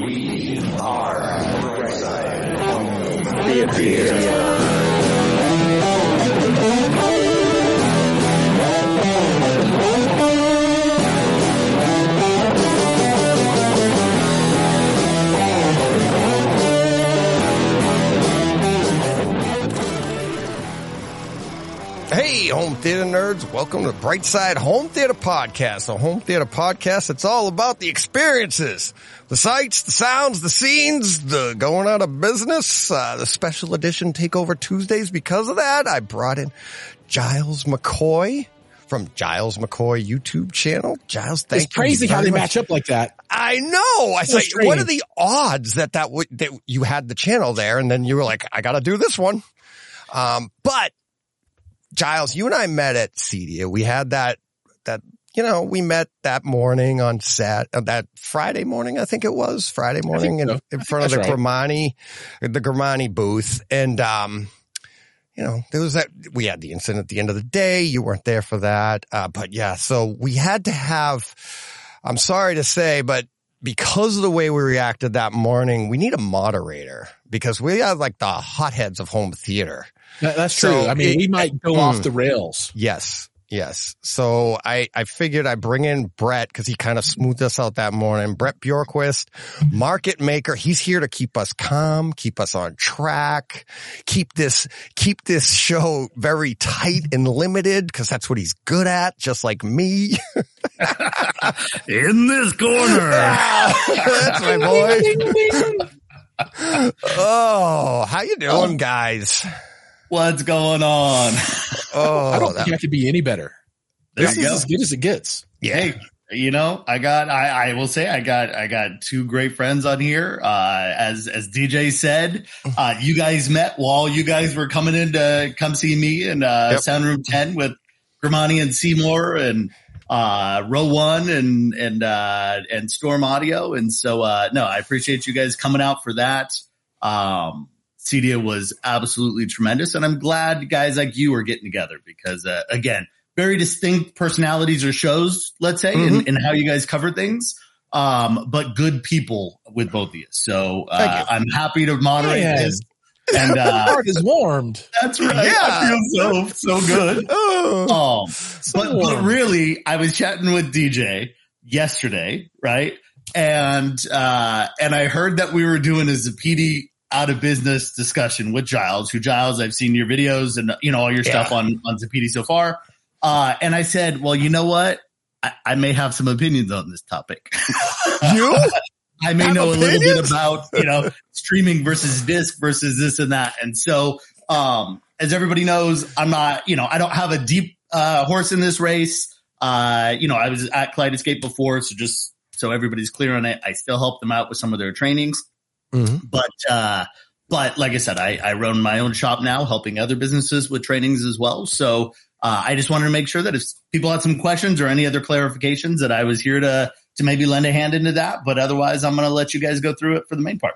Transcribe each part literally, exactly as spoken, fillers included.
We are Brightside. The Hey, home theater nerds, welcome to Brightside Home Theater Podcast, a home theater podcast that's all about the experiences, the sights, the sounds, the scenes, the going out of business, uh, the special edition Takeover Tuesdays. Because of that, I brought in Giles McCoy from Giles McCoy YouTube channel. Giles, thank you. It's crazy how they match up like that. I know. I say, what are the odds that that would, that you had the channel there and then you were like, I got to do this one. Um, but Giles, you and I met at CEDIA. We had that, that, you know, we met that morning on Sat, uh, that Friday morning, I think it was Friday morning in, so. in front of the right. Grimani, the Grimani booth. And, um, you know, there was that, we had the incident at the end of the day. You weren't there for that. Uh, but yeah, so we had to have, I'm sorry to say, but because of the way we reacted that morning, we need a moderator because we are like the hotheads of home theater. That's true. So I mean, it, we might go mm, off the rails. Yes, yes. So I, I figured I bring in Brett because he kind of smoothed us out that morning. Brett Bjorkquist, market maker. He's here to keep us calm, keep us on track, keep this keep this show very tight and limited because that's what he's good at, just like me. In this corner. That's my boy. Oh, how you doing, um, guys? What's going on? Oh, I don't think I could be any better. There this you is go. As good as it gets. Yeah. Hey, you know, I got, I, I will say I got, I got two great friends on here. Uh, as, as D J said, uh, you guys met while you guys were coming in to come see me in, uh, yep. Soundroom ten with Grimani and Seymour and, uh, Row One and, and, uh, and Storm Audio. And so, uh, no, I appreciate you guys coming out for that. Um, CEDIA was absolutely tremendous, and I'm glad guys like you are getting together because, uh, again, very distinct personalities or shows, let's say, mm-hmm. and, and how you guys cover things, um, but good people with both of you. So uh, I'm happy to moderate yes. this. And uh, my heart is warmed. That's right. Yeah. I feel so, so good. Oh, um, so but, but really, I was chatting with D J yesterday, right? And uh, and I heard that we were doing a Zappiti out of business discussion with Giles, who Giles, I've seen your videos and you know, all your yeah. stuff on, on Zappiti so far. Uh, and I said, well, you know what? I, I may have some opinions on this topic. You? I may have know opinions? A little bit about, you know, streaming versus disc versus this and that. And so, um, as everybody knows, I'm not, you know, I don't have a deep, uh, horse in this race. Uh, you know, I was at Kaleidescape before. So just so everybody's clear on it, I still help them out with some of their trainings. Mm-hmm. But, uh, but like I said, I, I run my own shop now, helping other businesses with trainings as well. So, uh, I just wanted to make sure that if people had some questions or any other clarifications that I was here to, to maybe lend a hand into that. But otherwise, I'm going to let you guys go through it for the main part.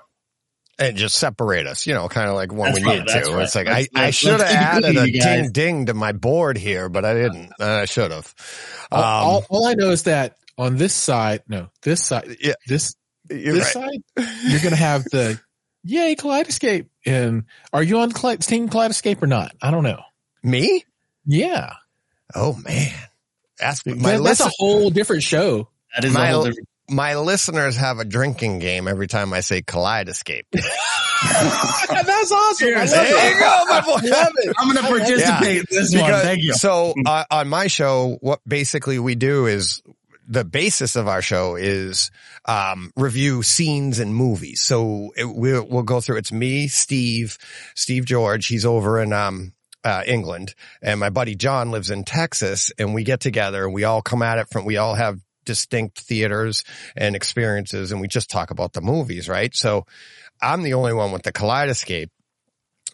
And just separate us, you know, kind of like when that's we right, need to. Right. It's like, let's, I, I should have added a ding ding to my board here, but I didn't. Uh, I should have. Um, all, all, all I know is that on this side, no, this side, yeah. this You're this right. side, you're going to have the, yay, Kaleidescape. And are you on Kale- Team Kaleidescape or not? I don't know. Me? Yeah. Oh, man. That's, my that, that's listen- a whole different show. That is my, a whole different- my listeners have a drinking game every time I say Kaleidescape. That's awesome. Cheers. There you go, my boy. Love it. I'm going to participate yeah. in this because, one. Thank you. So uh, on my show, what basically we do is – the basis of our show is um review scenes and movies. So it, we'll, we'll go through. It's me, Steve, Steve George. He's over in um uh England, and my buddy John lives in Texas. And we get together and we all come at it from. We all have distinct theaters and experiences, and we just talk about the movies, right? So I'm the only one with the Kaleidescape,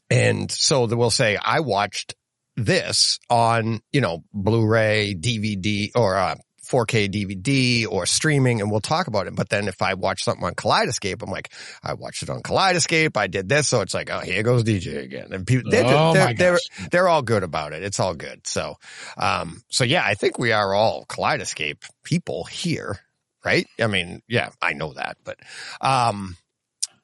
and so we'll say I watched this on you know Blu-ray, D V D, or uh, four K D V D or streaming, and we'll talk about it. But then if I watch something on Kaleidescape, I'm like, I watched it on Kaleidescape. I did this. So it's like, oh, here goes D J again. And people, they're, oh they're, they're, they're all good about it. It's all good. So, um, so yeah, I think we are all Kaleidescape people here. right? I mean, yeah, I know that, but, um,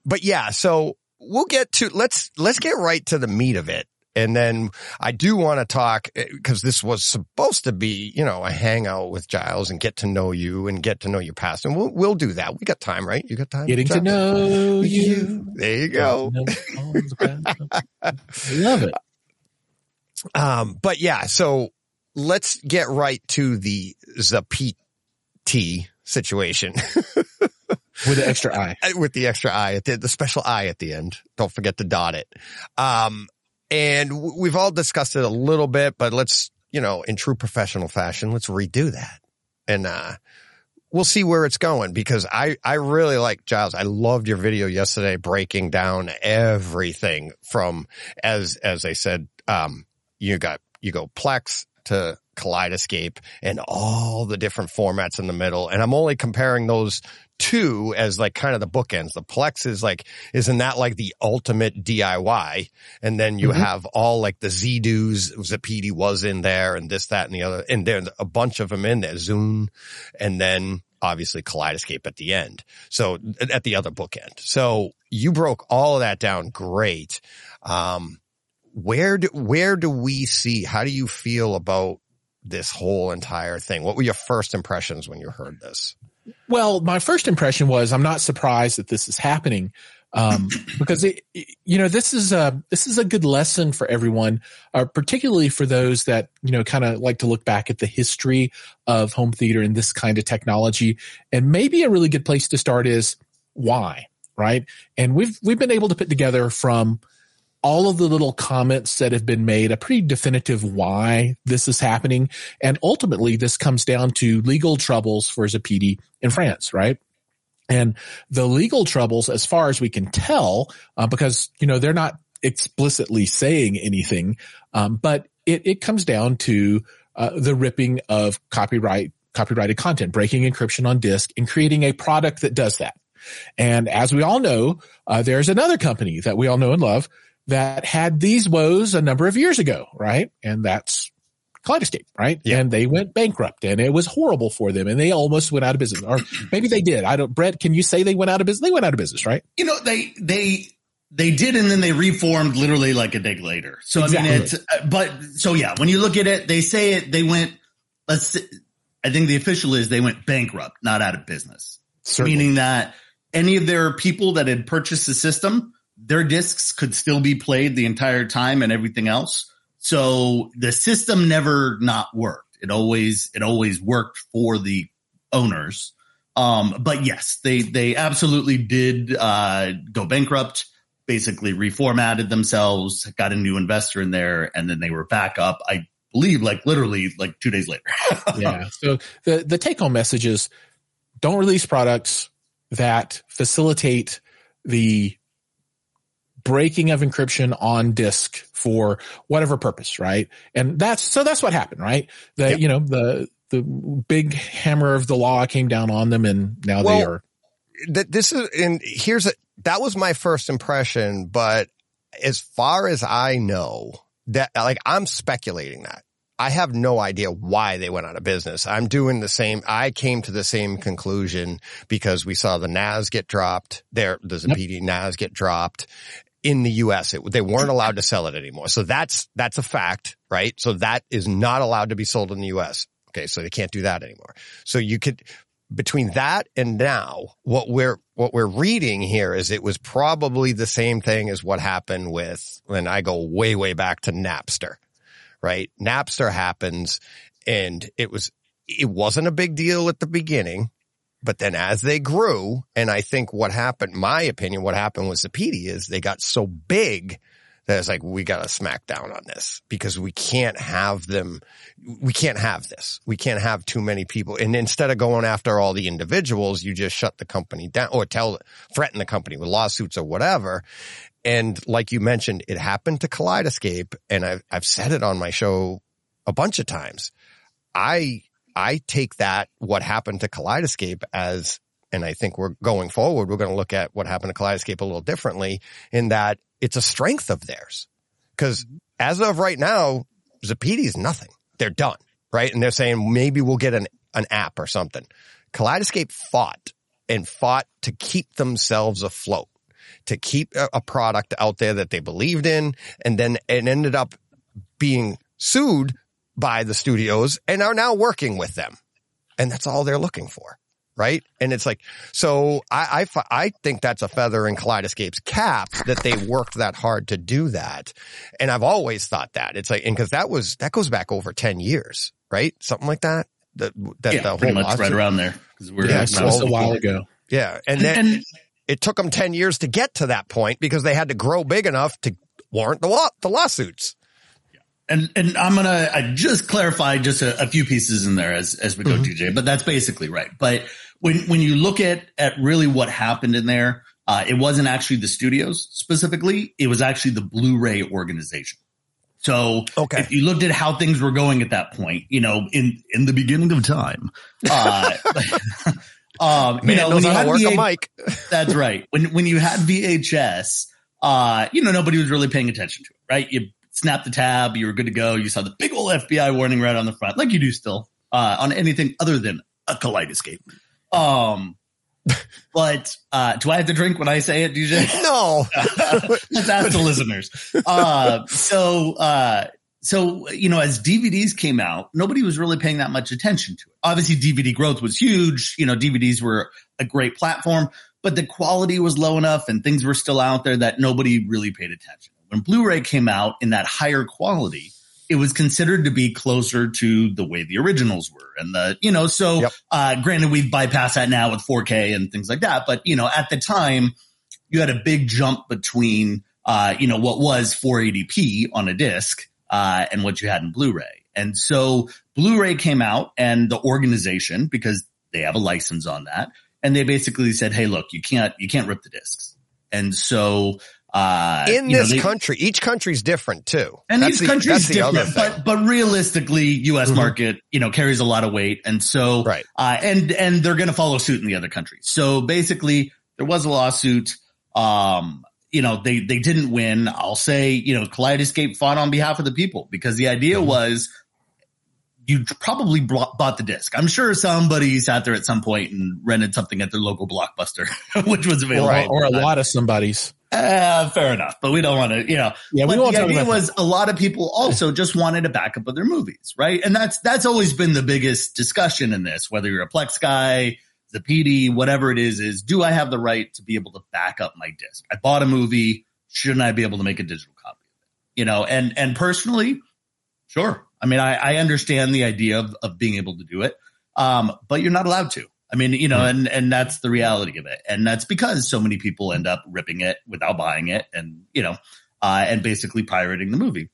but yeah, so we'll get to, let's, let's get right to the meat of it. And then I do want to talk, because this was supposed to be, you know, a hangout with Giles and get to know you and get to know your past. And we'll, we'll do that. We got time, right? You got time. Getting to know you. There you go. I love it. Um, but yeah, so let's get right to the Zappiti situation. With the extra I. With the extra I, at the, the special I at the end. Don't forget to dot it. Um, And we've all discussed it a little bit, but let's, you know, in true professional fashion, let's redo that. And uh we'll see where it's going, because I, I really like, Giles, I loved your video yesterday breaking down everything from, as as I said, um you got you go Plex to Kaleidescape and all the different formats in the middle. And I'm only comparing those two as like kind of the bookends. The Plex is like, isn't that like the ultimate D I Y? And then you mm-hmm. have all like the Zidoos, Zappiti was in there, and this, that, and the other. And there's a bunch of them in there, Zoom, and then obviously Kaleidescape at the end. So at the other bookend. So you broke all of that down. Great. Um, where do, where do we see, how do you feel about this whole entire thing? What were your first impressions when you heard this? Well, my first impression was I'm not surprised that this is happening, um, because it, you know, this is a this is a good lesson for everyone, uh, particularly for those that, you know, kind of like to look back at the history of home theater and this kind of technology. And maybe a really good place to start is why, right? And we've we've been able to put together from all of the little comments that have been made, a pretty definitive why this is happening. And ultimately, this comes down to legal troubles for Zappiti in France, right? And the legal troubles, as far as we can tell, uh, because, you know, they're not explicitly saying anything, um, but it, it comes down to uh, the ripping of copyright, copyrighted content, breaking encryption on disk, and creating a product that does that. And as we all know, uh, there's another company that we all know and love that had these woes a number of years ago, right? And that's Kaleidescape, right? Yeah. And they went bankrupt, and it was horrible for them, and they almost went out of business. Or maybe they did. I don't, Brett, can you say they went out of business? They went out of business, right? You know, they, they, they did, and then they reformed literally like a day later. So, exactly. I mean, it's, but, so yeah, when you look at it, they say it, they went, let's, I think the official is they went bankrupt, not out of business. Certainly. Meaning that any of their people that had purchased the system, their discs could still be played the entire time and everything else. So the system never not worked. It always, it always worked for the owners. Um, but yes, they, they absolutely did, uh, go bankrupt, basically reformatted themselves, got a new investor in there, and then they were back up, I believe, like literally like two days later. Yeah. So the, the take home message is don't release products that facilitate the breaking of encryption on disk for whatever purpose, right? And that's, so that's what happened, right? The, yep. you know, the, the big hammer of the law came down on them, and now well, they are. Th- this is, and here's a, that was my first impression, but as far as I know, that, like, I'm speculating that. I have no idea why they went out of business. I'm doing the same. I came to the same conclusion because we saw the N A S get dropped. There, the Zappiti yep. N A S get dropped. In the U S, it, they weren't allowed to sell it anymore. So that's, that's a fact, right? So that is not allowed to be sold in the U S. Okay. So they can't do that anymore. So you could, between that and now, what we're, what we're reading here is it was probably the same thing as what happened with, and I go way, way back to Napster, right? Napster happens, and it was, it wasn't a big deal at the beginning. But then as they grew, and I think what happened, my opinion, what happened with Zappiti is they got so big that it's like, we got to smack down on this because we can't have them. We can't have this. We can't have too many people. And instead of going after all the individuals, you just shut the company down or tell, threaten the company with lawsuits or whatever. And like you mentioned, it happened to Kaleidescape. And I've, I've said it on my show a bunch of times. I, I take that, what happened to Kaleidescape as, and I think we're going forward, we're going to look at what happened to Kaleidescape a little differently, in that it's a strength of theirs. Because as of right now, Zappiti is nothing. They're done, right? And they're saying maybe we'll get an, an app or something. Kaleidescape fought and fought to keep themselves afloat, to keep a, a product out there that they believed in, and then it ended up being sued by the studios and are now working with them. And that's all they're looking for, right? And it's like, so I, I, I think that's a feather in Kaleidescape's cap that they worked that hard to do that. And I've always thought that. It's like, and because that was, that goes back over ten years, right? Something like that. The, that yeah, the pretty whole much right around there. We're yeah, it was a while ago. Yeah, and then and, it took them ten years to get to that point because they had to grow big enough to warrant the law, the lawsuits. And and I'm going to just clarify just a, a few pieces in there as, as we go, mm-hmm. T J, but that's basically right. But when, when you look at, at really what happened in there, uh, it wasn't actually the studios specifically. It was actually the Blu-ray organization. So okay. If you looked at how things were going at that point, you know, in, in the beginning of time, uh, um, Man, you know, when you had work a mic. That's right. When, when you had V H S, uh, you know, nobody was really paying attention to it, right? You snap the tab, you were good to go. You saw the big old F B I warning right on the front, like you do still, uh, on anything other than a Kaleidescape. Um, but uh, do I have to drink when I say it, D J? No. Let's ask the listeners. Uh, so, uh, so you know, as D V Ds came out, nobody was really paying that much attention to it. Obviously, D V D growth was huge. You know, D V Ds were a great platform, but the quality was low enough and things were still out there that nobody really paid attention. When Blu-ray came out in that higher quality, it was considered to be closer to the way the originals were. And the, you know, so, yep. uh, granted, we've bypassed that now with four K and things like that. But, you know, at the time, you had a big jump between, uh, you know, what was four eighty p on a disc, uh, and what you had in Blu-ray. And so Blu-ray came out and the organization, because they have a license on that, and they basically said, hey, look, you can't, you can't rip the discs. And so, Uh, in this know, they, country, each country's different too, and that's each the, country's different. But but realistically, U S Mm-hmm. market, you know, carries a lot of weight, and so right. uh, and and they're going to follow suit in the other countries. So basically, there was a lawsuit. Um, you know, they they didn't win. I'll say, you know, Kaleidescape fought on behalf of the people because the idea mm-hmm. was you probably brought, bought the disc. I'm sure somebody sat there at some point and rented something at their local Blockbuster, which was available, right. or, or a lot of somebody's. Uh, fair enough, but we don't want to, you know, yeah, we won't the idea was that. A lot of people also just wanted a backup of their movies, right? And that's, that's always been the biggest discussion in this, whether you're a Plex guy, Zappiti, whatever it is, is do I have the right to be able to back up my disc? I bought a movie. Shouldn't I be able to make a digital copy of it? You know, and, and personally, sure. I mean, I, I understand the idea of, of being able to do it. Um, but you're not allowed to. I mean, you know, and, and that's the reality of it. And that's because so many people end up ripping it without buying it and, you know, uh, and basically pirating the movie.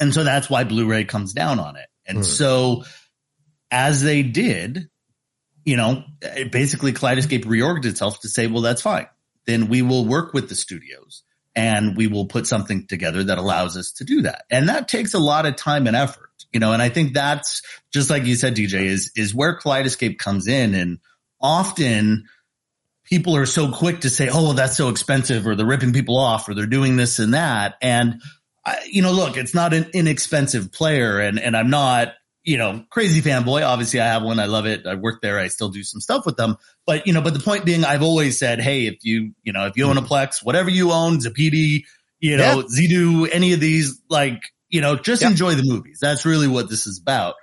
And so that's why Blu-ray comes down on it. And mm. so as they did, you know, it basically Kaleidescape reorged itself to say, well, that's fine. Then we will work with the studios and we will put something together that allows us to do that. And that takes a lot of time and effort. You know, and I think that's just like you said, D J, is, is where Kaleidescape comes in. And often people are so quick to say, oh, well, that's so expensive, or they're ripping people off, or they're doing this and that. And, I, you know, look, it's not an inexpensive player. And, and I'm not, you know, crazy fanboy. Obviously, I have one. I love it. I work there. I still do some stuff with them. But, you know, but the point being, I've always said, hey, if you, you know, if you own a Plex, whatever you own, Zappiti, you know, yeah. Zidoo, any of these, like, you know, just yep. enjoy the movies. That's really what this is about.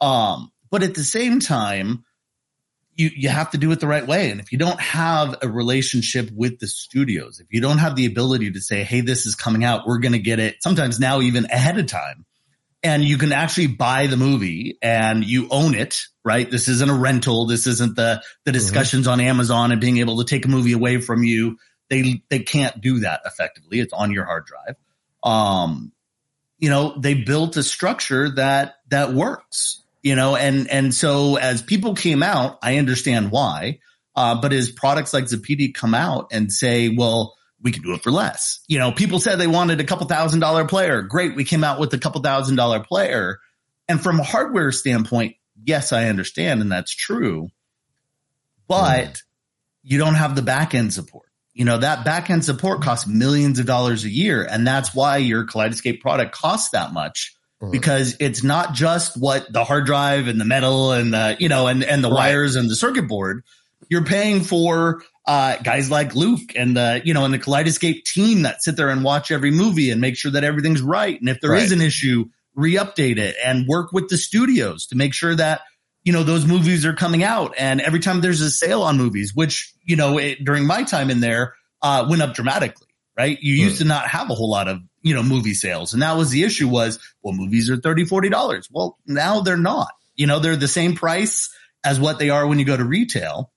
Um, but at the same time, you, you have to do it the right way. And if you don't have a relationship with the studios, if you don't have the ability to say, hey, this is coming out, we're going to get it sometimes now even ahead of time. And you can actually buy the movie and you own it, right? This isn't a rental. This isn't the, the discussions mm-hmm. on Amazon and being able to take a movie away from you. They, they can't do that effectively. It's on your hard drive. Um, You know, they built a structure that that works, you know, and and so as people came out, I understand why. Uh, but as products like Zappiti come out and say, well, we can do it for less. You know, people said they wanted a couple thousand dollar player. Great. We came out with a couple thousand dollar player. And from a hardware standpoint, yes, I understand. And that's true. But mm. you don't have the back end support. You know, that back-end support costs millions of dollars a year, and that's why your Kaleidescape product costs that much, because it's not just what the hard drive and the metal and the, you know, and, and the right. wires and the circuit board. You're paying for uh, guys like Luke and the, you know, and the Kaleidescape team that sit there and watch every movie and make sure that everything's right. And if there right. is an issue, re-update it and work with the studios to make sure that, you know, those movies are coming out. And every time there's a sale on movies, which, you know, it, during my time in there, uh, went up dramatically. Right. You used mm. to not have a whole lot of, you know, movie sales. And that was the issue was, well, movies are thirty dollars, forty dollars. Well, now they're not. You know, they're the same price as what they are when you go to retail.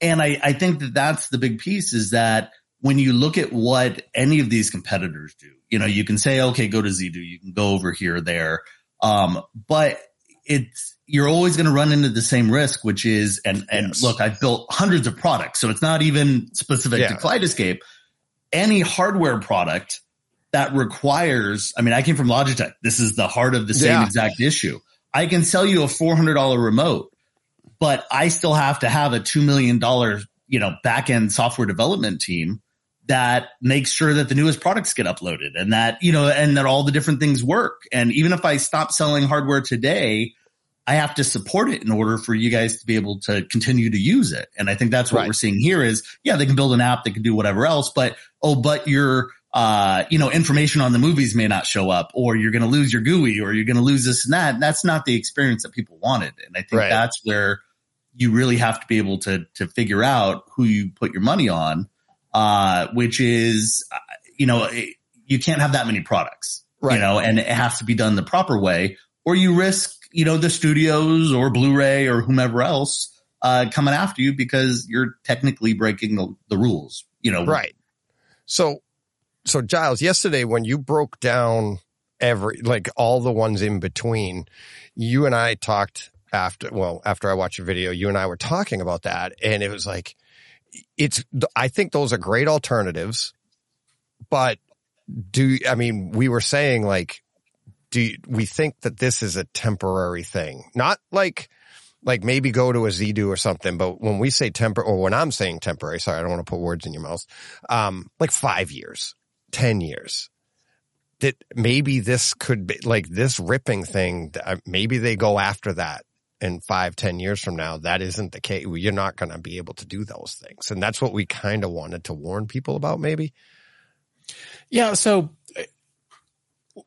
And I, I think that that's the big piece is that when you look at what any of these competitors do, you know, you can say, okay, go to Zidoo, you can go over here or there. Um, but it's, you're always going to run into the same risk, which is, and, and yes. look, I've built hundreds of products, so it's not even specific yeah. to Kaleidescape. Any hardware product that requires, I mean, I came from Logitech. This is the heart of the same yeah. exact issue. I can sell you a four hundred dollars remote, but I still have to have a two million dollars, you know, back-end software development team that makes sure that the newest products get uploaded and that, you know, and that all the different things work. And even if I stop selling hardware today, I have to support it in order for you guys to be able to continue to use it. And I think that's what right. we're seeing here is, yeah, they can build an app, they can do whatever else, but, oh, but your, uh, you know, information on the movies may not show up, or you're going to lose your G U I, or you're going to lose this and that. That's not the experience that people wanted. And I think right. that's where you really have to be able to, to figure out who you put your money on, uh, which is, you know, it, you can't have that many products, right. you know, and it has to be done the proper way, or you risk, you know, the studios or Blu-ray or whomever else uh, coming after you because you're technically breaking the, the rules, you know. Right. So, so Giles, yesterday when you broke down every, like all the ones in between, you and I talked after, well, after I watched your video, you and I were talking about that. And it was like, it's, I think those are great alternatives, but do, I mean, we were saying like, do you, we think that this is a temporary thing? Not like, like maybe go to a Zidoo or something, but when we say temper, or when I'm saying temporary, sorry, I don't want to put words in your mouth, um, like five years, ten years, that maybe this could be like this ripping thing. Maybe they go after that in five, ten years from now. That isn't the case. You're not going to be able to do those things. And that's what we kind of wanted to warn people about maybe. Yeah. So,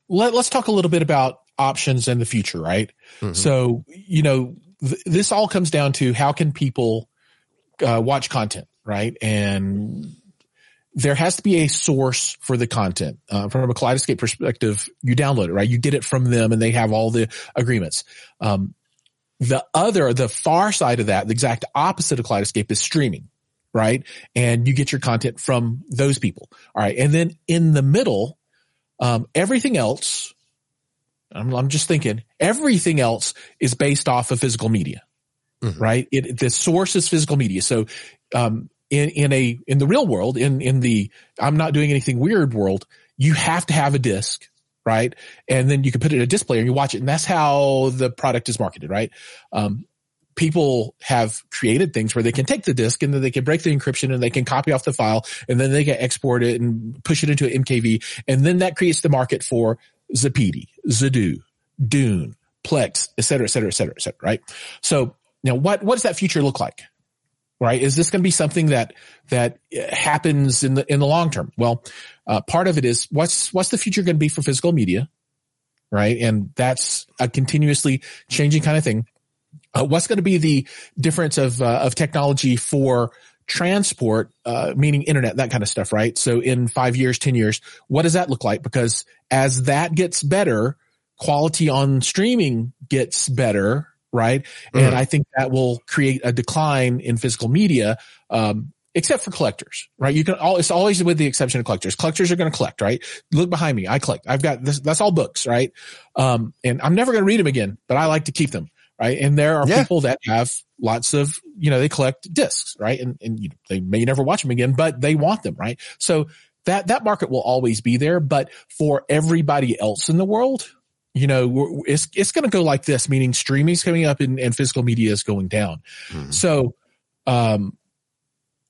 Let, let's talk a little bit about options in the future, right? Mm-hmm. So, you know, th- this all comes down to how can people uh, watch content, right? And there has to be a source for the content. Uh, from a Kaleidescape perspective, you download it, right? You get it from them and they have all the agreements. Um, the other, the far side of that, the exact opposite of Kaleidescape is streaming, right? And you get your content from those people. All right. And then in the middle, Um, everything else, I'm, I'm just thinking, everything else is based off of physical media, mm-hmm. right? It, the source is physical media. So, um, in, in a, in the real world, in, in the, I'm not doing anything weird world, you have to have a disc, right? And then you can put it in a display and you watch it. And that's how the product is marketed, right? Um, people have created things where they can take the disc and then they can break the encryption and they can copy off the file and then they can export it and push it into an M K V. And then that creates the market for Zappiti, Zidoo, Dune, Plex, et cetera, et cetera, et cetera, et cetera, right? So now what, what does that future look like, right? Is this going to be something that, that happens in the, in the long term? Well, uh, part of it is what's, what's the future going to be for physical media, right? And that's a continuously changing kind of thing. Uh, what's going to be the difference of uh, of technology for transport, uh, meaning internet, that kind of stuff, right? So in five years, ten years, what does that look like? Because as that gets better, quality on streaming gets better, right? Mm-hmm. And I think that will create a decline in physical media, um, except for collectors, right? You can all, it's always with the exception of collectors. Collectors are going to collect, right? Look behind me. I collect. I've got this. That's all books, right? Um, and I'm never going to read them again, but I like to keep them. Right. And there are yeah. people that have lots of, you know, they collect discs, right? And, and you, they may never watch them again, but they want them. Right. So that, that market will always be there. But for everybody else in the world, you know, it's, it's going to go like this, meaning streaming is coming up and, and physical media is going down. Mm-hmm. So, um,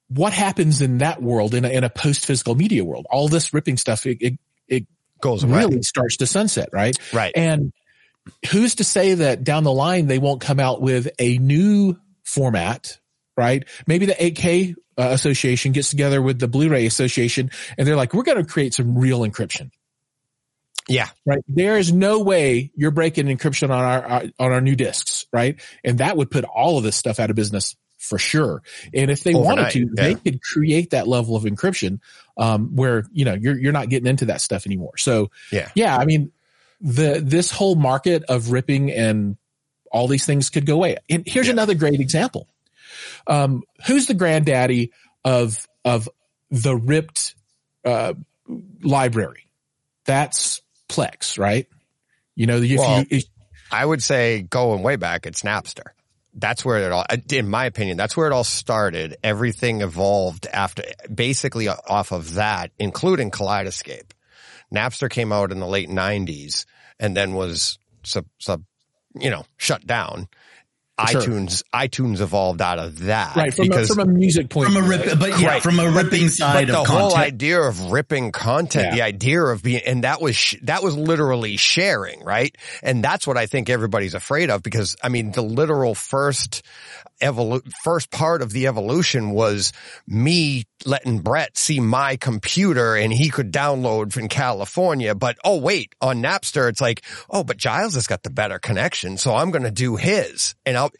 what happens in that world in a, in a post physical media world? All this ripping stuff, it, it, it goes away. Really starts to sunset, right? Right. And who's to say that down the line they won't come out with a new format, right? Maybe the eight K uh, association gets together with the Blu-ray association and they're like, we're going to create some real encryption. Yeah. Right. There is no way you're breaking encryption on our, our on our new discs, right? And that would put all of this stuff out of business for sure. And if they Overnight, wanted to, yeah. they could create that level of encryption um, where, you know, you're you're not getting into that stuff anymore. So yeah, yeah I mean, the this whole market of ripping and all these things could go away. And here's yeah. another great example. Um, who's the granddaddy of of the ripped uh, library? That's Plex, right? You know, if well, you, if, I would say going way back, it's Napster. That's where it all, in my opinion, that's where it all started. Everything evolved after, basically off of that, including Kaleidescape. Napster came out in the late nineties and then was sub, sub you know, shut down. Sure. iTunes, iTunes evolved out of that, right? From, because, a, from a music point, from a rip, but yeah, right. from a ripping side but of the content. Whole idea of ripping content, yeah. the idea of being, and that was sh- that was literally sharing, right? And that's what I think everybody's afraid of, because I mean, the literal first evolu- first part of the evolution was me letting Brett see my computer, and he could download from California. But oh wait, on Napster, it's like, oh, but Giles has got the better connection, so I'm going to do his, and I'll.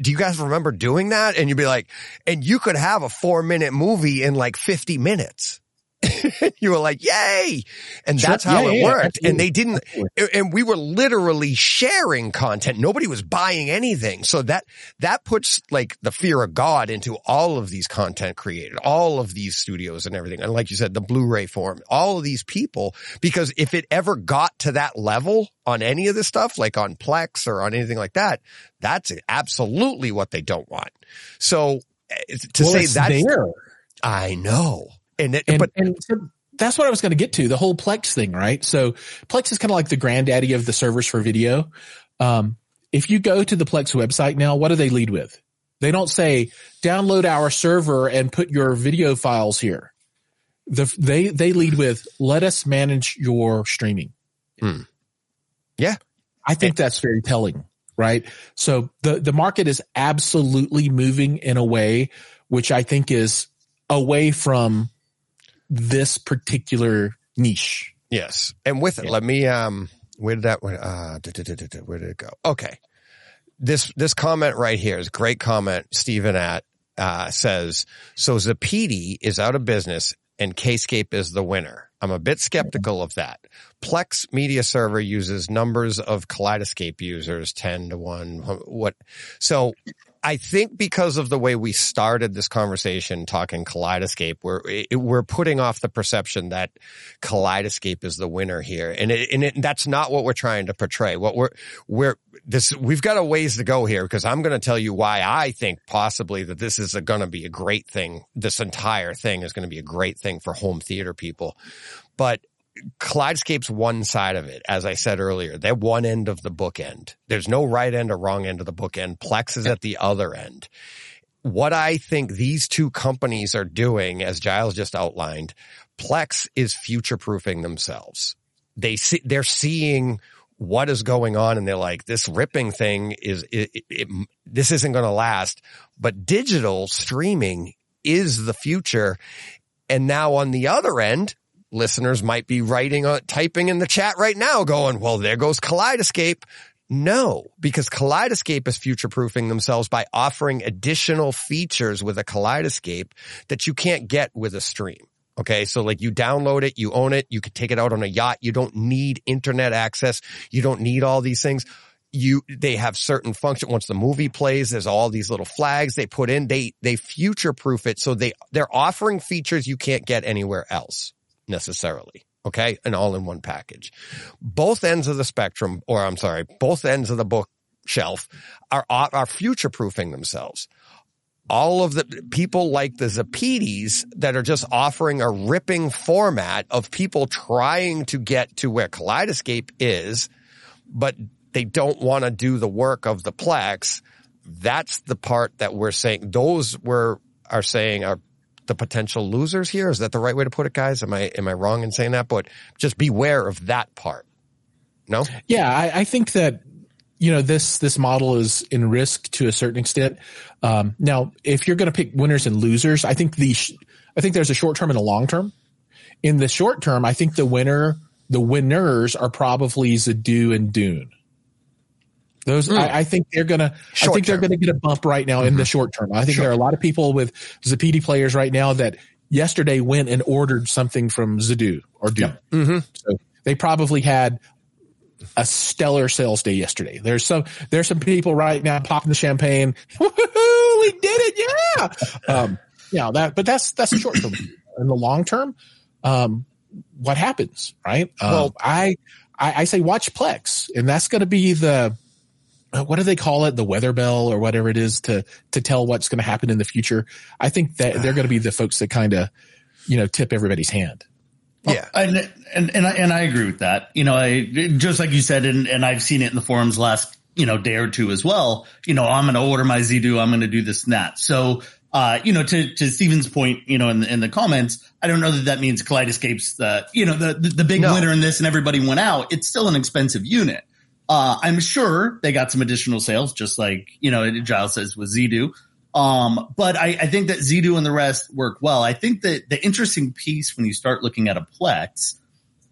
Do you guys remember doing that? And you'd be like, and you could have a four minute movie in like fifty minutes. You were like, yay. And that's how yeah, it yeah, worked. Absolutely. And they didn't, and we were literally sharing content. Nobody was buying anything. So that, that puts like the fear of God into all of these content creators, all of these studios and everything. And like you said, the Blu-ray form, all of these people, because if it ever got to that level on any of this stuff, like on Plex or on anything like that, that's absolutely what they don't want. So to well, say that's there, I know. And, it, and, but, and so that's what I was going to get to, the whole Plex thing, right? So Plex is kind of like the granddaddy of the servers for video. Um, if you go to the Plex website now, what do they lead with? They don't say, download our server and put your video files here. The, they, they lead with, let us manage your streaming. Hmm. Yeah. I think yeah. that's very telling, right? So the, the market is absolutely moving in a way, which I think is away from this particular niche. Yes. And with it, yeah. let me, um, where did that, uh, where did it go? Okay. This, this comment right here is a great comment. Stephen at, uh, says, so Zappiti is out of business and Kscape is the winner. I'm a bit skeptical of that. Plex media server uses numbers of Kaleidescape users, ten to one. What? So I think because of the way we started this conversation talking Kaleidescape, we're, we're putting off the perception that Kaleidescape is the winner here. And it, and it, that's not what we're trying to portray. What we're, we're, this, we've got a ways to go here, because I'm going to tell you why I think possibly that this is going to be a great thing. This entire thing is going to be a great thing for home theater people. But Kaleidescape's one side of it, as I said earlier. They're one end of the bookend. There's no right end or wrong end of the bookend. Plex is at the other end. What I think these two companies are doing, as Giles just outlined, Plex is future-proofing themselves. They see, they're seeing what is going on, and they're like, this ripping thing is it, it, it, this isn't going to last. But digital streaming is the future. And now on the other end, listeners might be writing, uh, typing in the chat right now going, well, there goes Kaleidescape. No, because Kaleidescape is future-proofing themselves by offering additional features with a Kaleidescape that you can't get with a stream. Okay, so like you download it, you own it, you could take it out on a yacht. You don't need internet access. You don't need all these things. You, they have certain function. Once the movie plays, there's all these little flags they put in. They, they future-proof it. So they, they're offering features you can't get anywhere else. Necessarily. Okay. An all in one package. Both ends of the spectrum, or I'm sorry, both ends of the bookshelf are, are future proofing themselves. All of the people like the Zappitis that are just offering a ripping format of people trying to get to where Kaleidescape is, but they don't want to do the work of the Plex. That's the part that we're saying, those were, are saying are the potential losers here. Is that the right way to put it, guys? Am I am I wrong in saying that? But just beware of that part. No? Yeah, I, I think that, you know, this this model is in risk to a certain extent. Um, now, if you're going to pick winners and losers, I think the sh- I think there's a short term and a long term. In the short term, I think the winner the winners are probably Zidoo and Dune. Those, mm. I, I think they're gonna. Short I think term. They're gonna get a bump right now mm-hmm. in the short term. I think sure. there are a lot of people with Zappiti players right now that yesterday went and ordered something from Zidoo or Dune. Yep. Mm-hmm. So they probably had a stellar sales day yesterday. There's some. There's some people right now popping the champagne. Woohoo! We did it! Yeah. um. Yeah. That. But that's that's short term. In the long term, um, what happens? Right. Um, well, I, I I say watch Plex, and that's going to be the. What do they call it? The weather bell or whatever it is to, to tell what's going to happen in the future. I think that they're going to be the folks that kind of, you know, tip everybody's hand. Yeah. Oh, and, and, and I, and I agree with that. You know, I, just like you said, and, and I've seen it in the forums last, you know, day or two as well. You know, I'm going to order my Zidoo. I'm going to do this and that. So, uh, you know, to, to Stephen's point, you know, in the, in the comments, I don't know that that means Kaleidescape's the, you know, the, the, the big no. winner in this and everybody went out. It's still an expensive unit. Uh, I'm sure they got some additional sales, just like, you know, Giles says with Zidoo. Um, but I, I think that Zidoo and the rest work well. I think that the interesting piece when you start looking at a Plex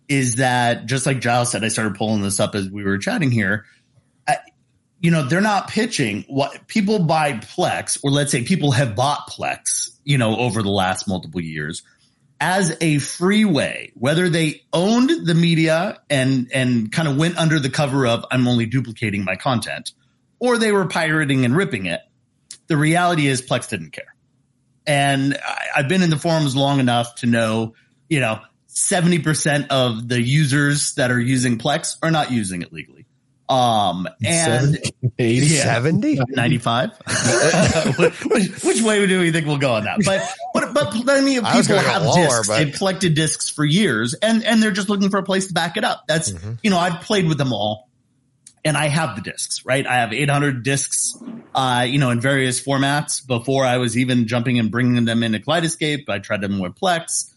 is that, just like Giles said, I started pulling this up as we were chatting here. I, you know, they're not pitching what people buy Plex, or let's say people have bought Plex, you know, over the last multiple years, as a freeway, whether they owned the media and and kind of went under the cover of I'm only duplicating my content, or they were pirating and ripping it. The reality is Plex didn't care. And I, I've been in the forums long enough to know, you know, seventy percent of the users that are using Plex are not using it legally. Um, and seventy, yeah, ninety-five, which, which way do we think we'll go on that? But, but, but plenty of people have lower, discs. But... They've collected discs for years and, and they're just looking for a place to back it up. That's, mm-hmm. you know, I've played with them all and I have the discs, right? I have eight hundred discs, uh, you know, in various formats before I was even jumping and bringing them into Kaleidescape. I tried them with Plex,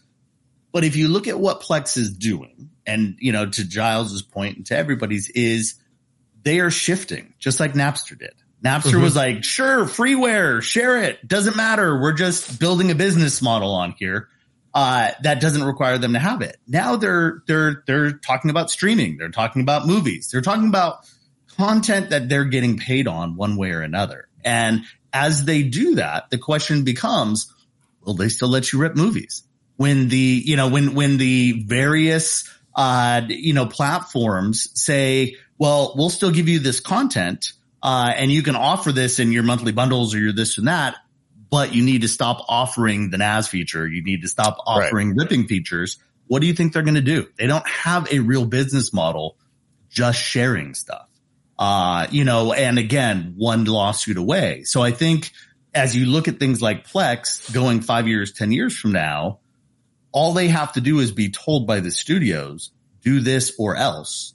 but if you look at what Plex is doing and, you know, to Giles's point and to everybody's is, they are shifting, just like Napster did. Napster mm-hmm. was like, sure, freeware, share it. Doesn't matter. We're just building a business model on here uh, that doesn't require them to have it. Now they're they're they're talking about streaming. They're talking about movies. They're talking about content that they're getting paid on one way or another. And as they do that, the question becomes, will they still let you rip movies? When the you know when when the various uh, you know platforms say, well, we'll still give you this content, uh, and you can offer this in your monthly bundles or your this and that, but you need to stop offering the N A S feature. You need to stop offering right. ripping features. What do you think they're going to do? They don't have a real business model, just sharing stuff. Uh, you know, and again, one lawsuit away. So I think as you look at things like Plex going five years, ten years from now, all they have to do is be told by the studios, do this or else.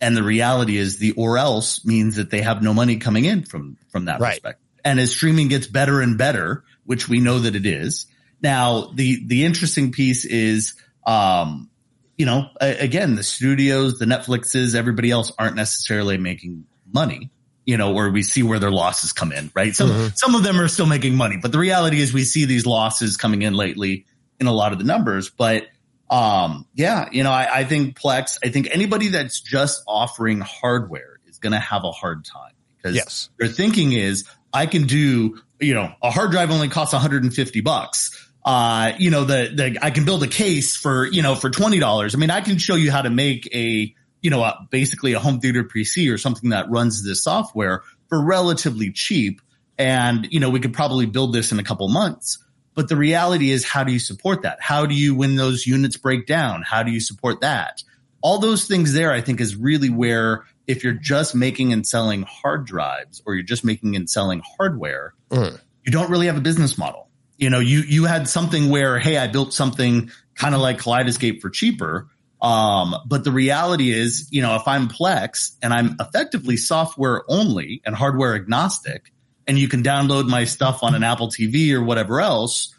And the reality is the or else means that they have no money coming in from, from that right. perspective. And as streaming gets better and better, which we know that it is. Now, the, the interesting piece is, um, you know, a, again, the studios, the Netflixes, everybody else aren't necessarily making money, you know, or we see where their losses come in, right? Some, mm-hmm. some of them are still making money, but the reality is we see these losses coming in lately in a lot of the numbers, but Um, yeah, you know, I, I think Plex, I think anybody that's just offering hardware is going to have a hard time because yes. their thinking is I can do, you know, a hard drive only costs one hundred fifty bucks. Uh, you know, the, the, I can build a case for, you know, for twenty dollars. I mean, I can show you how to make a, you know, a, basically a home theater P C or something that runs this software for relatively cheap. And, you know, we could probably build this in a couple months. But the reality is, how do you support that? How do you, when those units break down, how do you support that? All those things there, I think, is really where if you're just making and selling hard drives or you're just making and selling hardware, mm. you don't really have a business model. You know, you, you had something where, hey, I built something kind of like Kaleidescape for cheaper. Um, but the reality is, you know, if I'm Plex and I'm effectively software only and hardware agnostic, and you can download my stuff on an Apple T V or whatever else,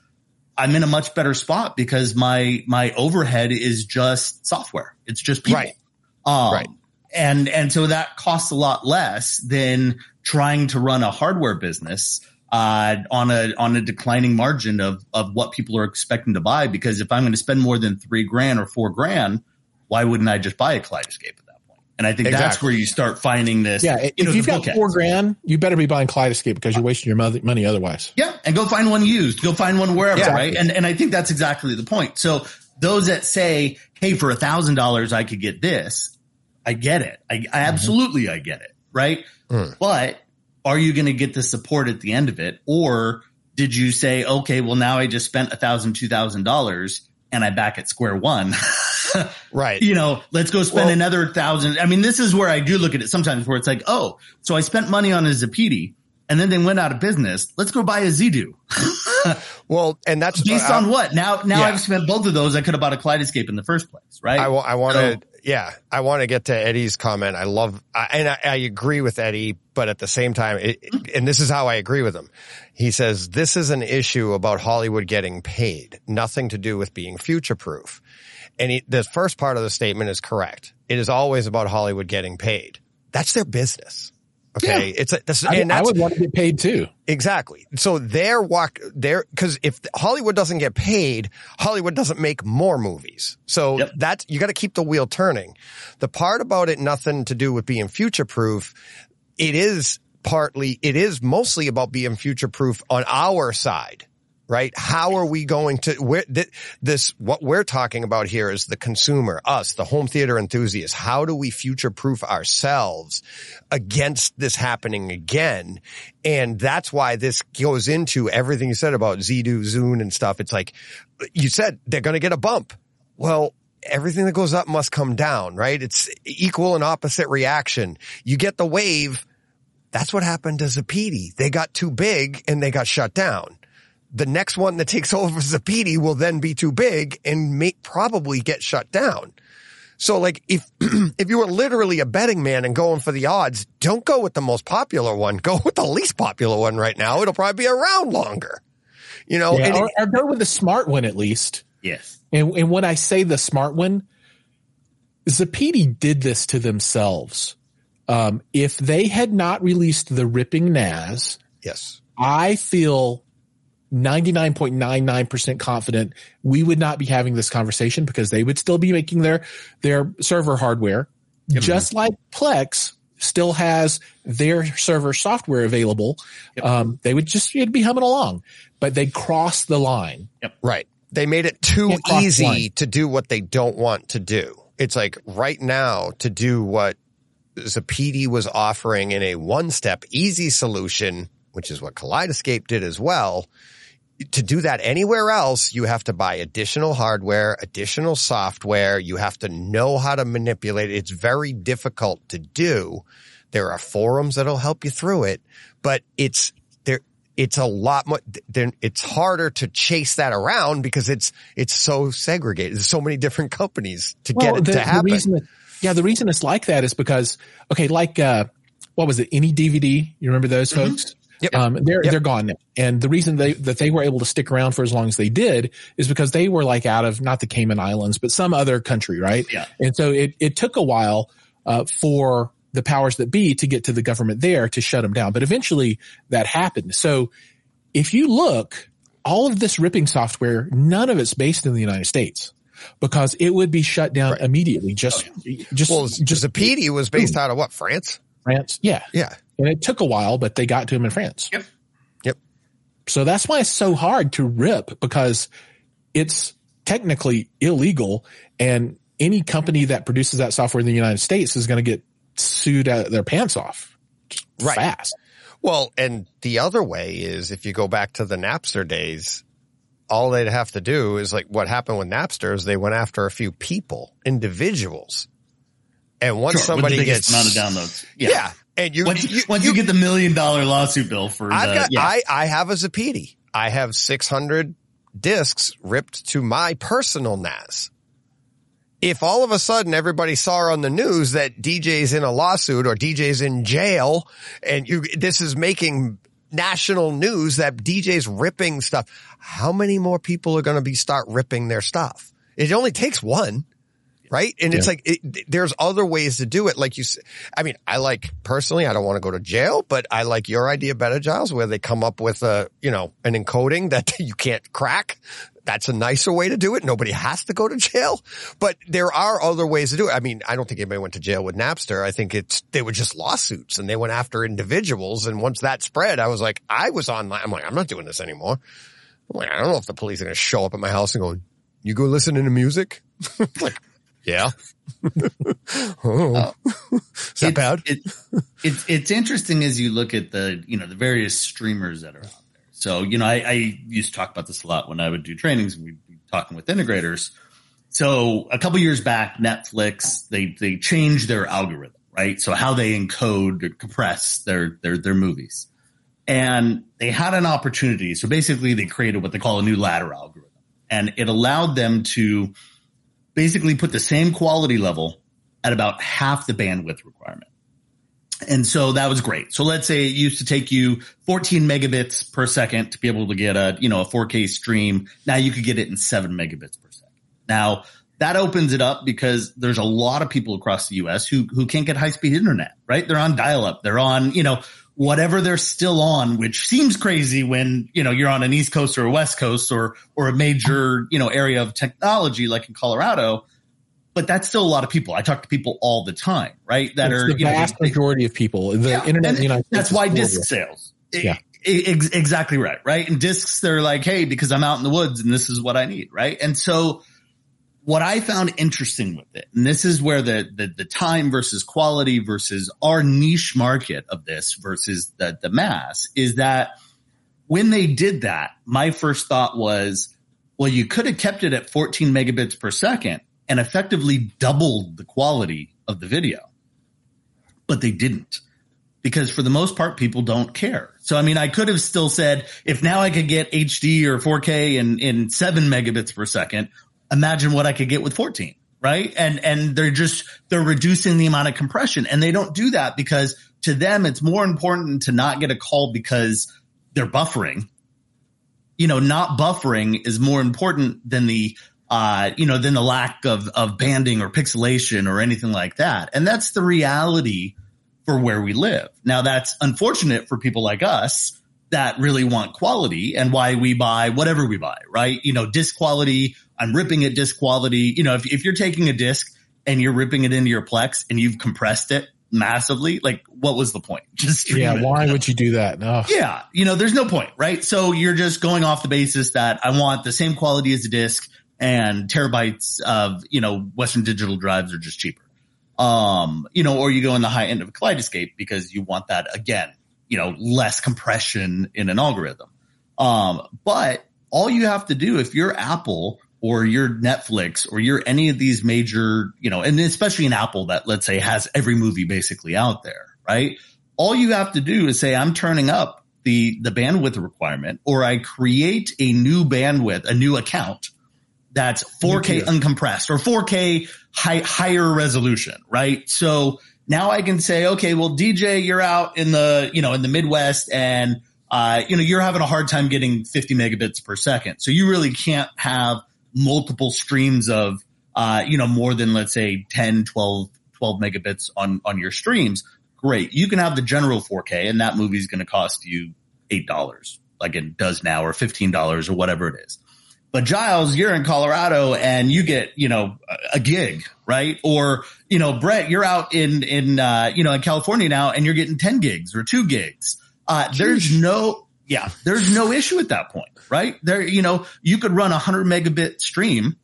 I'm in a much better spot because my my overhead is just software. It's just people. Right. Um, right. And and so that costs a lot less than trying to run a hardware business uh, on a on a declining margin of of what people are expecting to buy. Because if I'm going to spend more than three grand or four grand, why wouldn't I just buy a Kaleidescape at that point? And I think exactly. that's where you start finding this. Yeah, if, you know, if you've got four grand, you better be buying Kaleidescape because you're wasting your money otherwise. Yeah, and go find one used. Go find one wherever, yeah, right? And and I think that's exactly the point. So those that say, hey, for a thousand dollars I could get this, I get it. I, I mm-hmm. absolutely, I get it. Right. Mm. But are you going to get the support at the end of it? Or did you say, okay, well now I just spent a thousand, two thousand dollars and I back at square one. Right. You know, let's go spend well, another thousand. I mean, this is where I do look at it sometimes where it's like, oh, so I spent money on a Zappiti and then they went out of business. Let's go buy a Zidoo. Well, and that's based uh, on what now, now yeah. I've spent both of those. I could have bought a Kaleidescape in the first place. Right. I, I want to. So, Yeah, I want to get to Eddie's comment. I love, I, and I, I agree with Eddie, but at the same time, it, and this is how I agree with him. He says, this is an issue about Hollywood getting paid, nothing to do with being future-proof. And he, the first part of the statement is correct. It is always about Hollywood getting paid. That's their business. Okay. Yeah. It's a, that's, I, and that's, I would want to get paid too. Exactly. So they're walk there because if Hollywood doesn't get paid, Hollywood doesn't make more movies. So yep. that's, you got to keep the wheel turning. The part about it, nothing to do with being future proof. It is partly, it is mostly about being future proof on our side. Right? How are we going to, where, th- this, what we're talking about here is the consumer, us, the home theater enthusiast. How do we future proof ourselves against this happening again? And that's why this goes into everything you said about Zidoo, Zune and stuff. It's like you said, they're going to get a bump. Well, everything that goes up must come down, right? It's equal and opposite reaction. You get the wave. That's what happened to Zappiti. They got too big and they got shut down. The next one that takes over Zappiti will then be too big and may probably get shut down. So like if, if you were literally a betting man and going for the odds, don't go with the most popular one. Go with the least popular one right now. It'll probably be around longer, you know, yeah, and or, or go with the smart one at least. Yes. And, and when I say the smart one, Zappiti did this to themselves. Um, if they had not released the ripping N A S, yes, I feel ninety-nine point nine nine percent confident we would not be having this conversation because they would still be making their their server hardware. Yep. Just like Plex still has their server software available. Yep. Um, they would just it'd be humming along, but they crossed the line. Yep. Right. They made it too easy to do what they don't want to do. It's like right now to do what Zappiti was offering in a one-step easy solution, which is what Kaleidescape did as well. To do that anywhere else, you have to buy additional hardware, additional software. You have to know how to manipulate it. It's very difficult to do. There are forums that'll help you through it, but it's there. It's a lot more. It's harder to chase that around because it's it's so segregated. There's so many different companies to well, get it the, to happen. The reason that, yeah, the reason it's like that is because okay, like uh, what was it? Any D V D? You remember those mm-hmm. folks? Yep. Um, they're, yep. they're gone now. And the reason they, that they were able to stick around for as long as they did is because they were like out of not the Cayman Islands, but some other country, right? Yeah. And so it, it took a while, uh, for the powers that be to get to the government there to shut them down. But eventually that happened. So if you look, all of this ripping software, none of it's based in the United States. Because it would be shut down right. immediately. Just, oh, yeah. just, well, just Zappiti was based out of what? France? France. Yeah. Yeah. And it took a while, but they got to him in France. Yep. Yep. So that's why it's so hard to rip because it's technically illegal. And any company that produces that software in the United States is going to get sued out of their pants off right. fast. Well, and the other way is if you go back to the Napster days, all they'd have to do is like what happened with Napster is they went after a few people, individuals. And once sure. somebody gets amount of downloads. Yeah. yeah. And you, once you, once you, you get the million dollar lawsuit bill for I've the, got, yeah. I, I have a Zappiti. I have six hundred discs ripped to my personal N A S. If all of a sudden everybody saw on the news that D J's in a lawsuit or D J's in jail and you, this is making national news that D Js ripping stuff. How many more people are going to be start ripping their stuff? It only takes one. Right. And yeah. it's like, it, there's other ways to do it. Like you, I mean, I like personally, I don't want to go to jail, but I like your idea better, Giles, where they come up with a, you know, an encoding that you can't crack. That's a nicer way to do it. Nobody has to go to jail, but there are other ways to do it. I mean, I don't think anybody went to jail with Napster. I think it's, they were just lawsuits and they went after individuals. And once that spread, I was like, I was on my, I'm like, I'm not doing this anymore. I'm like, I don't know if the police are going to show up at my house and go, you go listening to music. Like, yeah. oh. Uh, Is that it, bad? It, it, it's interesting as you look at the, you know, the various streamers that are out there. So, you know, I, I used to talk about this a lot when I would do trainings and we'd be talking with integrators. So a couple years back, Netflix, they, they changed their algorithm, right? So how they encode or compress their, their, their movies. And they had an opportunity. So basically they created what they call a new ladder algorithm, and it allowed them to basically put the same quality level at about half the bandwidth requirement. And so that was great. So let's say it used to take you fourteen megabits per second to be able to get a, you know, a four K stream. Now you could get it in seven megabits per second. Now that opens it up because there's a lot of people across the U S who, who can't get high speed internet, right? They're on dial up. They're on, you know, whatever they're still on, which seems crazy when, you know, you're on an East Coast or a West Coast or, or a major, you know, area of technology like in Colorado, but that's still a lot of people. I talk to people all the time, right? That it's are the you vast know, majority they, of people. The yeah, internet in the United States. That's why disc sales. Yeah. It, it, exactly right. Right. And discs, they're like, hey, because I'm out in the woods and this is what I need. Right. And so what I found interesting with it, and this is where the, the, the time versus quality versus our niche market of this versus the, the mass, is that when they did that, my first thought was, well, you could have kept it at fourteen megabits per second and effectively doubled the quality of the video. But they didn't, because for the most part, people don't care. So, I mean, I could have still said, if now I could get H D or four K in, in seven megabits per second, imagine what I could get with fourteen, right? And, and they're just, they're reducing the amount of compression, and they don't do that because to them, it's more important to not get a call because they're buffering. You know, not buffering is more important than the, uh, you know, than the lack of, of banding or pixelation or anything like that. And that's the reality for where we live. Now that's unfortunate for people like us that really want quality, and why we buy whatever we buy, right? You know, disc quality. I'm ripping at disc quality. You know, if, if you're taking a disc and you're ripping it into your Plex and you've compressed it massively, like what was the point? Just yeah. Why it, you would know? You do that? No. Yeah. You know, there's no point, right? So you're just going off the basis that I want the same quality as a disc, and terabytes of, you know, Western Digital drives are just cheaper. Um, you know, or you go in the high end of a Kaleidescape because you want that, again, you know, less compression in an algorithm. Um, but all you have to do, if you're Apple or your Netflix or your any of these major, you know, and especially in Apple that, let's say, has every movie basically out there, right? All you have to do is say, I'm turning up the, the bandwidth requirement, or I create a new bandwidth, a new account that's four K uncompressed or four K high, higher resolution, right? So now I can say, okay, well, D J, you're out in the, you know, in the Midwest, and, uh, you know, you're having a hard time getting fifty megabits per second. So you really can't have multiple streams of, uh, you know, more than, let's say, ten, twelve, twelve megabits on, on your streams. Great. You can have the general four K, and that movie is going to cost you eight dollars like it does now, or fifteen dollars or whatever it is. But Giles, you're in Colorado and you get, you know, a gig, right? Or, you know, Brett, you're out in, in, uh, you know, in California now, and you're getting ten gigs or two gigs. Uh, there's no, Yeah, there's no issue at that point, right? There, you know, you could run a hundred megabit stream,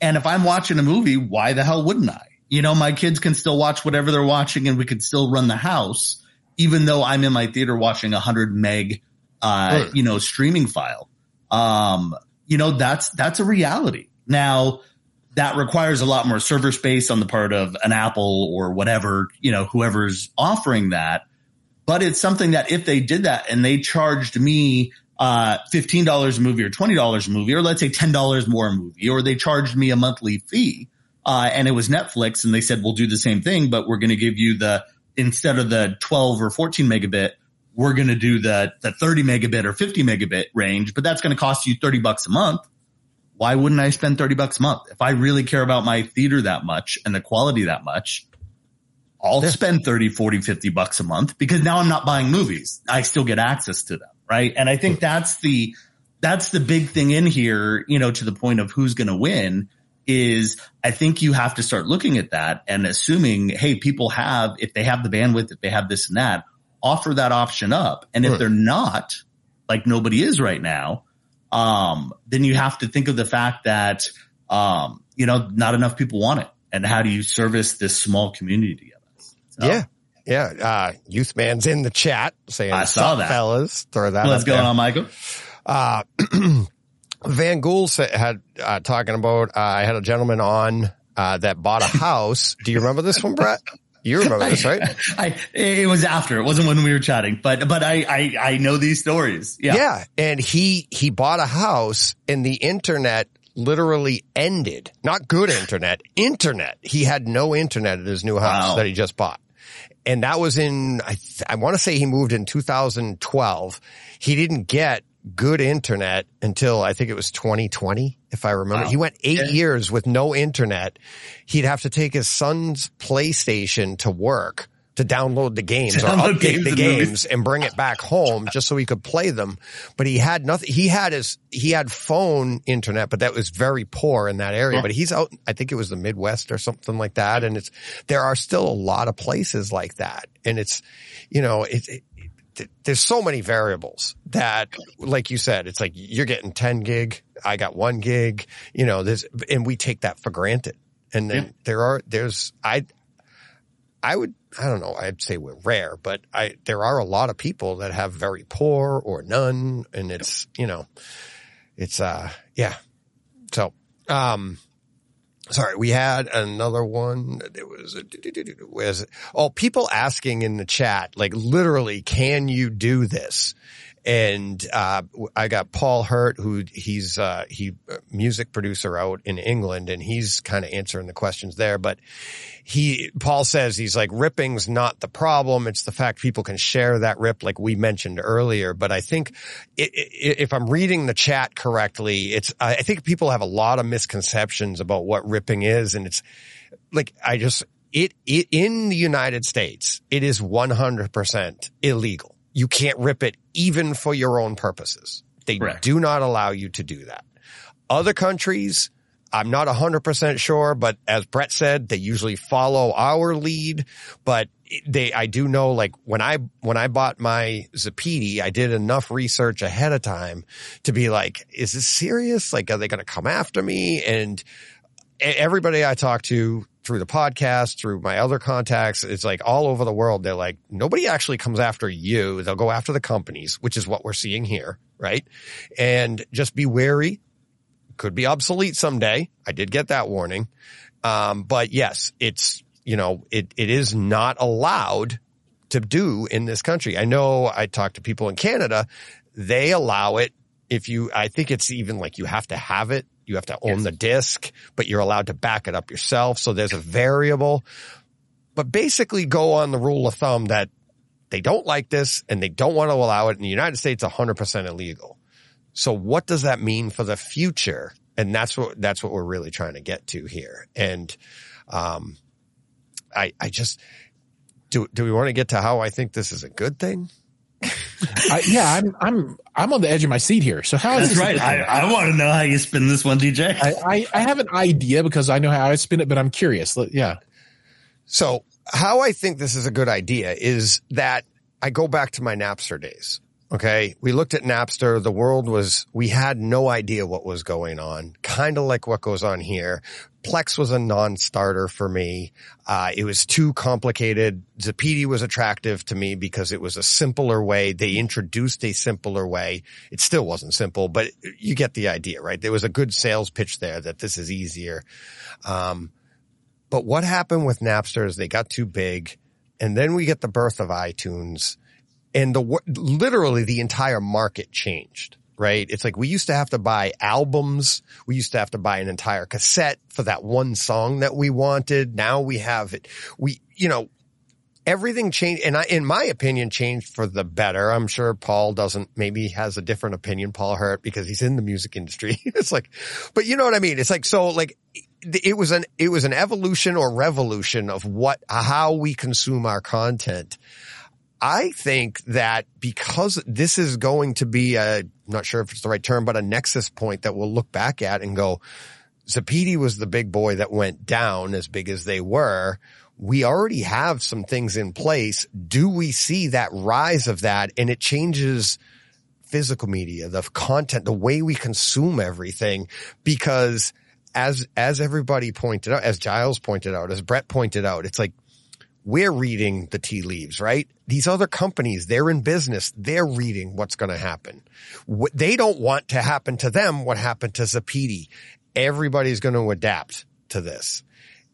and if I'm watching a movie, why the hell wouldn't I? You know, my kids can still watch whatever they're watching, and we could still run the house, even though I'm in my theater watching a hundred meg, uh, right. you know, streaming file. Um, you know, that's that's a reality. Now, that requires a lot more server space on the part of an Apple or whatever, you know, whoever's offering that. But it's something that if they did that and they charged me uh fifteen dollars a movie or twenty dollars a movie, or let's say ten dollars more a movie, or they charged me a monthly fee, uh and it was Netflix, and they said, we'll do the same thing, but we're going to give you the, instead of the twelve or fourteen megabit, we're going to do the, the thirty megabit or fifty megabit range, but that's going to cost you thirty bucks a month. Why wouldn't I spend thirty bucks a month? If I really care about my theater that much and the quality that much, I'll yeah. spend thirty, forty, fifty bucks a month, because now I'm not buying movies. I still get access to them. Right. And I think that's the, that's the big thing in here, you know, to the point of who's going to win, is I think you have to start looking at that and assuming, hey, people have, if they have the bandwidth, if they have this and that, offer that option up. And if right. they're not, like nobody is right now, um, then you have to think of the fact that, um, you know, not enough people want it. And how do you service this small community of us? So, yeah. Yeah. Uh, Youthman's in the chat saying, I saw that. Fellas, throw that What's going there. on, Michael? Uh, Van Gool said, had, uh, talking about, uh, I had a gentleman on, uh, that bought a house. Do you remember this one, Brett? You remember this, right? I, I, it was after. It wasn't when we were chatting, but, but I, I, I know these stories. Yeah. Yeah. And he, he bought a house and the internet literally ended. Not good internet, internet. He had no internet at his new house wow. that he just bought. And that was in, I, I want to say he moved in two thousand twelve. He didn't get good internet until I think it was twenty twenty, if I remember. Wow. He went eight yeah. years with no internet. He'd have to take his son's PlayStation to work to download the games download or update games the and games movies. and bring it back home just so he could play them. But he had nothing. He had his, he had phone internet, but that was very poor in that area. Yeah. But he's out, I think it was the Midwest or something like that. And it's, there are still a lot of places like that. And it's, you know, it's, it, there's so many variables that, like you said, it's like you're getting ten gig. I got one gig, you know, there's, and we take that for granted. And then yeah. there are, there's, I, I would, I don't know, I'd say we're rare, but I, there are a lot of people that have very poor or none. And it's, you know, it's, uh, yeah. So, um, sorry, we had another one. It was, a, where's it? Oh, people asking in the chat, like literally, can you do this? And, uh, I got Paul Hirt, who he's, uh, he music producer out in England, and he's kind of answering the questions there. But he, Paul says he's like, ripping's not the problem. It's the fact people can share that rip, like we mentioned earlier. But I think it, it, if I'm reading the chat correctly, it's, I think people have a lot of misconceptions about what ripping is. And it's like, I just, it, it in the United States, it is one hundred percent illegal. You can't rip it even for your own purposes. They Correct. do not allow you to do that. Other countries, I'm not one hundred percent sure, but as Brett said, they usually follow our lead. But they, I do know, like when I, when I bought my Zappiti, I did enough research ahead of time to be like, is this serious? Like, are they going to come after me? And everybody I talked to, through the podcast, through my other contacts, it's like all over the world. They're like, nobody actually comes after you. They'll go after the companies, which is what we're seeing here, right? And just be wary. Could be obsolete someday. I did get that warning. Um, but yes, it's, you know, it, it is not allowed to do in this country. I know I talked to people in Canada. They allow it if you, I think it's even like you have to have it. You have to own yes. the disc, but you're allowed to back it up yourself. So there's a variable, but basically go on the rule of thumb that they don't like this and they don't want to allow it in the United States, one hundred percent illegal. So what does that mean for the future? And that's what, that's what we're really trying to get to here. And, um, I, I just, do, do we want to get to how I think this is a good thing? I, yeah, I'm, I'm, I'm on the edge of my seat here. So how is this? That's right. I, I want to know how you spin this one, D J. I, I, I have an idea because I know how I spin it, but I'm curious. Yeah. So how I think this is a good idea is that I go back to my Napster days. Okay. We looked at Napster. The world was, we had no idea what was going on. Kind of like what goes on here. Plex was a non-starter for me. Uh, it was too complicated. Zappiti was attractive to me because it was a simpler way. They introduced a simpler way. It still wasn't simple, but you get the idea, right? There was a good sales pitch there that this is easier. Um, but what happened with Napster is they got too big, and then we get the birth of iTunes. And the literally the entire market changed, right? It's like we used to have to buy albums. We used to have to buy an entire cassette for that one song that we wanted. Now we have it. We, you know, everything changed, and I, in my opinion, changed for the better. I'm sure Paul doesn't, maybe has a different opinion, Paul Hirt, because he's in the music industry. It's like, but you know what I mean? It's like, so like, it was an, it was an evolution or revolution of what, how we consume our content. I think that because this is going to be a, I'm not sure if it's the right term, but a nexus point that we'll look back at and go, Zappiti was the big boy that went down as big as they were. We already have some things in place. Do we see that rise of that? And it changes physical media, the content, the way we consume everything, because as, as everybody pointed out, as Giles pointed out, as Brett pointed out, it's like, we're reading the tea leaves, right? These other companies, they're in business. They're reading what's going to happen. What they don't want to happen to them, what happened to Zappiti. Everybody's going to adapt to this.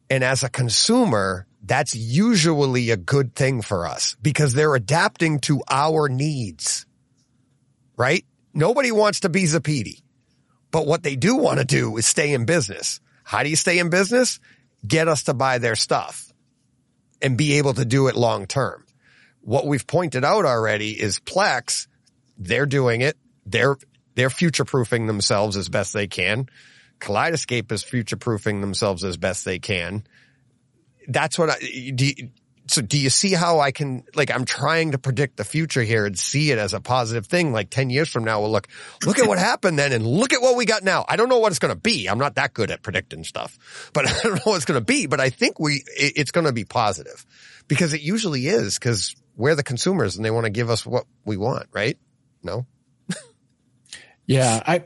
And as a consumer, that's usually a good thing for us because they're adapting to our needs, right? Nobody wants to be Zappiti. But what they do want to do is stay in business. How do you stay in business? Get us to buy their stuff and be able to do it long term. What we've pointed out already is Plex, they're doing it. They're they're future-proofing themselves as best they can. Kaleidescape is future-proofing themselves as best they can. That's what I do. You, so do you see how I can, like, I'm trying to predict the future here and see it as a positive thing. Like ten years from now, we'll look, look at what happened then and look at what we got now. I don't know what it's going to be. I'm not that good at predicting stuff, but I don't know what it's going to be. But I think we, it, it's going to be positive because it usually is because we're the consumers and they want to give us what we want, right? No? Yeah. I,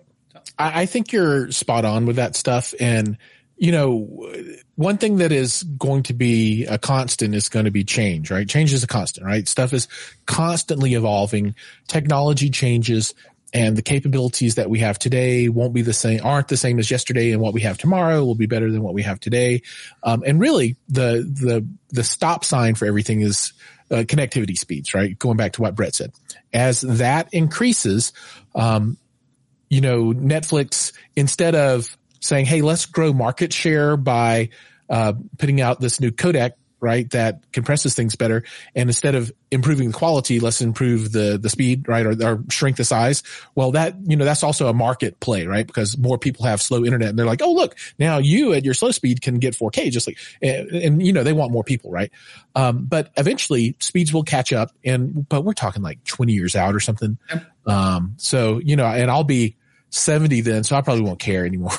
I think you're spot on with that stuff. And, you know, one thing that is going to be a constant is going to be change, right? Change is a constant, right? Stuff is constantly evolving. Technology changes and the capabilities that we have today won't be the same, aren't the same as yesterday, and what we have tomorrow will be better than what we have today. Um, and really the, the, the stop sign for everything is uh, connectivity speeds, right? Going back to what Brett said, as that increases, um, you know, Netflix, instead of saying, hey, let's grow market share by uh putting out this new codec, right, that compresses things better. And instead of improving the quality, let's improve the the speed, right, or, or shrink the size. Well, that, you know, that's also a market play, right, because more people have slow internet and they're like, oh, look, now you at your slow speed can get four K just like, and, and you know, they want more people, right? Um, but eventually speeds will catch up, and but we're talking like twenty years out or something. Um, so, you know, and I'll be seventy then, so I probably won't care anymore.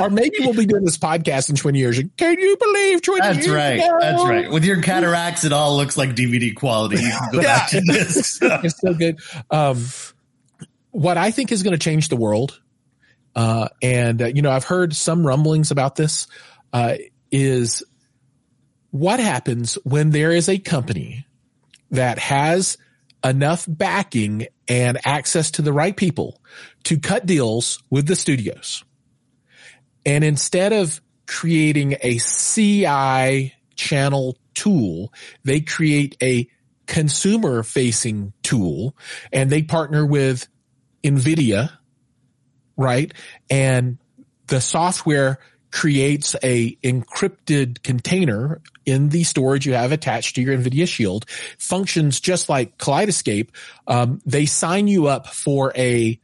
Or maybe we'll be doing this podcast in twenty years. Can you believe twenty that's years right ago? That's right. With your cataracts, it all looks like D V D quality. You can go back to this. It's so good. Um, what I think is going to change the world, uh, and, uh, you know, I've heard some rumblings about this, uh, is what happens when there is a company that has enough backing and access to the right people to cut deals with the studios. And instead of creating a C I channel tool, they create a consumer facing tool, and they partner with NVIDIA, right? And the software creates a encrypted container in the storage you have attached to your NVIDIA Shield, functions just like Kaleidescape. Um, they sign you up for a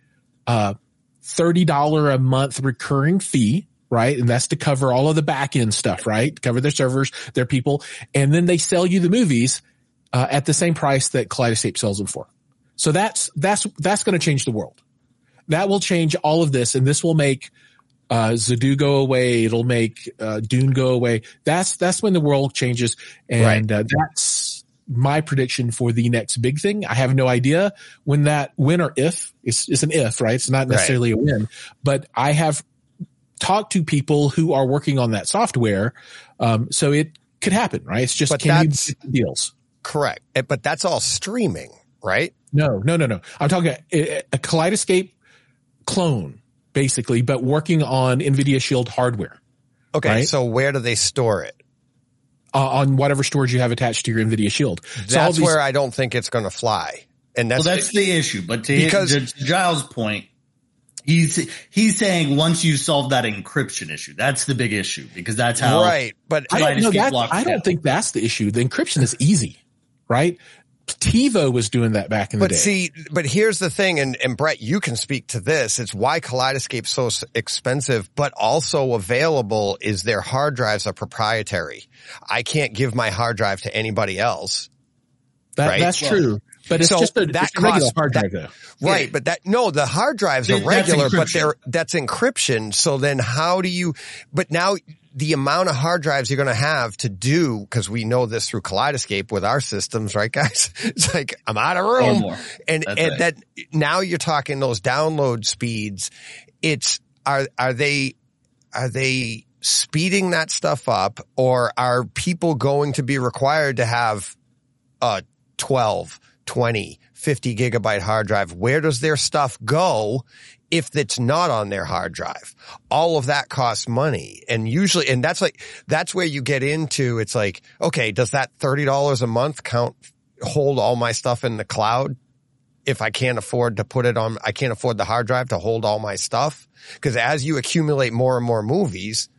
uh, thirty dollars a month recurring fee, right? And that's to cover all of the back-end stuff, right? Cover their servers, their people. And then they sell you the movies uh, at the same price that Kaleidescape sells them for. So that's that's that's going to change the world. That will change all of this, and this will make Uh, Zidoo go away. It'll make, uh, Dune go away. That's, that's when the world changes. And, right. uh, that's my prediction for the next big thing. I have no idea when that, when or if it's, it's an if, right? It's not necessarily right. a when, but I have talked to people who are working on that software. Um, so it could happen, right? It's just, but can you get deals? Correct. But that's all streaming, right? No, no, no, no. I'm talking a, a Kaleidescape clone, basically, but working on NVIDIA Shield hardware. Okay, right? So where do they store it? Uh, on whatever storage you have attached to your NVIDIA Shield. That's so all these- where I don't think it's going to fly. And that's, well, that's the issue. But to, because, hit, to Giles' point, He's he's saying once you solve that encryption issue, that's the big issue, because that's how. Right, but I don't, know that, I don't think that's the issue. The encryption is easy, right? TiVo was doing that back in the but day. But see, but here's the thing, and, and Brett, you can speak to this. It's why Kaleidescape's so expensive, but also available is their hard drives are proprietary. I can't give my hard drive to anybody else. That, right? That's true. But it's so just a, that it's a regular cost, hard drive, that, though. Right, yeah. But that no, the hard drives are regular, but they're that's encryption. So then, how do you? But now the amount of hard drives you're going to have to do, because we know this through Kaleidescape with our systems, right, guys? It's like I'm out of room, more. and that's and right. that now you're talking those download speeds. It's are are they are they speeding that stuff up, or are people going to be required to have uh twelve? twenty, fifty gigabyte hard drive? Where does their stuff go if it's not on their hard drive? All of that costs money. And usually, and that's like, that's where you get into, it's like, okay, does that thirty dollars a month count, hold all my stuff in the cloud? If I can't afford to put it on, I can't afford the hard drive to hold all my stuff. Because as you accumulate more and more movies,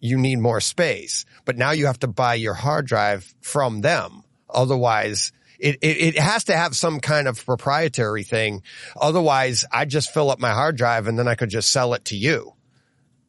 you need more space. But now you have to buy your hard drive from them. Otherwise, It, it it has to have some kind of proprietary thing. Otherwise, I just fill up my hard drive and then I could just sell it to you.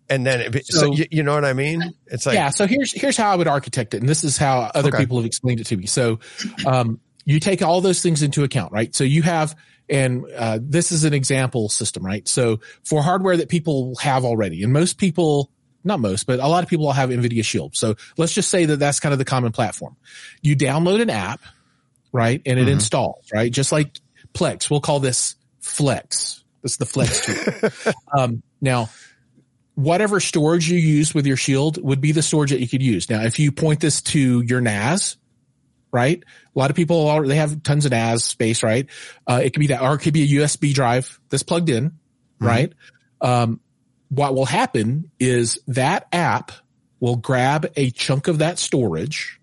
And then, it, so, so you, you know what I mean? It's like, yeah. So here's, here's how I would architect it. And this is how other okay. people have explained it to me. So, um, you take all those things into account, right? So you have, and, uh, this is an example system, right? So for hardware that people have already, and most people, not most, but a lot of people all have NVIDIA Shield. So let's just say that that's kind of the common platform. You download an app. Right. And it mm-hmm. installs, right? Just like Plex. We'll call this Flex. This is the Flex tool. um, now, whatever storage you use with your Shield would be the storage that you could use. Now, if you point this to your N A S, right? A lot of people are, they have tons of N A S space, right? Uh, it could be that, or it could be a U S B drive that's plugged in, mm-hmm. right? Um, what will happen is that app will grab a chunk of that storage.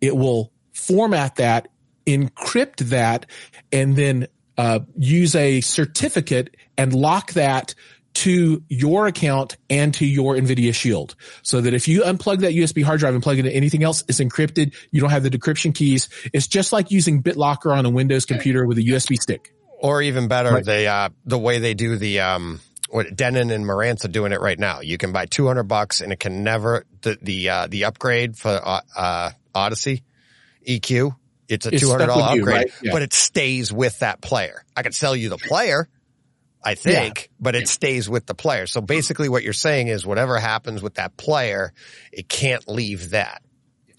It will format that, encrypt that, and then uh use a certificate and lock that to your account and to your NVIDIA Shield, so that if you unplug that U S B hard drive and plug it into anything else, it's encrypted. You don't have the decryption keys. It's just like using BitLocker on a Windows computer with a U S B stick. Or even better, right. the, uh, the way they do the... um What Denon and Marantz are doing it right now. You can buy two hundred bucks and it can never... The the, uh, the upgrade for uh, uh Odyssey... E Q, it's a it's two hundred dollars upgrade, you, right? Yeah. But it stays with that player. I could sell you the player, I think, yeah. but it yeah. stays with the player. So basically what you're saying is whatever happens with that player, it can't leave that.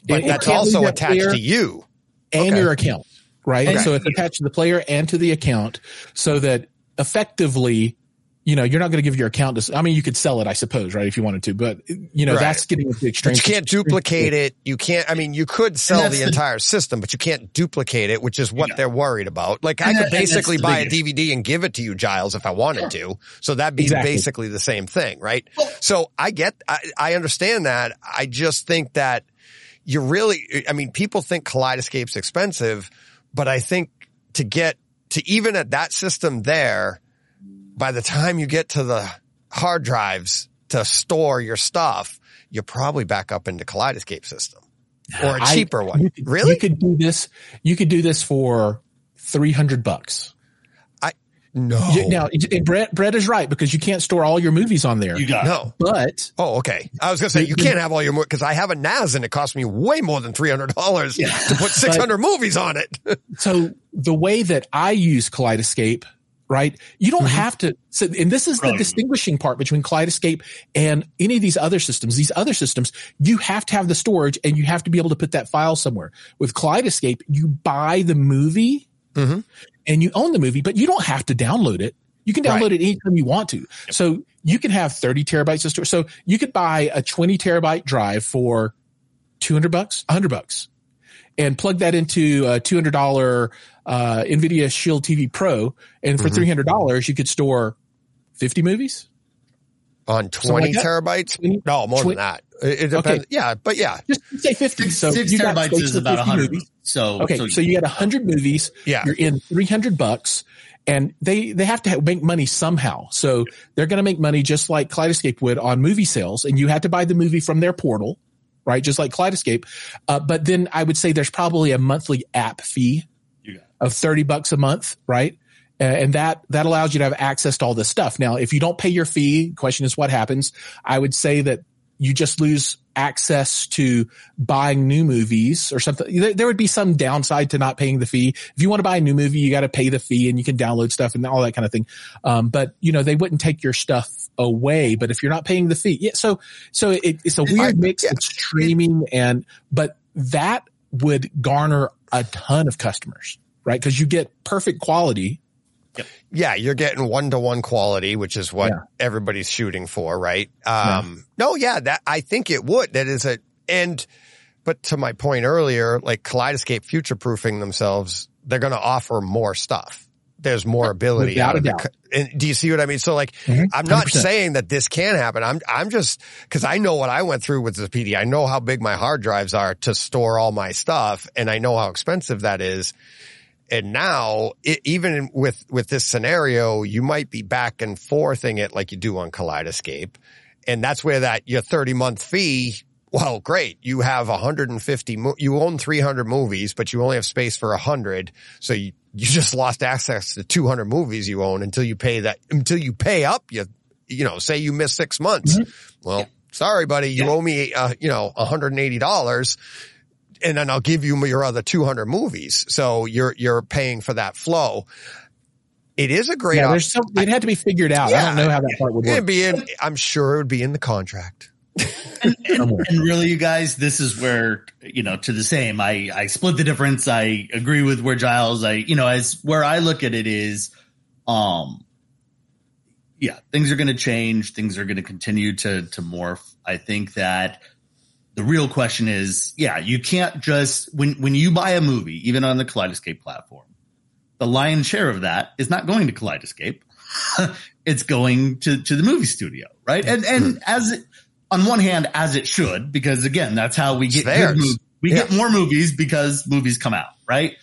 But it, that's it also that attached player, to you. And okay. your account, right? Okay. So it's attached to the player and to the account, so that effectively, you know, you're not going to give your account to, I mean, you could sell it, I suppose, right? If you wanted to, but you know, right. that's getting the extreme. But you can't duplicate it. You can't, I mean, you could sell the, the entire system, but you can't duplicate it, which is what yeah. they're worried about. Like and I could that, basically buy a D V D and give it to you, Giles, if I wanted sure. to. So that'd be exactly. basically the same thing, right? Well, so I get, I, I understand that. I just think that you really, I mean, people think Kaleidescape's expensive, but I think to get to even at that system there, by the time you get to the hard drives to store your stuff, you're probably back up into Kaleidescape system or a cheaper I, one. You could, really? You could do this. You could do this for three hundred bucks. I no. You, now, Brett, Brett is right, because you can't store all your movies on there. You got no. But oh, okay. I was going to say you can't have all your movies, because I have a N A S and it cost me way more than three hundred dollars yeah. to put six hundred but, movies on it. So the way that I use Kaleidescape. Right. You don't mm-hmm. have to. So, and this is the right. distinguishing part between Kaleidescape and any of these other systems. These other systems, you have to have the storage and you have to be able to put that file somewhere. With Kaleidescape, you buy the movie mm-hmm. and you own the movie, but you don't have to download it. You can download right. it anytime you want to. Yep. So you can have thirty terabytes of storage. So you could buy a twenty terabyte drive for two hundred bucks, one hundred bucks, and plug that into a two hundred dollars uh NVIDIA Shield T V Pro, and for mm-hmm. three hundred dollars you could store fifty movies. on twenty so terabytes? twenty, no, more twenty, than that. It depends. Okay. Yeah, but yeah. Just say fifty. Six, so six you terabytes got, is so about one hundred. Movies. So okay, so, so you got one hundred movies. Yeah. You're in three hundred bucks, and they, they have to make money somehow. So they're going to make money just like Kaleidescape would on movie sales, and you have to buy the movie from their portal, right? Just like Kaleidescape. Uh, but then I would say there's probably a monthly app fee of thirty bucks a month, right? And that, that allows you to have access to all this stuff. Now, if you don't pay your fee, question is what happens? I would say that you just lose access to buying new movies or something. There would be some downside to not paying the fee. If you want to buy a new movie, you got to pay the fee and you can download stuff and all that kind of thing. Um, but you know, they wouldn't take your stuff away, but if you're not paying the fee. Yeah. So, so it, it's a weird mix of streaming and, but that would garner a ton of customers, right? Cause you get perfect quality. Yep. Yeah, you're getting one-to-one quality, which is what yeah. everybody's shooting for, right? Um, yeah. No, yeah, that I think it would. That is a and, but to my point earlier, like Kaleidescape future-proofing themselves, they're going to offer more stuff. There's more ability. Without out of a doubt. The, and do you see what I mean? So, like, mm-hmm. I'm not one hundred percent saying that this can happen. I'm, I'm just because I know what I went through with the P D. I know how big my hard drives are to store all my stuff, and I know how expensive that is. And now, it, even with, with this scenario, you might be back and forthing it like you do on Kaleidescape. And that's where that, your thirty month fee, well, great. You have one hundred fifty, you own three hundred movies, but you only have space for one hundred. So you, you just lost access to two hundred movies you own until you pay that, until you pay up. You, you know, say you miss six months. Mm-hmm. Well, yeah. sorry, buddy. You yeah. owe me, uh, you know, one hundred eighty dollars. And then I'll give you your other two hundred movies. So you're, you're paying for that flow. It is a great yeah, option. Some, it had to be figured out. Yeah, I don't know how that part would work. It'd be in, I'm sure it would be in the contract. And, and, and really, you guys, this is where, you know, to the same, I, I split the difference. I agree with where Giles, I, you know, as where I look at it is, um, yeah, things are going to change. Things are going to continue to, to morph. I think that, the real question is, yeah, you can't just when when you buy a movie, even on the Kaleidescape platform, the lion's share of that is not going to Kaleidescape. It's going to to the movie studio, right? And and as it, on one hand, as it should, because again, that's how we get good movies. We yeah. get more movies because movies come out, right?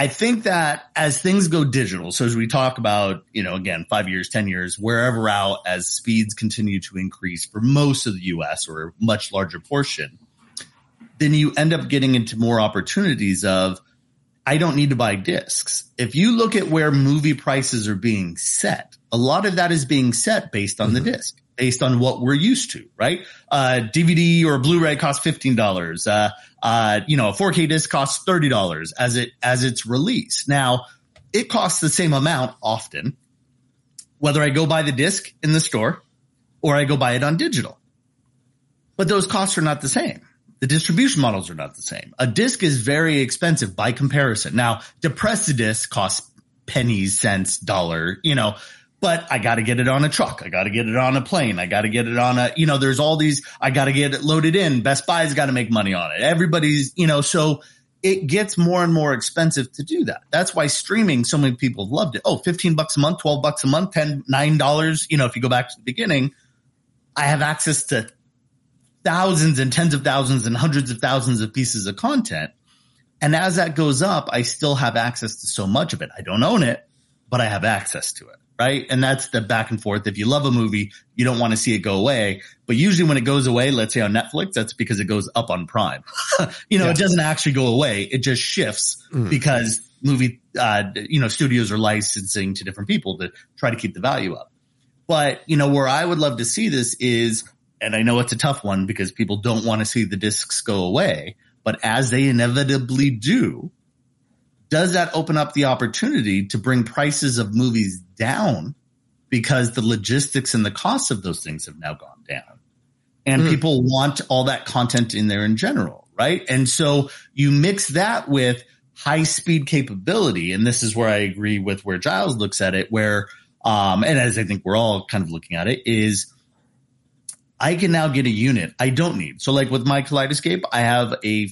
I think that as things go digital, so as we talk about, you know, again, five years, ten years, wherever out, as speeds continue to increase for most of the U S or a much larger portion, then you end up getting into more opportunities of, I don't need to buy discs. If you look at where movie prices are being set, a lot of that is being set based on mm-hmm. the disc, based on what we're used to, right? Uh, D V D or Blu-ray costs fifteen dollars. Uh, uh, you know, a four K disc costs thirty dollars as it, as it's released. Now it costs the same amount often, whether I go buy the disc in the store or I go buy it on digital, but those costs are not the same. The distribution models are not the same. A disc is very expensive by comparison. Now depressed disc costs pennies, cents, dollar, you know, but I got to get it on a truck. I got to get it on a plane. I got to get it on a, you know, there's all these, I got to get it loaded in. Best Buy's got to make money on it. Everybody's, you know, so it gets more and more expensive to do that. That's why streaming, so many people loved it. Oh, fifteen bucks a month, twelve bucks a month, ten, nine dollars. You know, if you go back to the beginning, I have access to thousands and tens of thousands and hundreds of thousands of pieces of content. And as that goes up, I still have access to so much of it. I don't own it, but I have access to it. Right. And that's the back and forth. If you love a movie, you don't want to see it go away. But usually when it goes away, let's say on Netflix, that's because it goes up on Prime. you know, yeah. It doesn't actually go away. It just shifts mm. because movie, uh, you know, studios are licensing to different people to try to keep the value up. But, you know, where I would love to see this is, and I know it's a tough one because people don't want to see the discs go away, but as they inevitably do, does that open up the opportunity to bring prices of movies down because the logistics and the costs of those things have now gone down and mm. people want all that content in there in general, right? And so you mix that with high speed capability. And this is where I agree with where Giles looks at it, where, um, and as I think we're all kind of looking at it is I can now get a unit I don't need. So like with my Kaleidescape, I have a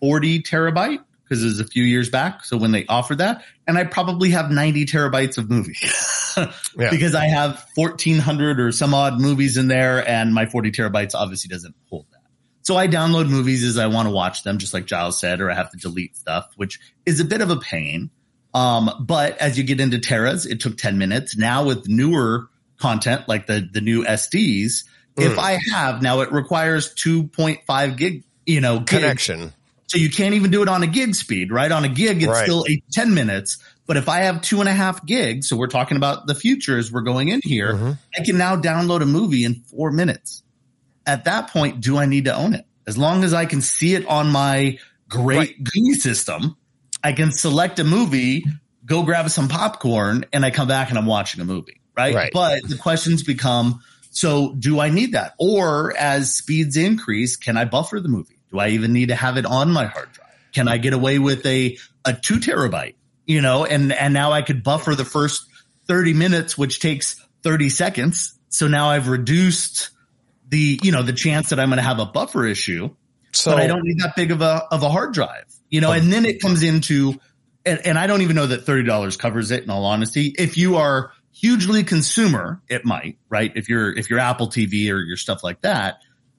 forty terabyte. because it was a few years back. So when they offered that, and I probably have ninety terabytes of movies yeah. because I have fourteen hundred or some odd movies in there, and my forty terabytes obviously doesn't hold that. So I download movies as I want to watch them, just like Giles said, or I have to delete stuff, which is a bit of a pain. Um, but as you get into teras, it took ten minutes. Now with newer content, like the, the new S Ds, mm. if I have now, it requires two point five gig, you know, gig. Connection. So you can't even do it on a gig speed, right? On a gig, it's right. still eight, ten minutes. But if I have two and a half gigs, so we're talking about the future as we're going in here, mm-hmm. I can now download a movie in four minutes. At that point, do I need to own it? As long as I can see it on my great right. G system, I can select a movie, go grab some popcorn, and I come back and I'm watching a movie, right? right? But the questions become, so do I need that? Or as speeds increase, can I buffer the movie? Do I even need to have it on my hard drive? Can I get away with a, a two terabyte, you know, and, and now I could buffer the first thirty minutes, which takes thirty seconds. So now I've reduced the, you know, the chance that I'm going to have a buffer issue, so, but I don't need that big of a, of a hard drive, you know, and then it comes into, and, and I don't even know that thirty dollars covers it in all honesty. If you are hugely consumer, it might, right? If you're, if you're Apple T V or your stuff like that.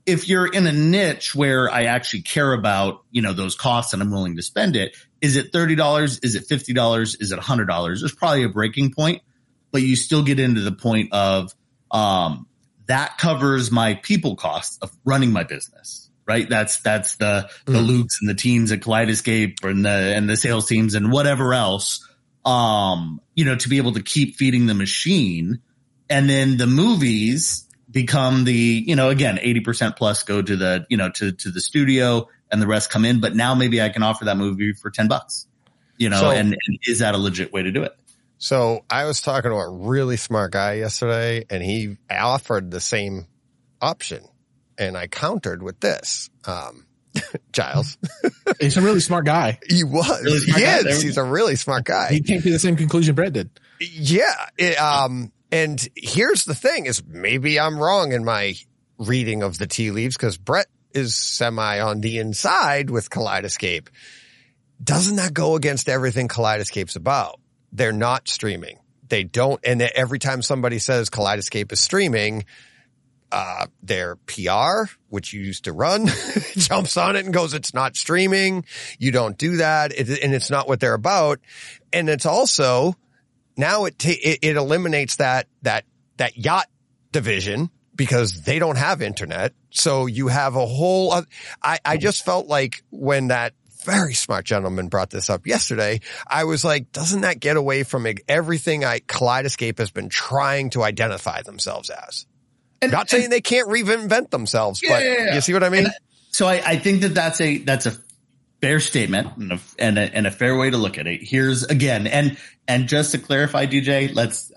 If you're in a niche where I actually care about, you know, those costs and I'm willing to spend it, is it thirty dollars? Is it fifty dollars? Is it one hundred dollars? There's probably a breaking point, but you still get into the point of um, that covers my people costs of running my business, right? That's that's the the mm. Lukes and the teams at Kaleidescape and the and the sales teams and whatever else, um, you know, to be able to keep feeding the machine. And then the movies become the, you know, again, eighty percent plus go to the, you know, to, to the studio and the rest come in. But now maybe I can offer that movie for ten bucks, you know, so, and, and is that a legit way to do it? So I was talking to a really smart guy yesterday and he offered the same option. And I countered with this, um, Giles. He's a really smart guy. He was. Really he is. He's a really smart guy. He came to the same conclusion Brett did. Yeah. It, um, And here's the thing is maybe I'm wrong in my reading of the tea leaves because Brett is semi on the inside with Kaleidescape. Doesn't that go against everything Kaleidescape's about? They're not streaming. They don't. And every time somebody says Kaleidescape is streaming, uh, their P R, which you used to run, jumps on it and goes, it's not streaming. You don't do that. It, and it's not what they're about. And it's also... Now it, t- it it eliminates that that that yacht division because they don't have internet. So you have a whole other, I I just felt like when that very smart gentleman brought this up yesterday, I was like, doesn't that get away from everything I Kaleidescape has been trying to identify themselves as? And, Not saying and, they can't reinvent themselves, yeah, but yeah, yeah. you see what I mean? And, so I, I think that that's a that's a. fair statement and a, and, a, and a fair way to look at it. Here's again, and and just to clarify, D J, let's.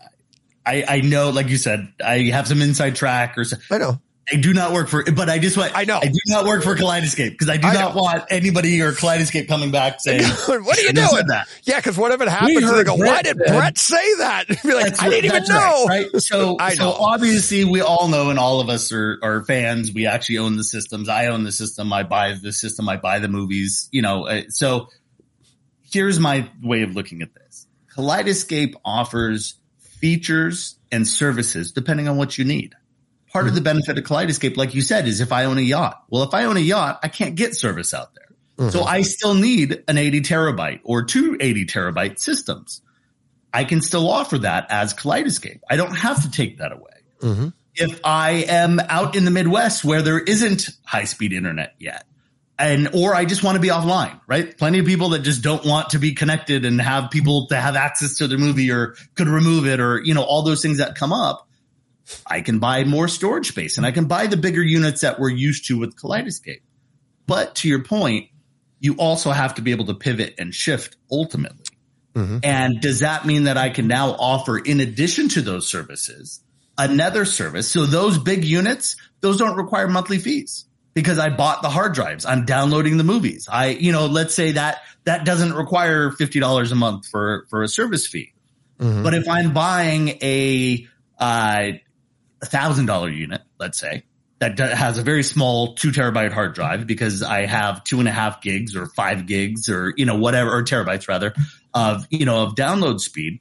I, I know, like you said, I have some inside track or. I know I do not work for, but I just want. I know I do not work for Kaleidescape because I do I not know. want anybody or Kaleidescape coming back saying, "What are you doing?" That. Yeah, because whatever happened, they go, "Why did Brett, Brett say that?" Be like, that's I didn't even know. Right? right? So, I know. so obviously, we all know, and all of us are are fans. We actually own the systems. I own the system. I buy the system. I buy the movies. You know. Uh, so here's my way of looking at this: Kaleidescape offers features and services depending on what you need. Part of the benefit of Kaleidescape, like you said, is if I own a yacht. Well, if I own a yacht, I can't get service out there. Mm-hmm. So I still need an eighty terabyte or two eighty terabyte systems. I can still offer that as Kaleidescape. I don't have to take that away. Mm-hmm. If I am out in the Midwest where there isn't high-speed internet yet, and or I just want to be offline, right? Plenty of people that just don't want to be connected and have people to have access to their movie or could remove it or, you know, all those things that come up. I can buy more storage space and I can buy the bigger units that we're used to with Kaleidescape. But to your point, you also have to be able to pivot and shift ultimately. Mm-hmm. And does that mean that I can now offer, in addition to those services, another service? So those big units, those don't require monthly fees because I bought the hard drives. I'm downloading the movies. I, you know, let's say that that doesn't require fifty dollars a month for, for a service fee. Mm-hmm. But if I'm buying a, uh, a thousand dollar unit, let's say, that has a very small two terabyte hard drive because I have two and a half gigs or five gigs or, you know, whatever, or terabytes rather of, you know, of download speed.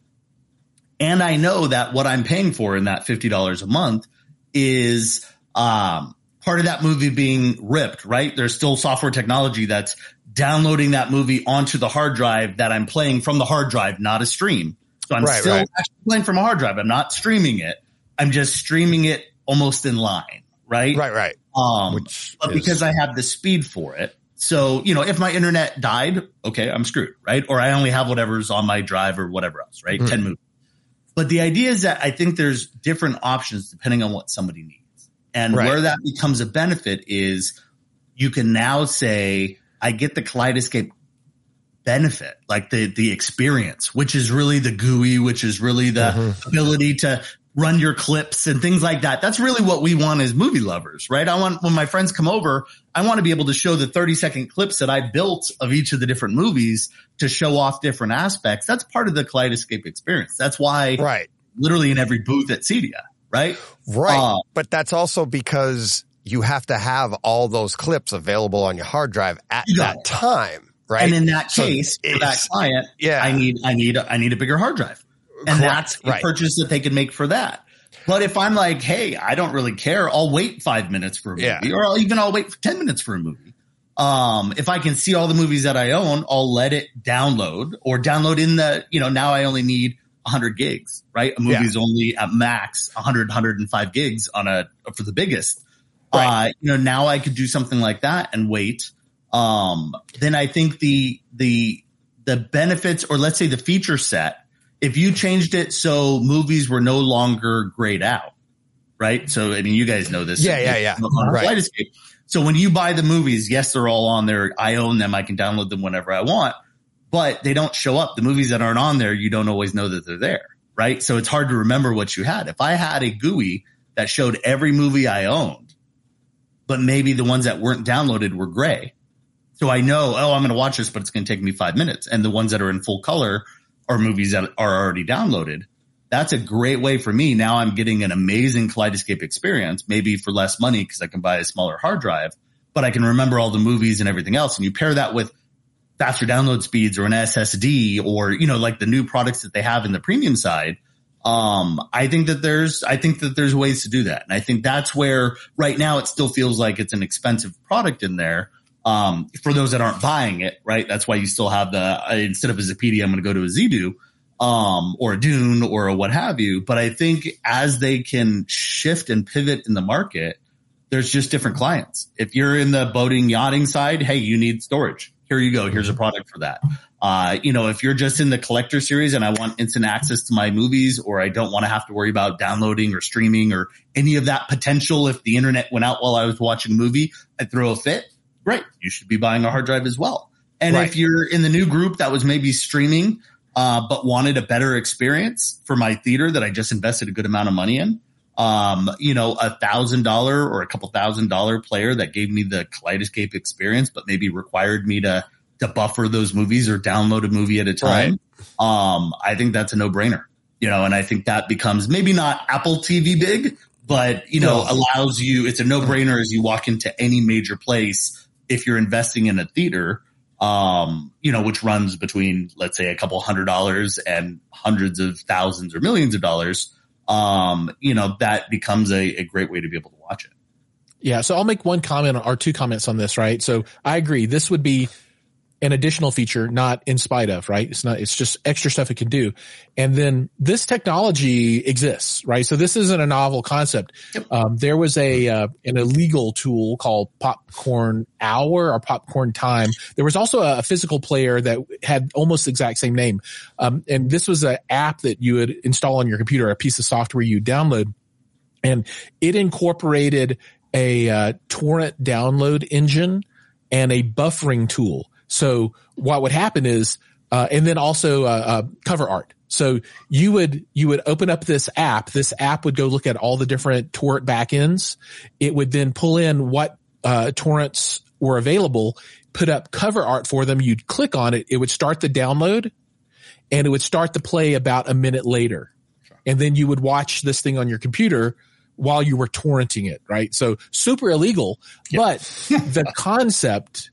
And I know that what I'm paying for in that fifty dollars a month is, um, part of that movie being ripped, right? There's still software technology that's downloading that movie onto the hard drive that I'm playing from the hard drive, not a stream. So I'm right, still right. actually playing from a hard drive. I'm not streaming it. I'm just streaming it almost in line, right? Right, right. Um, Which but is... because I have the speed for it. So, you know, if my internet died, okay, I'm screwed, right? Or I only have whatever's on my drive or whatever else, right? Mm. ten movies. But the idea is that I think there's different options depending on what somebody needs. And right. where that becomes a benefit is you can now say, I get the Kaleidescape benefit, like the the experience, which is really the G U I, which is really the mm-hmm. ability to run your clips and things like that. That's really what we want as movie lovers, right? I want, when my friends come over, I want to be able to show the thirty second clips that I built of each of the different movies to show off different aspects. That's part of the Kaleidescape experience. That's why right. literally in every booth at CEDIA, right? Right. Um, but that's also because you have to have all those clips available on your hard drive at you that it. time, right? And in that case, so for that client, yeah. I need, I need, I need a bigger hard drive. And Correct. that's the right. purchase that they can make for that. But if I'm like, hey, I don't really care. I'll wait five minutes for a movie yeah. or I'll even I'll wait for ten minutes for a movie. Um, if I can see all the movies that I own, I'll let it download or download in the, you know, now I only need one hundred gigs, right? A movie's yeah. only at max one hundred, one hundred five gigs on a for the biggest. Right. Uh, you know, now I could do something like that and wait. Um, then I think the the the benefits, or let's say the feature set, if you changed it so movies were no longer grayed out, right? So, I mean, you guys know this. Yeah, yeah, yeah. Right. So when you buy the movies, yes, they're all on there. I own them. I can download them whenever I want, but they don't show up. The movies that aren't on there, you don't always know that they're there, right? So it's hard to remember what you had. If I had a G U I that showed every movie I owned, but maybe the ones that weren't downloaded were gray. So I know, oh, I'm going to watch this, but it's going to take me five minutes. And the ones that are in full color or movies that are already downloaded, that's a great way for me. Now I'm getting an amazing Kaleidescape experience, maybe for less money because I can buy a smaller hard drive, but I can remember all the movies and everything else. And you pair that with faster download speeds or an S S D or, you know, like the new products that they have in the premium side. Um, I think that there's, I think that there's ways to do that. And I think that's where right now it still feels like it's an expensive product in there. Um, for those that aren't buying it, right? That's why you still have the, uh, instead of a Zappiti, I'm going to go to a Zidoo, um, or a Dune or a what have you. But I think as they can shift and pivot in the market, there's just different clients. If you're in the boating, yachting side, hey, you need storage. Here you go. Here's a product for that. Uh, you know, if you're just in the collector series and I want instant access to my movies, or I don't want to have to worry about downloading or streaming or any of that potential. If the internet went out while I was watching a movie, I'd throw a fit. Right. You should be buying a hard drive as well. And right. if you're in the new group that was maybe streaming, uh, but wanted a better experience for my theater that I just invested a good amount of money in, um, you know, a thousand dollar or a couple thousand dollar player that gave me the Kaleidescape experience, but maybe required me to, to buffer those movies or download a movie at a time. Right. Um, I think that's a no brainer, you know, and I think that becomes maybe not Apple T V big, but, you know, no. allows you, it's a no brainer as you walk into any major place. If you're investing in a theater, um, you know, which runs between, let's say, a couple hundred dollars and hundreds of thousands or millions of dollars, um, you know, that becomes a, a great way to be able to watch it. Yeah. So I'll make one comment or two comments on this, right? So I agree. This would be an additional feature, not in spite of, right? It's not, it's just extra stuff it can do. And then this technology exists, right? So this isn't a novel concept. Yep. Um, there was a, uh, an illegal tool called Popcorn Hour or Popcorn Time. There was also a physical player that had almost the exact same name. Um, and this was an app that you would install on your computer, a piece of software you download, and it incorporated a, uh, torrent download engine and a buffering tool. So what would happen is, uh, and then also, uh, uh, cover art. So you would, you would open up this app. This app would go look at all the different torrent backends. It would then pull in what, uh, torrents were available, put up cover art for them. You'd click on it. It would start the download and it would start the play about a minute later. And then you would watch this thing on your computer while you were torrenting it, right? So super illegal, yeah. But the concept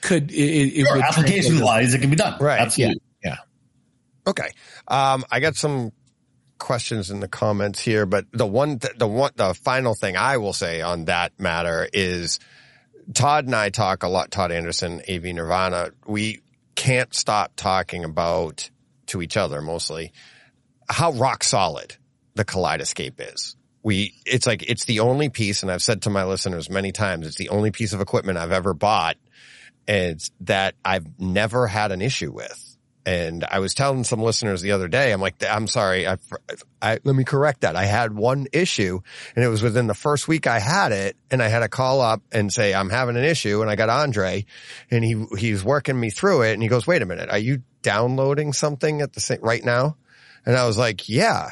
could it, it sure, would application wise it can be done, right? Absolutely, yeah. yeah. Okay, um, I got some questions in the comments here, but the one, th- the one, the final thing I will say on that matter is Todd and I talk a lot. Todd Anderson, A V Nirvana, we can't stop talking about to each other mostly how rock solid the Kaleidescape is. We, it's like, it's the only piece, and I've said to my listeners many times, it's the only piece of equipment I've ever bought and that I've never had an issue with. And I was telling some listeners the other day, I'm like, I'm sorry, I, I, let me correct that. I had one issue, and it was within the first week I had it, and I had a call up and say, I'm having an issue, and I got Andre, and he he's working me through it, and he goes, wait a minute, are you downloading something at the same, right now? And I was like, yeah.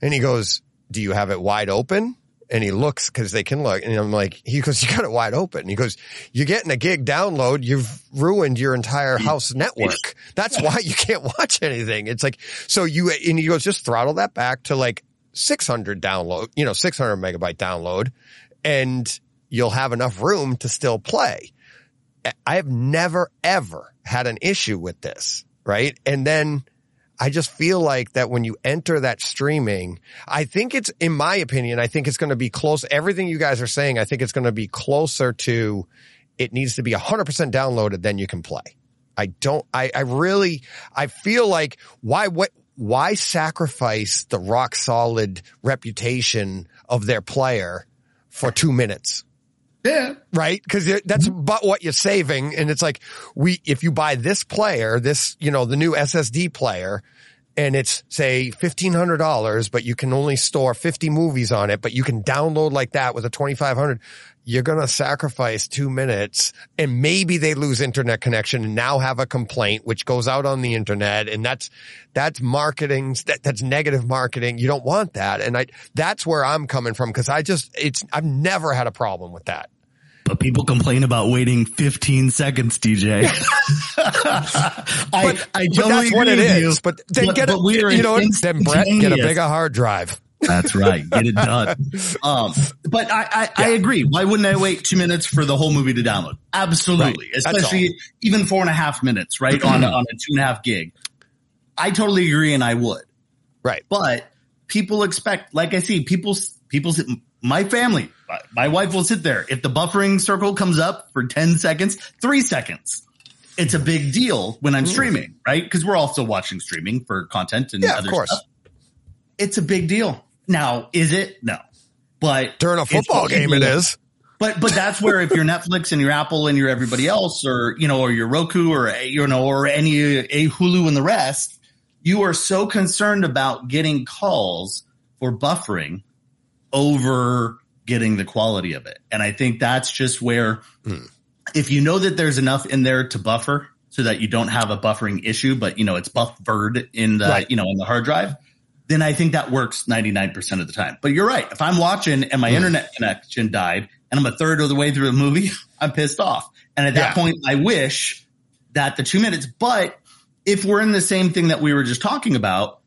And he goes, do you have it wide open? And he looks, because they can look, and I'm like, he goes, you got it wide open. And he goes, you're getting a gig download. You've ruined your entire house network. That's why you can't watch anything. It's like, so you, and he goes, just throttle that back to like six hundred download, you know, six hundred megabyte download, and you'll have enough room to still play. I have never, ever had an issue with this, right? And then I just feel like that when you enter that streaming, I think it's, in my opinion, I think it's going to be close. Everything you guys are saying, I think it's going to be closer to, it needs to be one hundred percent downloaded, then you can play. I don't, I, I really, I feel like why, what, why sacrifice the rock solid reputation of their player for two minutes? Yeah. Right? Because that's about what you're saving. And it's like, we, if you buy this player, this, you know, the new S S D player, and it's, say, fifteen hundred dollars, but you can only store fifty movies on it, but you can download like that with a twenty-five hundred, you're going to sacrifice two minutes, and maybe they lose internet connection and now have a complaint, which goes out on the internet. And that's, that's marketing. That, that's negative marketing. You don't want that. And I, that's where I'm coming from. Cause I just, it's, I've never had a problem with that. But people complain about waiting fifteen seconds, D J. I, but, I but that's what it is. You. But then but, get but a, we you know, then Brett, get a bigger hard drive. That's right. Get it done. Um, but I, I, yeah. I agree. Why wouldn't I wait two minutes for the whole movie to download? Absolutely. Right. Especially even four and a half minutes, right? on, on a two and a half gig. I totally agree, and I would. Right. But people expect, like I see, people, people sit, my family, my wife will sit there. If the buffering circle comes up for ten seconds, three seconds, it's a big deal when I'm streaming, right? Because we're also watching streaming for content and yeah, other of course. Stuff. It's a big deal. Now, is it? No. But during a football game, it is. But but that's where if you're Netflix and you're Apple and you're everybody else, or you know, or your Roku or you know, or any a Hulu and the rest, you are so concerned about getting calls for buffering over getting the quality of it. And I think that's just where mm. if you know that there's enough in there to buffer so that you don't have a buffering issue, but you know, it's buffered in the, right. you know, in the hard drive, then I think that works ninety-nine percent of the time. But you're right. If I'm watching and my mm. internet connection died and I'm a third of the way through the movie, I'm pissed off. And at yeah. that point, I wish that the two minutes, but if we're in the same thing that we were just talking about,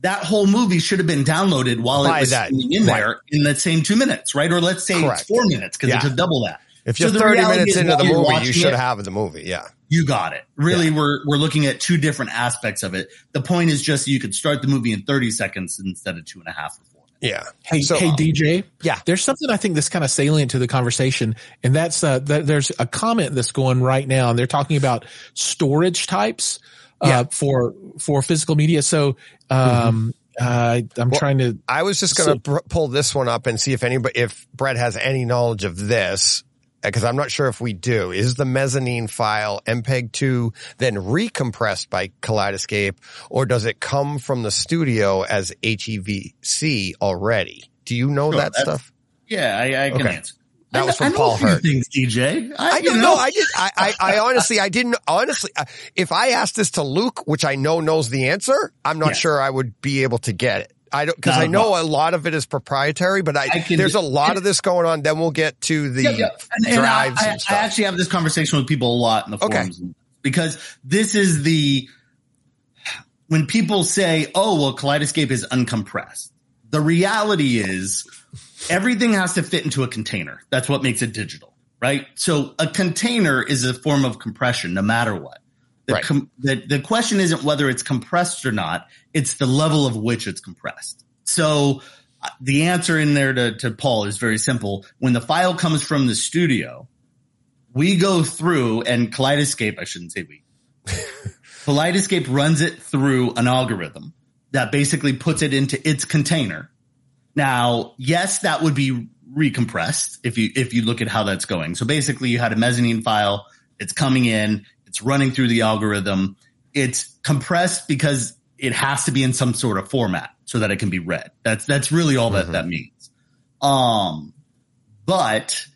that whole movie should have been downloaded while By it was that, in there right. in that same two minutes, right? Or let's say Correct. It's four minutes because yeah. it's a double that. If you're so thirty minutes into the movie, you should it, have the movie. Yeah. You got it. Really, yeah. we're we're looking at two different aspects of it. The point is just you could start the movie in thirty seconds instead of two and a half or four. Yeah. Hey, so, hey, um, D J. Yeah. There's something I think that's kind of salient to the conversation, and that's uh, th- there's a comment that's going right now, and they're talking about storage types. Yeah. Uh, for, for physical media. So, um, uh, I'm well, trying to, I was just going to so, pr- pull this one up and see if anybody, if Brett has any knowledge of this, because I'm not sure if we do. Is the mezzanine file M P E G two then recompressed by Kaleidescape, or does it come from the studio as H E V C already? Do you know sure, that stuff? Yeah, I, I can okay. answer. That was from I Paul Hirt. Things, D J. I, I don't know. know. I, did, I, I, I honestly, I didn't. Honestly, if I asked this to Luke, which I know knows the answer, I'm not yeah. sure I would be able to get it. I don't because I know problem. A lot of it is proprietary, but I, I can, there's a lot it, of this going on. Then we'll get to the yeah, yeah. And, and drives. I, I, and stuff. I actually have this conversation with people a lot in the forums okay. because this is the when people say, "Oh, well, Kaleidescape is uncompressed." The reality is everything has to fit into a container. That's what makes it digital, right? So a container is a form of compression no matter what. The, right. com- the, the question isn't whether it's compressed or not. It's the level of which it's compressed. So the answer in there to, to Paul is very simple. When the file comes from the studio, we go through and Kaleidescape, I shouldn't say we, Kaleidescape runs it through an algorithm that basically puts it into its container. Now, yes, that would be recompressed if you if you look at how that's going. So basically you had a mezzanine file. It's coming in. It's running through the algorithm. It's compressed because it has to be in some sort of format so that it can be read. That's that's really all mm-hmm. that that means. Um, but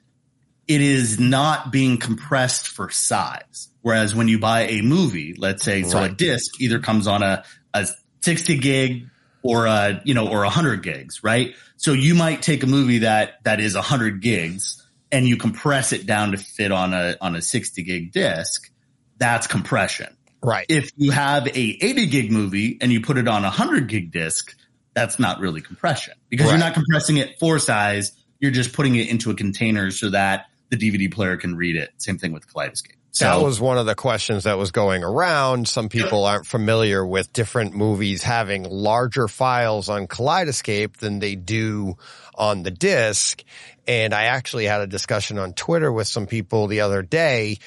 it is not being compressed for size. Whereas when you buy a movie, let's say, right. so a disc either comes on a, a sixty gig or a, you know, or a hundred gigs, right? So you might take a movie that, that is a hundred gigs and you compress it down to fit on a, on a sixty gig disc. That's compression. Right. If you have a eighty gig movie and you put it on a hundred gig disc, that's not really compression because right. you're not compressing it for size. You're just putting it into a container so that the D V D player can read it. Same thing with Kaleidescape. So that was one of the questions that was going around. Some people aren't familiar with different movies having larger files on Kaleidescape than they do on the disc. And I actually had a discussion on Twitter with some people the other day.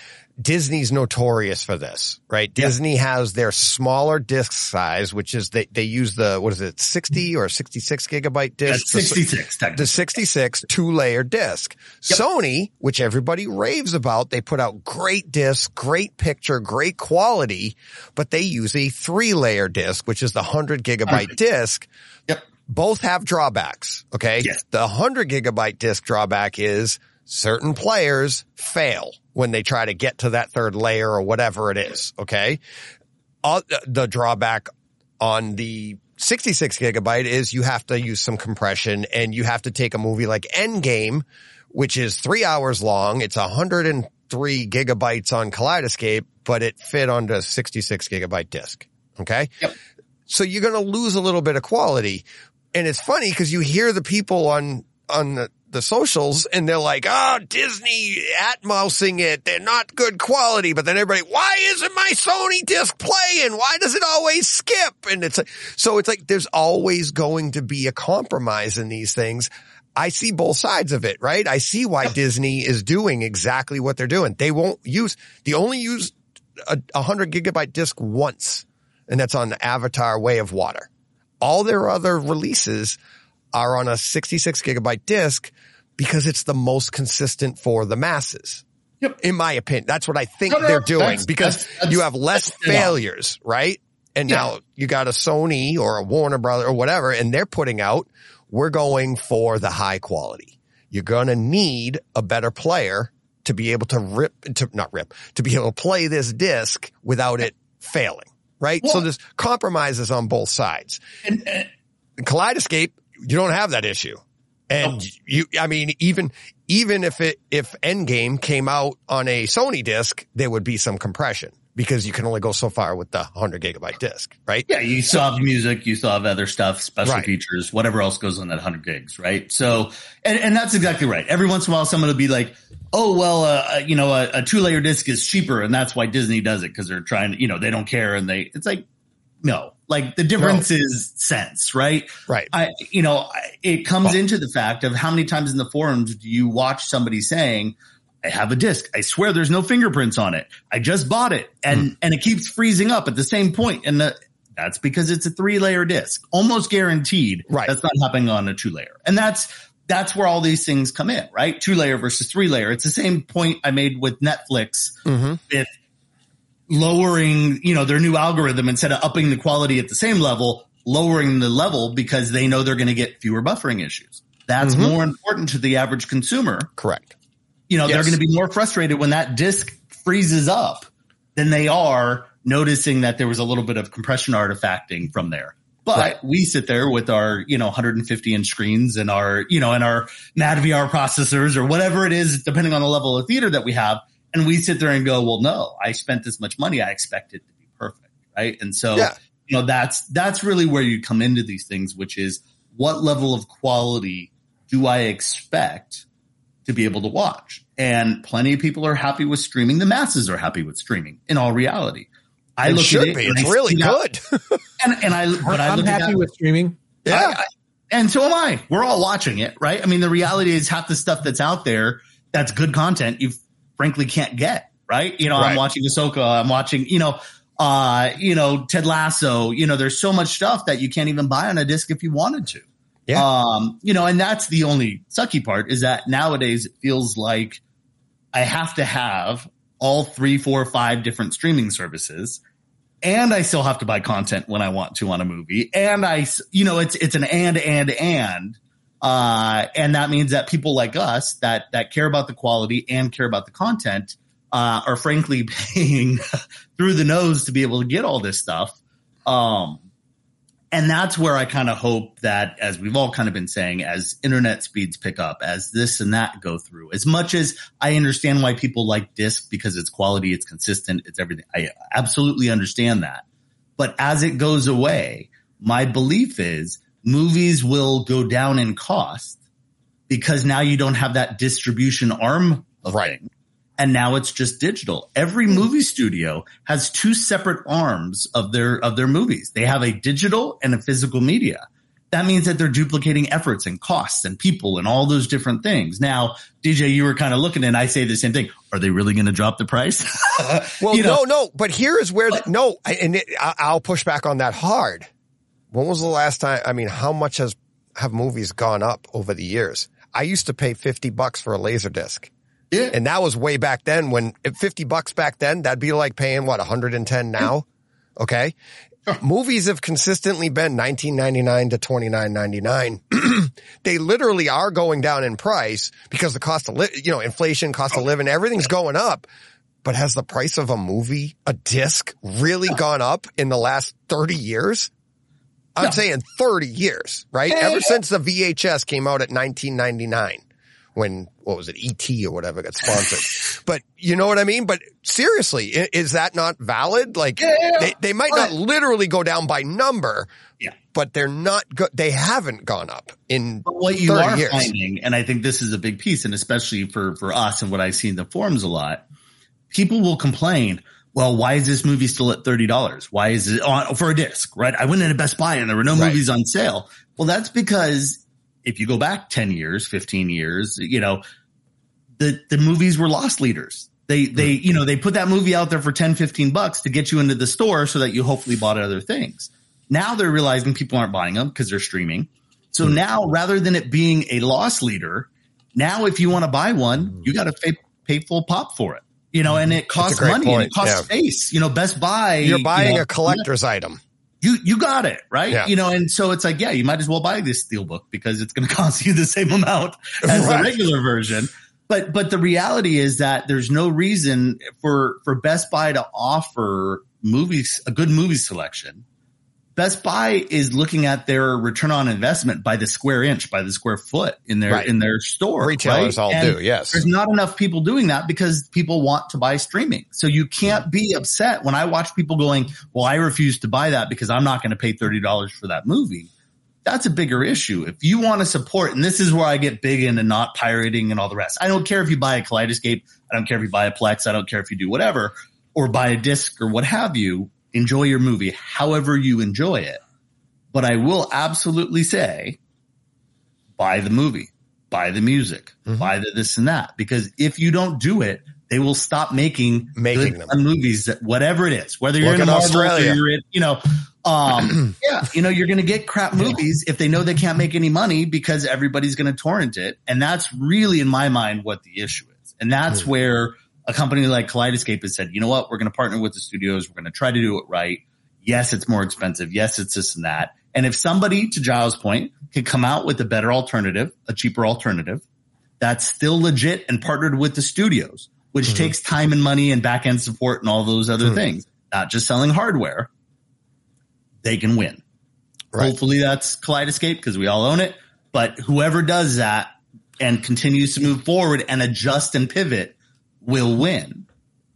Disney's notorious for this, right? Disney yep. has their smaller disc size, which is they, they use the, what is it, sixty or sixty-six gigabyte disc? That's sixty-six. The, the sixty-six two-layer disc. Yep. Sony, which everybody raves about, they put out great discs, great picture, great quality, but they use a three-layer disc, which is the one hundred gigabyte okay. disc. Yep. Both have drawbacks, okay? Yes. The one hundred gigabyte disc drawback is certain players fail when they try to get to that third layer or whatever it is, okay? All, the drawback on the sixty-six gigabyte is you have to use some compression and you have to take a movie like Endgame, which is three hours long. It's one hundred three gigabytes on Kaleidescape, but it fit onto a sixty-six gigabyte disc, okay? Yep. So you're going to lose a little bit of quality. And it's funny because you hear the people on on the the socials and they're like, oh, Disney atmousing it. They're not good quality. But then everybody, why isn't my Sony disc playing? Why does it always skip? And it's like, so it's like there's always going to be a compromise in these things. I see both sides of it, right? I see why Disney is doing exactly what they're doing. They won't use, they only use a, a hundred gigabyte disc once. And that's on the Avatar Way of Water. All their other releases are on a sixty-six gigabyte disc because it's the most consistent for the masses. Yep. In my opinion, that's what I think no, no, they're doing that's, because that's, that's, you have less failures, right? And yeah. now you got a Sony or a Warner Brother or whatever, and they're putting out, we're going for the high quality. You're going to need a better player to be able to rip, to not rip, to be able to play this disc without it failing, right? Well, so there's compromises on both sides. And, and, Kaleidescape, you don't have that issue. And oh. you, I mean, even, even if it, if Endgame came out on a Sony disc, there would be some compression because you can only go so far with the one hundred gigabyte disc, right? Yeah. You still have music, you still have other stuff, special right. features, whatever else goes on that one hundred gigs, right? So, and, and that's exactly right. Every once in a while, someone will be like, oh, well, uh, you know, a, a two layer disc is cheaper and that's why Disney does it because they're trying to, you know, they don't care and they, it's like, no. Like the difference no. is cents, right? Right. I, you know, it comes oh. into the fact of how many times in the forums do you watch somebody saying, I have a disc. I swear there's no fingerprints on it. I just bought it. And, mm. and it keeps freezing up at the same point. And the, that's because it's a three layer disc, almost guaranteed. Right. That's not happening on a two layer. And that's, that's where all these things come in, right? Two layer versus three layer. It's the same point I made with Netflix. Mm-hmm. With lowering, you know, their new algorithm instead of upping the quality at the same level, lowering the level because they know they're going to get fewer buffering issues. That's mm-hmm. more important to the average consumer. Correct. You know, yes. they're going to be more frustrated when that disc freezes up than they are noticing that there was a little bit of compression artifacting from there. But right. we sit there with our, you know, one hundred fifty inch screens and our, you know, and our Mad V R processors or whatever it is, depending on the level of theater that we have. And we sit there and go, well, no, I spent this much money. I expect it to be perfect, right? And so, yeah. you know, that's that's really where you come into these things, which is what level of quality do I expect to be able to watch? And plenty of people are happy with streaming. The masses are happy with streaming in all reality. I it look should at it be. It's I really good. and, and I, but I'm I happy at, with streaming. Yeah. I, I, and so am I. We're all watching it, right? I mean, the reality is half the stuff that's out there that's good content you frankly can't get, right? You know, right. I'm watching Ahsoka. I'm watching, you know, uh, you know, Ted Lasso. You know, there's so much stuff that you can't even buy on a disc if you wanted to. Yeah. Um, you know, and that's the only sucky part is that nowadays it feels like I have to have all three, four, five different streaming services, and I still have to buy content when I want to on a movie. And I, you know, it's it's an and and and, uh, and that means that people like us that that care about the quality and care about the content uh, are frankly paying through the nose to be able to get all this stuff. Um, and that's where I kind of hope that, as we've all kind of been saying, as internet speeds pick up, as this and that go through, as much as I understand why people like disc because it's quality, it's consistent, it's everything. I absolutely understand that. But as it goes away, my belief is movies will go down in cost because now you don't have that distribution arm of right. thing. And now it's just digital. Every movie studio has two separate arms of their of their movies. They have a digital and a physical media. That means that they're duplicating efforts and costs and people and all those different things. Now, D J, you were kind of looking and I say the same thing. Are they really going to drop the price? Well, you know, no, no. But here is where the, no. And it, I'll push back on that hard. When was the last time? I mean, how much has have movies gone up over the years? I used to pay fifty bucks for a LaserDisc. Yeah. And that was way back then when fifty bucks back then, that'd be like paying what, one hundred ten now. Okay. Sure. Movies have consistently been nineteen ninety-nine to twenty-nine ninety-nine. They literally are going down in price because the cost of li- you know, inflation, cost of living, everything's going up. But has the price of a movie, a disc really no. gone up in the last thirty years? I'm no. saying thirty years, right? Hey. Ever since the V H S came out at nineteen ninety-nine. When, what was it, E T or whatever got sponsored. But you know what I mean? But seriously, is that not valid? Like, yeah, yeah, yeah. They, they might not literally go down by number, yeah. but they're not go- they haven't gone up in but what you are years. Finding, and I think this is a big piece, and especially for, for us and what I see in the forums a lot, people will complain, well, why is this movie still at thirty dollars? Why is it on for a disc, right? I went into Best Buy and there were no right. movies on sale. Well, that's because if you go back ten years, fifteen years, you know, the, the movies were loss leaders. They, they, you know, they put that movie out there for ten, fifteen bucks to get you into the store so that you hopefully bought other things. Now they're realizing people aren't buying them because they're streaming. So now rather than it being a loss leader, now if you want to buy one, you got to pay, pay full pop for it, you know, and it costs money point. and it costs yeah. space, you know, Best Buy. You're buying you know, a collector's yeah. item. You, you got it, right? Yeah. You know, and so it's like, yeah, you might as well buy this steelbook because it's going to cost you the same amount as right. the regular version. But, but the reality is that there's no reason for, for Best Buy to offer movies, a good movie selection. Best Buy is looking at their return on investment by the square inch, by the square foot in their, right. in their store. Retailers right? all and do. Yes. There's not enough people doing that because people want to buy streaming. So you can't be upset when I watch people going, well, I refuse to buy that because I'm not going to pay thirty dollars for that movie. That's a bigger issue. If you want to support, and this is where I get big into not pirating and all the rest. I don't care if you buy a Kaleidescape. I don't care if you buy a Plex. I don't care if you do whatever or buy a disc or what have you. Enjoy your movie however you enjoy it. But I will absolutely say buy the movie, buy the music, mm-hmm. buy the this and that. Because if you don't do it, they will stop making, making good them. movies, that whatever it is. Whether you're Look in Australia, or you're in, you know, um, yeah, you know, you're going to get crap movies if they know they can't make any money because everybody's going to torrent it. And that's really, in my mind, what the issue is. And that's mm. where a company like Kaleidescape has said, you know what, we're going to partner with the studios. We're going to try to do it right. Yes, it's more expensive. Yes, it's this and that. And if somebody, to Giles' point, can come out with a better alternative, a cheaper alternative, that's still legit and partnered with the studios, which mm-hmm. takes time and money and back-end support and all those other mm-hmm. things, not just selling hardware, they can win. Right. Hopefully that's Kaleidescape because we all own it. But whoever does that and continues to move forward and adjust and pivot will win.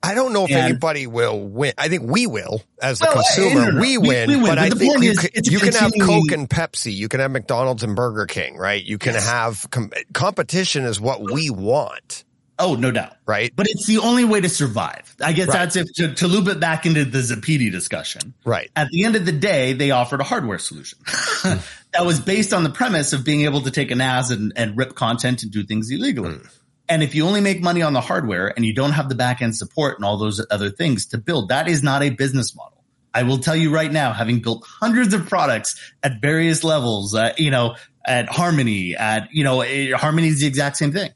I don't know if and anybody will win. I think we will as the well, consumer. We win, we, we win, but, but I think you, is, can, you can have Coke and Pepsi. You can have McDonald's and Burger King, right? You can yes. have com- competition is what we want. Oh, no doubt. Right. But it's the only way to survive. I guess right. that's if to, to loop it back into the Zappiti discussion. Right. At the end of the day, they offered a hardware solution mm. that was based on the premise of being able to take a N A S and, and rip content and do things illegally. Mm. And if you only make money on the hardware and you don't have the back end support and all those other things to build, that is not a business model. I will tell you right now, having built hundreds of products at various levels, uh, you know, at Harmony, at, you know, uh, Harmony is the exact same thing.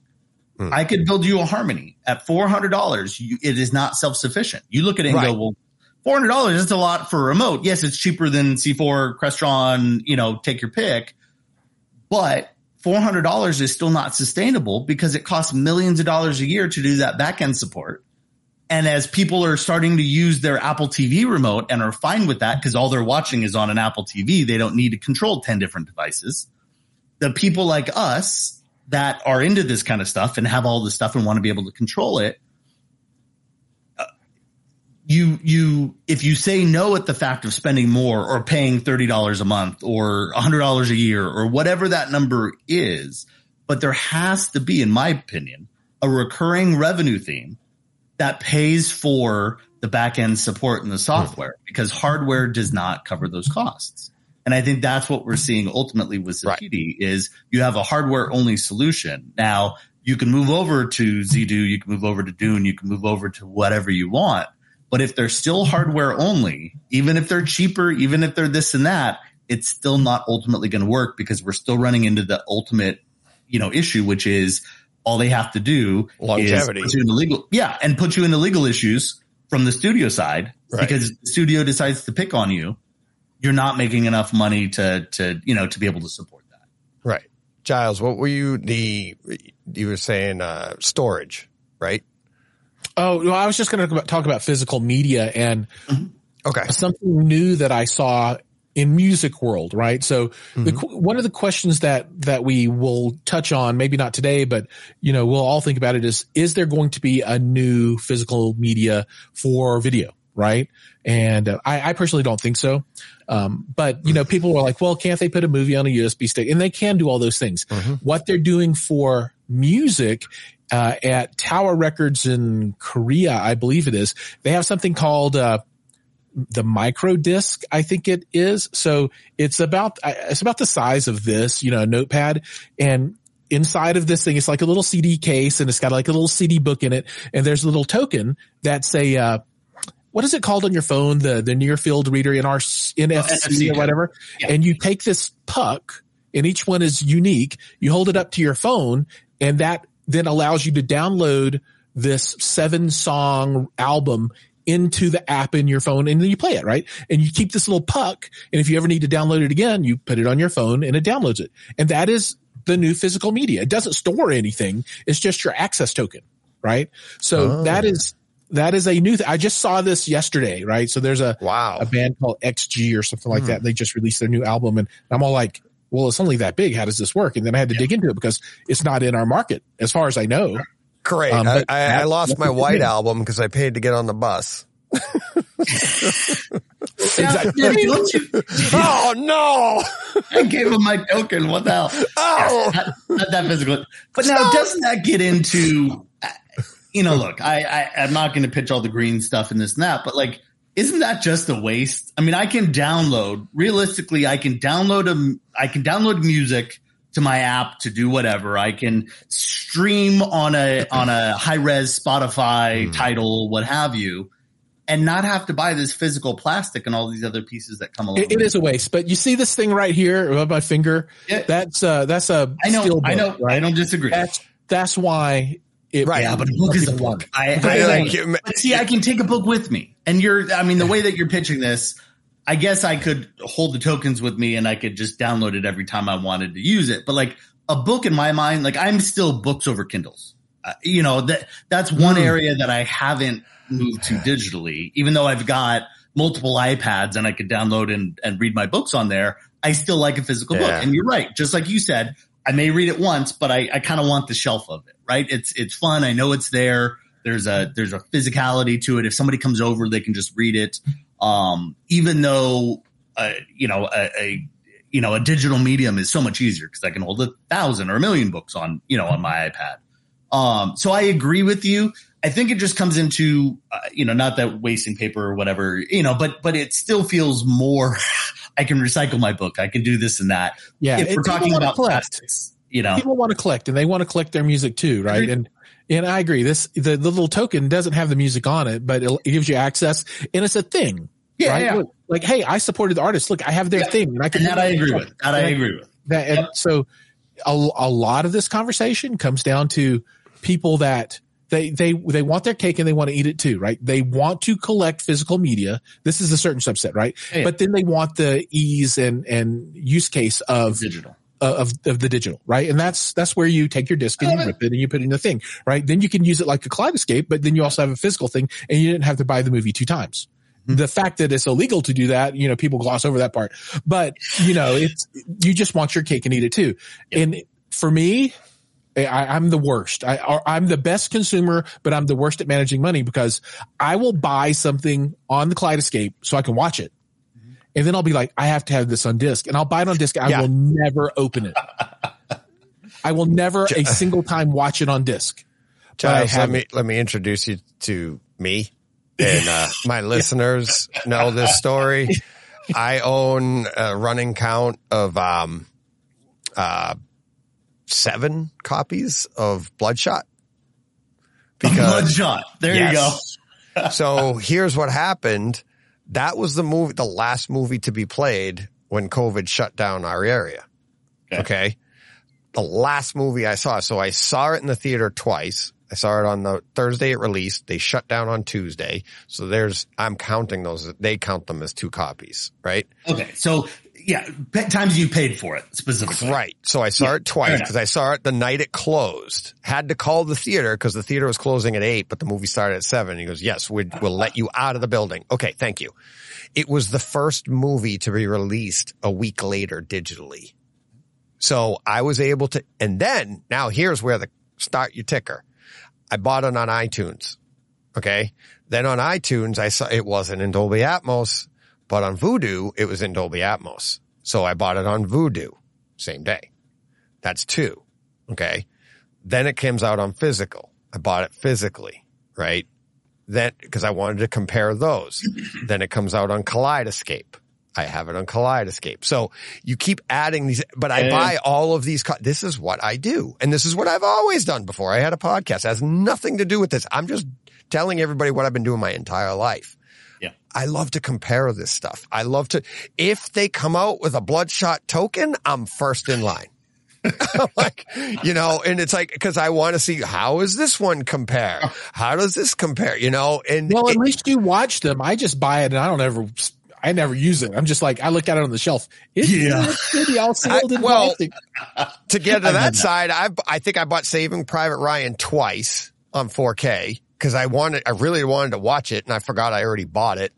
I could build you a Harmony at four hundred dollars. You, it is not self-sufficient. You look at it and right. go, well, four hundred dollars is a lot for a remote. Yes, it's cheaper than C four, Crestron, you know, take your pick. But four hundred dollars is still not sustainable because it costs millions of dollars a year to do that back-end support. And as people are starting to use their Apple T V remote and are fine with that because all they're watching is on an Apple T V, they don't need to control ten different devices. The people like us that are into this kind of stuff and have all this stuff and want to be able to control it. Uh, you, you, if you say no at the fact of spending more or paying thirty dollars a month or a hundred dollars a year or whatever that number is, but there has to be, in my opinion, a recurring revenue theme that pays for the back end support and the software because hardware does not cover those costs. And I think that's what we're seeing ultimately with Zappiti right. is you have a hardware only solution. Now you can move over to Zidoo, you can move over to Dune, you can move over to whatever you want. But if they're still hardware only, even if they're cheaper, even if they're this and that, it's still not ultimately going to work because we're still running into the ultimate, you know, issue, which is all they have to do longevity. Is put you into legal, yeah, and put you into legal issues from the studio side right. because the studio decides to pick on you. You're not making enough money to, to, you know, to be able to support that. Right. Giles, what were you, the, you were saying, uh, storage, right? Oh, well, I was just going to talk about physical media and mm-hmm. okay. something new that I saw in music world, right? So mm-hmm. the, one of the questions that, that we will touch on, maybe not today, but, you know, we'll all think about it is, is there going to be a new physical media for video? Right. And uh, I, I personally don't think so. Um, but, you know, people were like, well, can't they put a movie on a U S B stick? And they can do all those things. Mm-hmm. What they're doing for music uh, at Tower Records in Korea, I believe it is, they have something called uh, the micro disc, I think it is. So it's about it's about the size of this, you know, a notepad. And inside of this thing, it's like a little C D case and it's got like a little C D book in it. And there's a little token that's a uh, what is it called on your phone? The, the near field reader in our N F C, oh, N F C or whatever. Yeah. And you take this puck and each one is unique. You hold it up to your phone and that then allows you to download this seven song album into the app in your phone and then you play it, right? And you keep this little puck. And if you ever need to download it again, you put it on your phone and it downloads it. And that is the new physical media. It doesn't store anything. It's just your access token, right? So oh. that is, That is a new thing. I just saw this yesterday, right? So there's a wow. a band called X G or something like mm. that. They just released their new album and I'm all like, well, it's only that big. How does this work? And then I had to yeah. dig into it because it's not in our market as far as I know. Great. Um, I, I, I lost my White album because I paid to get on the bus. Exactly. I mean, oh no! I gave him my token. What the hell? Oh, yeah, not, not that physical. But now, no. doesn't that get into? You know, look, I, I, I'm not going to pitch all the green stuff and this and that, but like, isn't that just a waste? I mean, I can download, realistically, I can download, a, I can download music to my app to do whatever. I can stream on a, on a high res Spotify mm. title, what have you, and not have to buy this physical plastic and all these other pieces that come along. It, it is a waste, but you see this thing right here above my finger? Yeah. That's uh that's a I know, steel book, I know, right? I don't disagree. That's, that's why. It, right, yeah, but a book is a book. I, I, I, but see, I can take a book with me. And you're, I mean, the way that you're pitching this, I guess I could hold the tokens with me and I could just download it every time I wanted to use it. But like a book in my mind, like I'm still books over Kindles. Uh, you know, that that's one area that I haven't moved to digitally. Even though I've got multiple iPads and I could download and, and read my books on there, I still like a physical yeah. book. And you're right. Just like you said, I may read it once, but I, I kind of want the shelf of it. Right. It's, it's fun. I know it's there. There's a there's a physicality to it. If somebody comes over, they can just read it. Um, even though uh, you know a, a you know a digital medium is so much easier because I can hold a thousand or a million books on you know on my iPad. Um, so I agree with you. I think it just comes into, uh, you know, not that wasting paper or whatever, you know, but but it still feels more, I can recycle my book. I can do this and that. Yeah. If we're talking about plastics, you know. People want to collect and they want to collect their music too, right? And and I agree. This the, the little token doesn't have the music on it, but it, it gives you access. And it's a thing. Yeah. Right? yeah. Like, hey, I supported the artist. Look, I have their yeah. thing. And I can and that I agree with. That I agree with. That, and yep. So a, a lot of this conversation comes down to people that They they they want their cake and they want to eat it too, right? They want to collect physical media. This is a certain subset, right? Yeah. But then they want the ease and and use case of digital of of the digital, right? And that's that's where you take your disc and you rip it and you put it in the thing, right? Then you can use it like a Kaleidescape, but then you also have a physical thing, and you didn't have to buy the movie two times. Mm-hmm. The fact that it's illegal to do that, you know, people gloss over that part, but you know, it's you just want your cake and eat it too. Yeah. And for me, I, I'm the worst. I, I'm the best consumer, but I'm the worst at managing money because I will buy something on the Kaleidescape so I can watch it. Mm-hmm. And then I'll be like, I have to have this on disc. And I'll buy it on disc. I yeah. will never open it. I will never a single time watch it on disc. Giles, let me, let me introduce you to me and uh, my listeners know this story. I own a running count of um, uh, seven copies of Bloodshot. Because, Bloodshot. There yes. you go. So here's what happened. That was the movie, the last movie to be played when COVID shut down our area. Okay. okay. The last movie I saw. So I saw it in the theater twice. I saw it on the Thursday it released. They shut down on Tuesday. So there's, I'm counting those. They count them as two copies, right? Okay. So yeah, times you paid for it specifically. Right. So I saw yeah, it twice because I saw it the night it closed. Had to call the theater because the theater was closing at eight, but the movie started at seven. He goes, yes, we'd, we'll let you out of the building. Okay, thank you. It was the first movie to be released a week later digitally. So I was able to – and then now here's where the – start your ticker. I bought it on iTunes. Okay. Then on iTunes, I saw it wasn't in Dolby Atmos. But on Vudu, it was in Dolby Atmos. So I bought it on Vudu, same day. That's two, okay? Then it comes out on physical. I bought it physically, right? Then because I wanted to compare those. Then it comes out on Kaleidescape. I have it on Kaleidescape. So you keep adding these, but I and buy all of these. This is what I do. And this is what I've always done before I had a podcast. It has nothing to do with this. I'm just telling everybody what I've been doing my entire life. Yeah. I love to compare this stuff. I love to, if they come out with a Bloodshot token, I'm first in line. Like, you know, and it's like, cause I want to see how is this one compare? How does this compare? You know, and well, at it, least you watch them. I just buy it and I don't ever, I never use it. I'm just like, I look at it on the shelf. It's yeah. Pretty, all sealed in well, plastic. To get to that, that side, I I think I bought Saving Private Ryan twice on four K. Cause I wanted, I really wanted to watch it and I forgot I already bought it.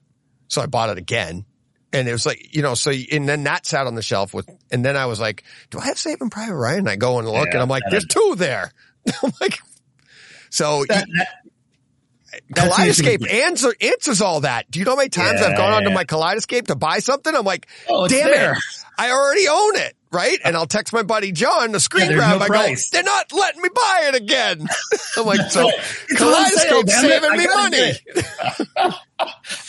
So I bought it again. And it was like, you know, so, and then that sat on the shelf with, and then I was like, do I have Saving Private Ryan? And I go and look yeah, and I'm like, there's is. two there. I'm like, so that, that, Kaleidescape answer, answers all that. Do you know how many times yeah, I've gone yeah. onto my Kaleidescape to buy something? I'm like, oh, damn it. I already own it. Right? And I'll text my buddy John, the screen yeah, grab. No I price. go, they're not letting me buy it again. I'm like, so Kaleidescape's saving me money.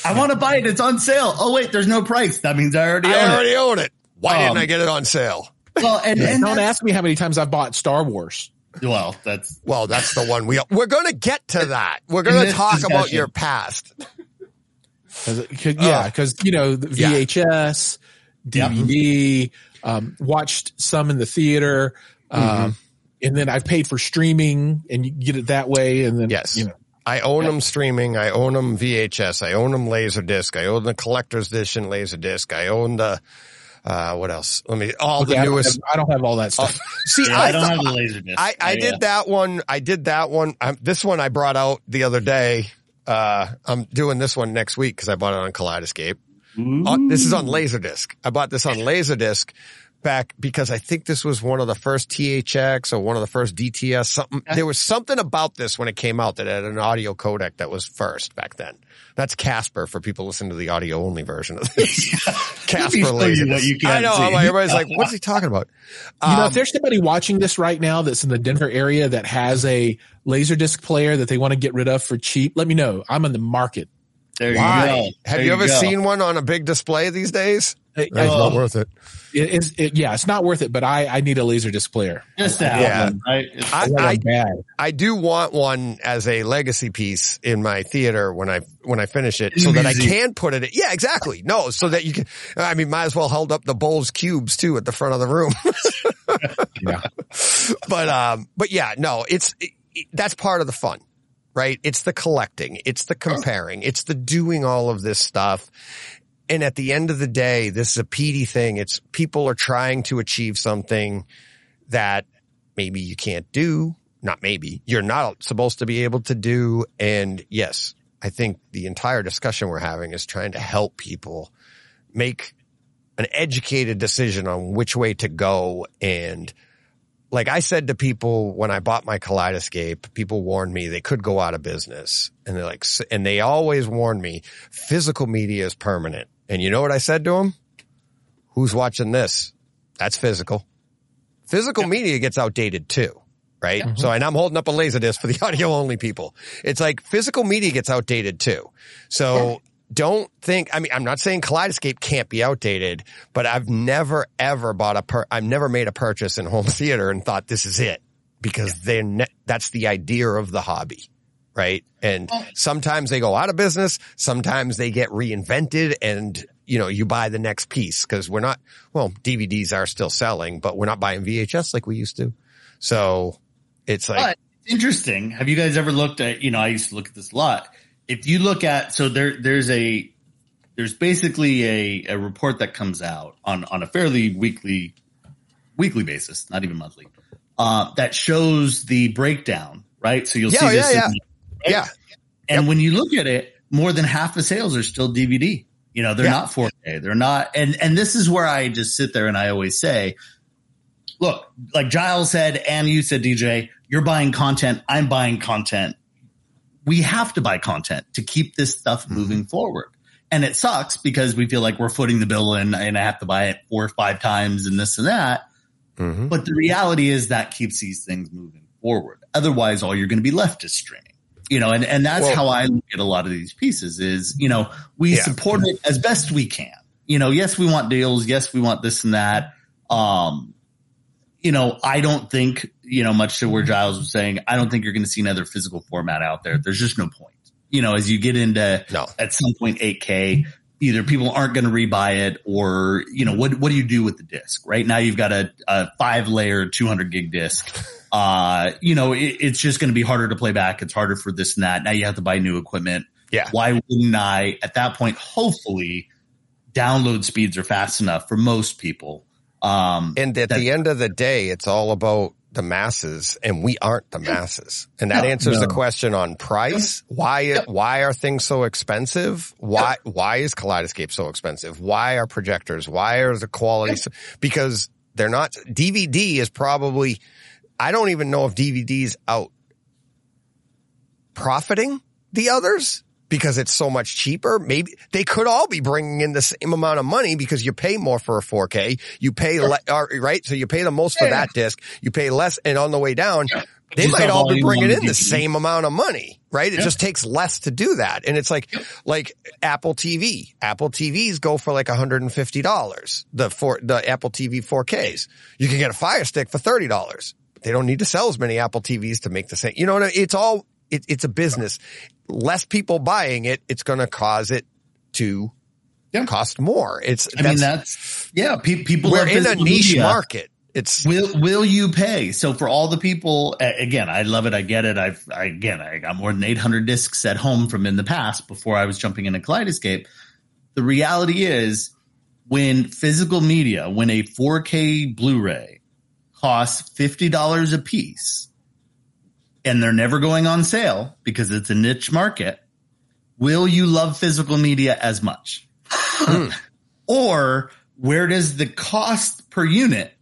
I want to buy it. It's on sale. Oh, wait, there's no price. That means I already I own already it. I already own it. Why um, didn't I get it on sale? Well, and, and don't ask me how many times I bought Star Wars. Well, that's. Well, that's the one we, we're going to get to that. We're going to talk discussion. about your past. Cause, cause, yeah. Cause, you know, the V H S, yeah. D V D, yeah. Um, watched some in the theater, um, mm-hmm. and then I've paid for streaming, and you get it that way. And then, yes, you know, I own yeah. them streaming. I own them V H S. I own them Laserdisc. I own the collector's edition Laserdisc. I own the uh, what else? Let me all okay, the newest. I don't have, I don't have all that stuff. Oh, see, yeah, I, I don't thought, have the Laserdisc. I, I oh, did yeah. that one. I did that one. I'm, this one I brought out the other day. Uh, I'm doing this one next week because I bought it on Kaleidescape. Uh, this is on Laserdisc. I bought this on Laserdisc, back because I think this was one of the first T H X or one of the first D T S. Something there was something about this when it came out that had an audio codec that was first back then. That's Casper for people listening to the audio only version of this. Casper laziness. You I know. Like, everybody's like, "What's he talking about?" Um, you know, if there's somebody watching this right now that's in the Denver area that has a LaserDisc player that they want to get rid of for cheap, let me know. I'm in the market. There Why? You go. Have there you ever you seen one on a big display these days? It, it's uh, not worth it. it, is, it. Yeah, it's not worth it, but I, I need a LaserDisc player. Just that. Yeah. I, I, I, bad. I do want one as a legacy piece in my theater when I when I finish it, it's so easy. That I can put it in. Yeah, exactly. No, so that you can, I mean, might as well hold up the Bowles cubes too at the front of the room. Yeah. But, um, but yeah, no, it's, it, it, that's part of the fun. Right? It's the collecting. It's the comparing. It's the doing all of this stuff. And at the end of the day, this is a P D thing. It's people are trying to achieve something that maybe you can't do. Not maybe. You're not supposed to be able to do. And yes, I think the entire discussion we're having is trying to help people make an educated decision on which way to go. And like I said to people when I bought my Kaleidescape, people warned me they could go out of business. And they're like, and they always warned me, physical media is permanent. And you know what I said to them? Who's watching this? That's physical. Physical yeah. media gets outdated too, right? Mm-hmm. So, and I'm holding up a LaserDisc for the audio only people. It's like physical media gets outdated too. So yeah. don't think, I mean, I'm not saying Kaleidescape can't be outdated, but I've never ever bought a per, I've never made a purchase in home theater and thought this is it because they're ne- that's the idea of the hobby, right? And sometimes they go out of business. Sometimes they get reinvented and, you know, you buy the next piece because we're not, well, D V Ds are still selling, but we're not buying V H S like we used to. So it's like. But it's interesting. Have you guys ever looked at, you know, I used to look at this a lot. If you look at, so there, there's a, there's basically a, a report that comes out on, on a fairly weekly, weekly basis, not even monthly, uh, that shows the breakdown, right? So you'll yeah, see oh, this. Yeah. In, right? yeah. And yep. when you look at it, more than half the sales are still D V D. You know, they're yeah. not four K. They're not, and, and this is where I just sit there and I always say, look, like Giles said, and you said, D J, you're buying content. I'm buying content. We have to buy content to keep this stuff moving mm-hmm. forward. And it sucks because we feel like we're footing the bill and, and I have to buy it four or five times and this and that. Mm-hmm. But the reality is that keeps these things moving forward. Otherwise, all you're going to be left is streaming. You know, and, and that's well, how I look at a lot of these pieces is, you know, we yeah. support it as best we can. You know, yes, we want deals. Yes, we want this and that. Um, you know, I don't think – you know, much to where Giles was saying, I don't think you're going to see another physical format out there. There's just no point. You know, as you get into no. at some point eight K, either people aren't going to rebuy it or, you know, what what do you do with the disc? Right now you've got a, a five-layer two hundred gig disc. Uh, you know, it, it's just going to be harder to play back. It's harder for this and that. Now you have to buy new equipment. Yeah. Why wouldn't I, at that point, hopefully download speeds are fast enough for most people. Um, and at that, the end of the day, it's all about the masses, and we aren't the masses. And that no, answers no. the question on price. Why yep. why are things so expensive? Why yep. why is Kaleidescape so expensive? Why are projectors? Why are the quality? Yep. So, because they're not – D V D is probably – I don't even know if D V D's out profiting the others because it's so much cheaper. Maybe they could all be bringing in the same amount of money because you pay more for a four K. You pay, le- right? So you pay the most yeah. for that disc. You pay less. And on the way down, yeah. they just might all be bringing in the same amount of money, right? It yeah. just takes less to do that. And it's like, yeah. like Apple T V. Apple T Vs go for like one hundred fifty dollars. The four, the Apple T V four Ks. You can get a Fire Stick for thirty dollars. They don't need to sell as many Apple T Vs to make the same. You know what I mean? It's all, it, it's a business. Less people buying it, it's going to cause it to yeah. cost more. It's, I that's, mean, that's, yeah, pe- people we're in a niche media. Market. It's, will, will you pay? So for all the people, again, I love it. I get it. I've, I, again, I got more than eight hundred discs at home from in the past before I was jumping into Kaleidescape. The reality is when physical media, when a four K Blu-ray costs fifty dollars a piece, and they're never going on sale because it's a niche market, will you love physical media as much? Mm. Or where does the cost per unit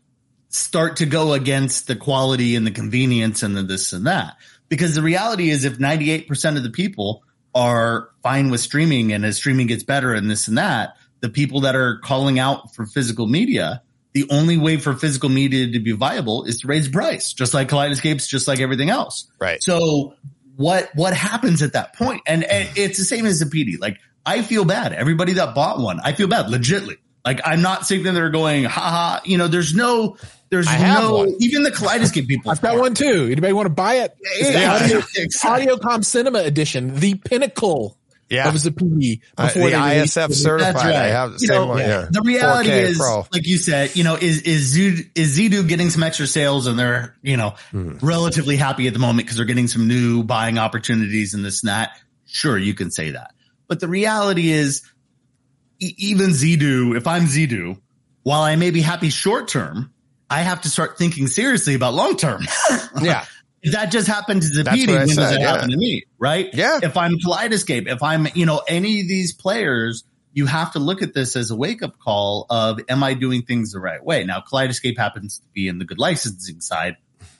start to go against the quality and the convenience and the this and that? Because the reality is, if ninety-eight percent of the people are fine with streaming, and as streaming gets better and this and that, the people that are calling out for physical media, the only way for physical media to be viable is to raise price, just like Kaleidescape's, just like everything else. Right. So what what happens at that point? And, and it's the same as Zappiti. Like, I feel bad. Everybody that bought one, I feel bad, legitly. Like, I'm not sitting there going, ha ha. You know, there's no, there's I no, one. Even the Kaleidescape people. I've got one too. Anybody want to buy it? It's yeah. the audio, exactly. Audiocom Cinema Edition, the pinnacle. Yeah. That was the P D before uh, the I S F certified. That's right. I have the you same know, one. Yeah. The reality four K is, Pro. Like you said, you know, is, is Zidoo, is Zidoo getting some extra sales, and they're, you know, mm. relatively happy at the moment because they're getting some new buying opportunities and this and that. Sure, you can say that. But the reality is, e- even Zidoo, if I'm Zidoo, while I may be happy short term, I have to start thinking seriously about long term. Yeah. That just happened to Zappiti. When said, does it yeah. happen to me, right? Yeah. If I'm Kaleidescape, if I'm, you know, any of these players, you have to look at this as a wake-up call of, am I doing things the right way? Now, Kaleidescape happens to be in the good licensing side,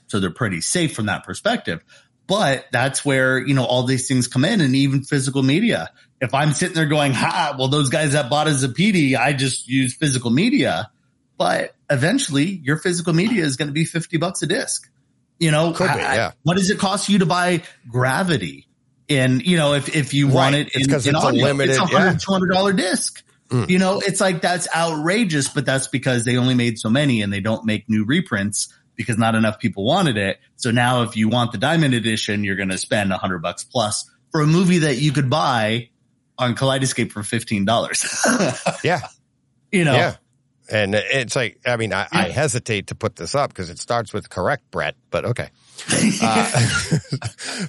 so they're pretty safe from that perspective. But that's where, you know, all these things come in, and even physical media. If I'm sitting there going, ha, well, those guys that bought a Zappiti, I just use physical media. But eventually, your physical media is going to be fifty bucks a disc. You know, I, be, yeah. what does it cost you to buy Gravity? And, you know, if, if you right. want it in, it's in it's audio, a limited, it's a one hundred dollars, yeah. two hundred dollars disc. Mm. You know, it's like, that's outrageous, but that's because they only made so many, and they don't make new reprints because not enough people wanted it. So now if you want the Diamond Edition, you're going to spend one hundred bucks plus for a movie that you could buy on Kaleidescape for fifteen dollars. Yeah. You know. Yeah. And it's like, I mean, I, I hesitate to put this up because it starts with correct Brett, but okay. Uh,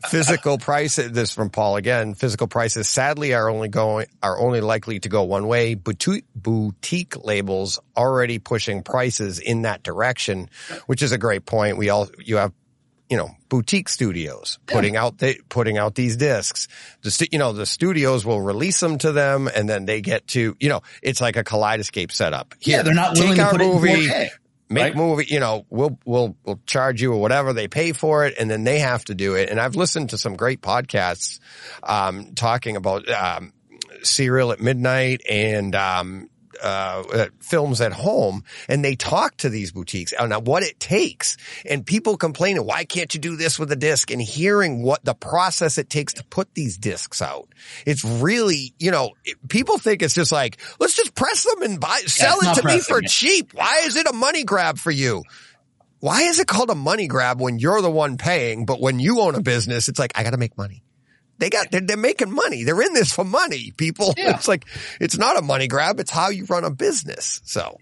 physical prices, this from Paul again, physical prices sadly are only going, are only likely to go one way. Boutique, boutique labels already pushing prices in that direction, which is a great point. We all, you have, you know, boutique studios putting yeah. out, the, putting out these discs. The stu- you know, the studios will release them to them, and then they get to, you know, it's like a Kaleidescape setup. Here, yeah. They're not willing to put movie, it in four K, make right? movie, you know, we'll, we'll, we'll charge you or whatever. They pay for it, and then they have to do it. And I've listened to some great podcasts, um, talking about, um, Serial at Midnight and, um, Uh, films at home, and they talk to these boutiques on what it takes, and people complaining, why can't you do this with a disc, and hearing what the process it takes to put these discs out. It's really, you know, it, people think it's just like, let's just press them and buy, sell yeah, it to me for it. cheap. Why is it a money grab for you? Why is it called a money grab when you're the one paying? But when you own a business, it's like, I got to make money. They got, they're, they're making money. They're in this for money, people. Yeah. It's like, it's not a money grab. It's how you run a business. So,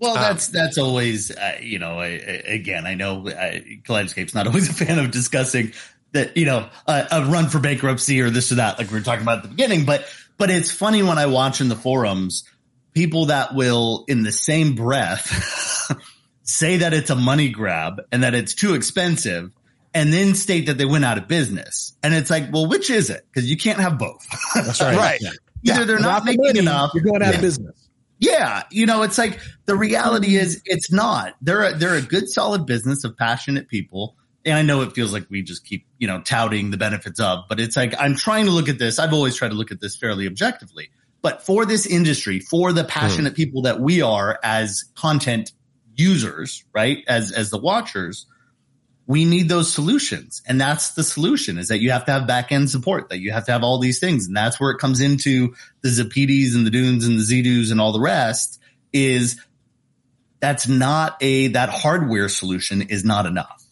well, that's, um, that's always, uh, you know, I, I, again, I know I, Kaleidescape's not always a fan of discussing that, you know, uh, a run for bankruptcy or this or that, like we were talking about at the beginning, but, but it's funny when I watch in the forums, people that will in the same breath say that it's a money grab and that it's too expensive, and then state that they went out of business. And it's like, well, which is it? Because you can't have both. That's right. Right. Yeah. Either yeah. they're not, not making money, enough. You're going out yeah. of business. Yeah. You know, it's like, the reality is, it's not. They're a, they're a good, solid business of passionate people. And I know it feels like we just keep, you know, touting the benefits of, but it's like, I'm trying to look at this. I've always tried to look at this fairly objectively. But for this industry, for the passionate mm. people that we are as content users, right, as as the watchers, we need those solutions. And that's the solution, is that you have to have back-end support, that you have to have all these things. And that's where it comes into the Zappitis and the Dunes and the Zidoos and all the rest, is that's not a – that hardware solution is not enough,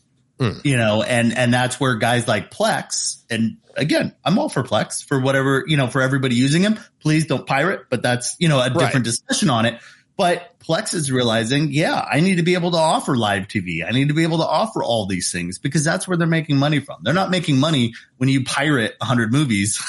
mm. you know. And and that's where guys like Plex – and again, I'm all for Plex for whatever – you know, for everybody using them. Please don't pirate, but that's, you know, a different right. discussion on it. But Plex is realizing, yeah, I need to be able to offer live T V. I need to be able to offer all these things, because that's where they're making money from. They're not making money when you pirate one hundred movies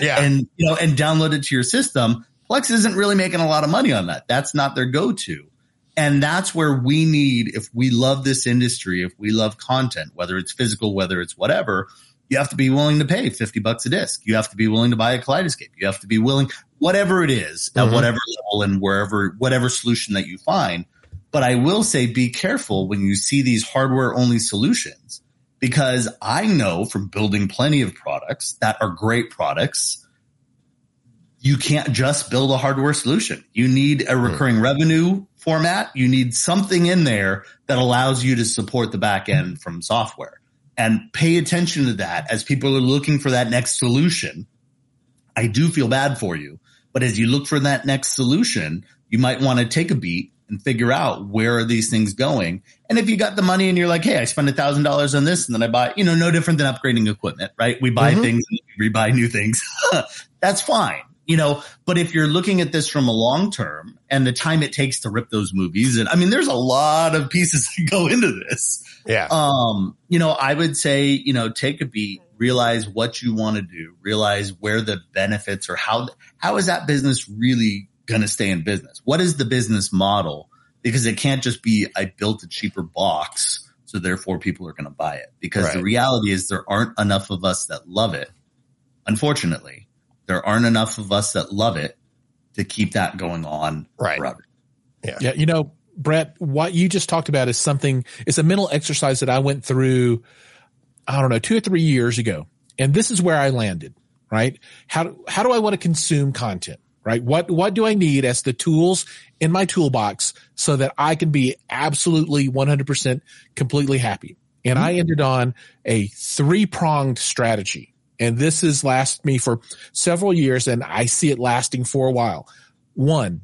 yeah. and, you know, and download it to your system. Plex isn't really making a lot of money on that. That's not their go-to. And that's where we need, if we love this industry, if we love content, whether it's physical, whether it's whatever, you have to be willing to pay fifty bucks a disc. You have to be willing to buy a Kaleidescape. You have to be willing – whatever it is, mm-hmm. at whatever level and wherever, whatever solution that you find. But I will say, be careful when you see these hardware only solutions, because I know from building plenty of products that are great products, you can't just build a hardware solution. You need a recurring mm-hmm. revenue format. You need something in there that allows you to support the back end from software. And pay attention to that as people are looking for that next solution. I do feel bad for you, but as you look for that next solution, you might want to take a beat and figure out where are these things going. And if you got the money and you're like, hey, I spent a thousand dollars on this and then I buy, you know, no different than upgrading equipment, right? We buy mm-hmm. things and we rebuy new things. That's fine, you know, but if you're looking at this from a long term and the time it takes to rip those movies, and I mean, there's a lot of pieces that go into this. Yeah. Um, you know, I would say, you know, take a beat. Realize what you want to do, realize where the benefits or how, how is that business really going to stay in business? What is the business model? Because it can't just be, I built a cheaper box, so therefore people are going to buy it. Because right. the reality is there aren't enough of us that love it. Unfortunately, there aren't enough of us that love it to keep that going on right. forever. Yeah. yeah. You know, Brett, what you just talked about is something, it's a mental exercise that I went through I don't know, two or three years ago. And this is where I landed, right? How, how do I want to consume content, right? What, what do I need as the tools in my toolbox so that I can be absolutely one hundred percent completely happy? And I ended on a three pronged strategy. And this has lasted me for several years, and I see it lasting for a while. One,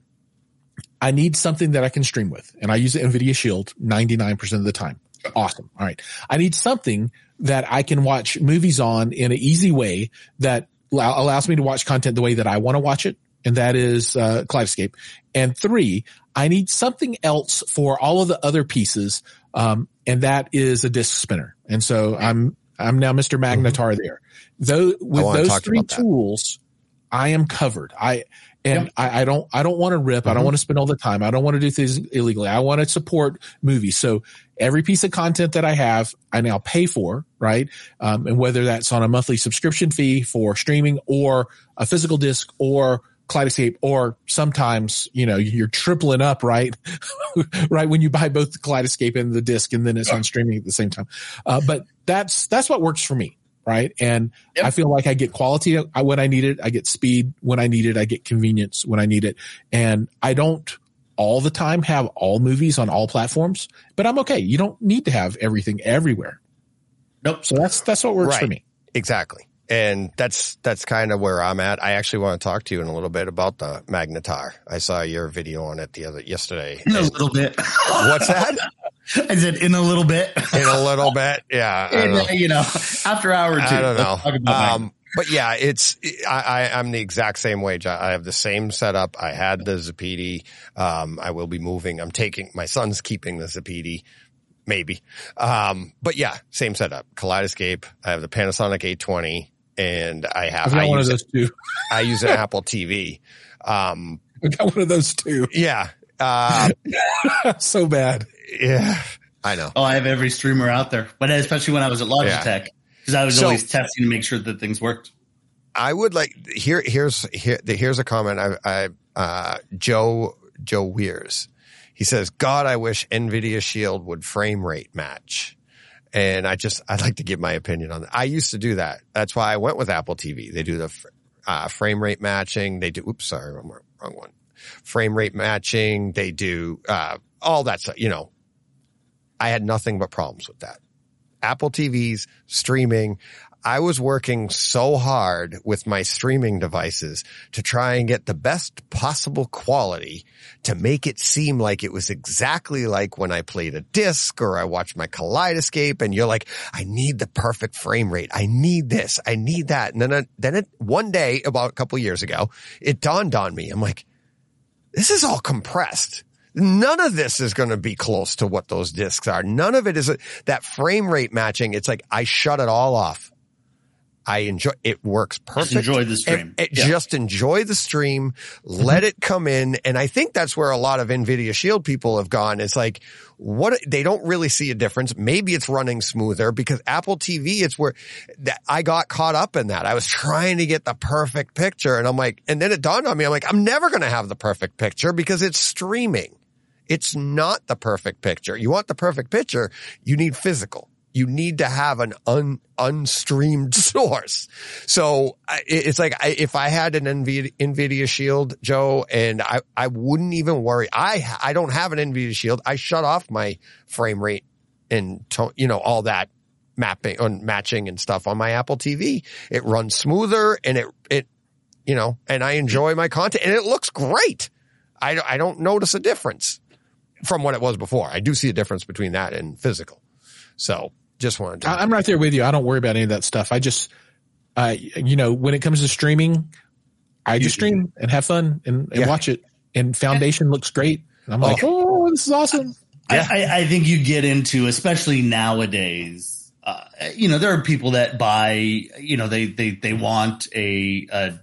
I need something that I can stream with, and I use the NVIDIA Shield ninety-nine percent of the time. Awesome. All right. I need something that I can watch movies on in an easy way that allows me to watch content the way that I want to watch it. And that is uh, Kaleidescape. And three, I need something else for all of the other pieces. Um, and that is a disc spinner. And so I'm, I'm now Mister Magnetar mm-hmm. there. Though with those three tools, I am covered. I, And yep. I, I don't, I don't want to rip. Mm-hmm. I don't want to spend all the time. I don't want to do things illegally. I want to support movies. So every piece of content that I have, I now pay for, right? Um, and whether that's on a monthly subscription fee for streaming or a physical disc or Kaleidescape, or sometimes, you know, you're tripling up, right? Right. When you buy both the Kaleidescape and the disc, and then it's on streaming at the same time. Uh, but that's, that's what works for me. Right. And yep. I feel like I get quality when I need it. I get speed when I need it. I get convenience when I need it. And I don't all the time have all movies on all platforms, but I'm okay. You don't need to have everything everywhere. Nope. So that's, that's what works right. for me. Exactly. And that's, that's kind of where I'm at. I actually want to talk to you in a little bit about the magnetar. I saw your video on it the other yesterday. In a little bit. What's that? I said in a little bit. In a little bit. Yeah. I in, know. You know, after hour two. I don't know. Um, but yeah, it's, I, I, I'm the exact same way. I have the same setup. I had the Zappiti. Um, I will be moving. I'm taking, my son's keeping the Zappiti. Maybe. Um, but yeah, same setup. Kaleidescape. I have the Panasonic eight twenty. And I have I one use of those two. I use an Apple T V. Um, I got one of those two. Yeah, uh, so bad. Yeah, I know. Oh, I have every streamer out there, but especially when I was at Logitech, because yeah. I was so, always testing to make sure that things worked. I would like here. Here's here. Here's a comment. I, I uh, Joe Joe Weirs. He says, "God, I wish NVIDIA Shield would frame rate match." And I just, I'd like to give my opinion on that. I used to do that. That's why I went with Apple T V. They do the fr- uh, frame rate matching. They do, oops, sorry, wrong, wrong one. Frame rate matching. They do, uh, all that stuff. You know, I had nothing but problems with that. Apple T Vs, streaming. I was working so hard with my streaming devices to try and get the best possible quality to make it seem like it was exactly like when I played a disc or I watched my Kaleidescape, and you're like, I need the perfect frame rate. I need this. I need that. And then, I, then it, one day, about a couple of years ago, it dawned on me. I'm like, this is all compressed. None of this is going to be close to what those discs are. None of it is a, that frame rate matching. It's like I shut it all off. I enjoy it. Works perfect. Just enjoy the stream. It, it, yeah. Just enjoy the stream. Let it come in. And I think that's where a lot of NVIDIA Shield people have gone. It's like, what, they don't really see a difference. Maybe it's running smoother because Apple T V, it's where that I got caught up in that. I was trying to get the perfect picture. And I'm like, and then it dawned on me. I'm like, I'm never going to have the perfect picture because it's streaming. It's not the perfect picture. You want the perfect picture. You need physical. You need to have an un, unstreamed source. So it's like I, if I had an NVIDIA, NVIDIA Shield, Joe, and I, I wouldn't even worry. I I don't have an NVIDIA Shield. I shut off my frame rate and, to, you know, all that mapping and matching and stuff on my Apple T V. It runs smoother and it, it you know, and I enjoy my content and it looks great. I, I don't notice a difference from what it was before. I do see a difference between that and physical. So. Just wanted to I'm right there with you. I don't worry about any of that stuff. I just, uh, you know, when it comes to streaming, I just stream and have fun and, and yeah. watch it. And Foundation and, looks great. And I'm oh, like, oh, this is awesome. I, yeah. I, I think you get into, especially nowadays, uh, you know, there are people that buy, you know, they they they want a a,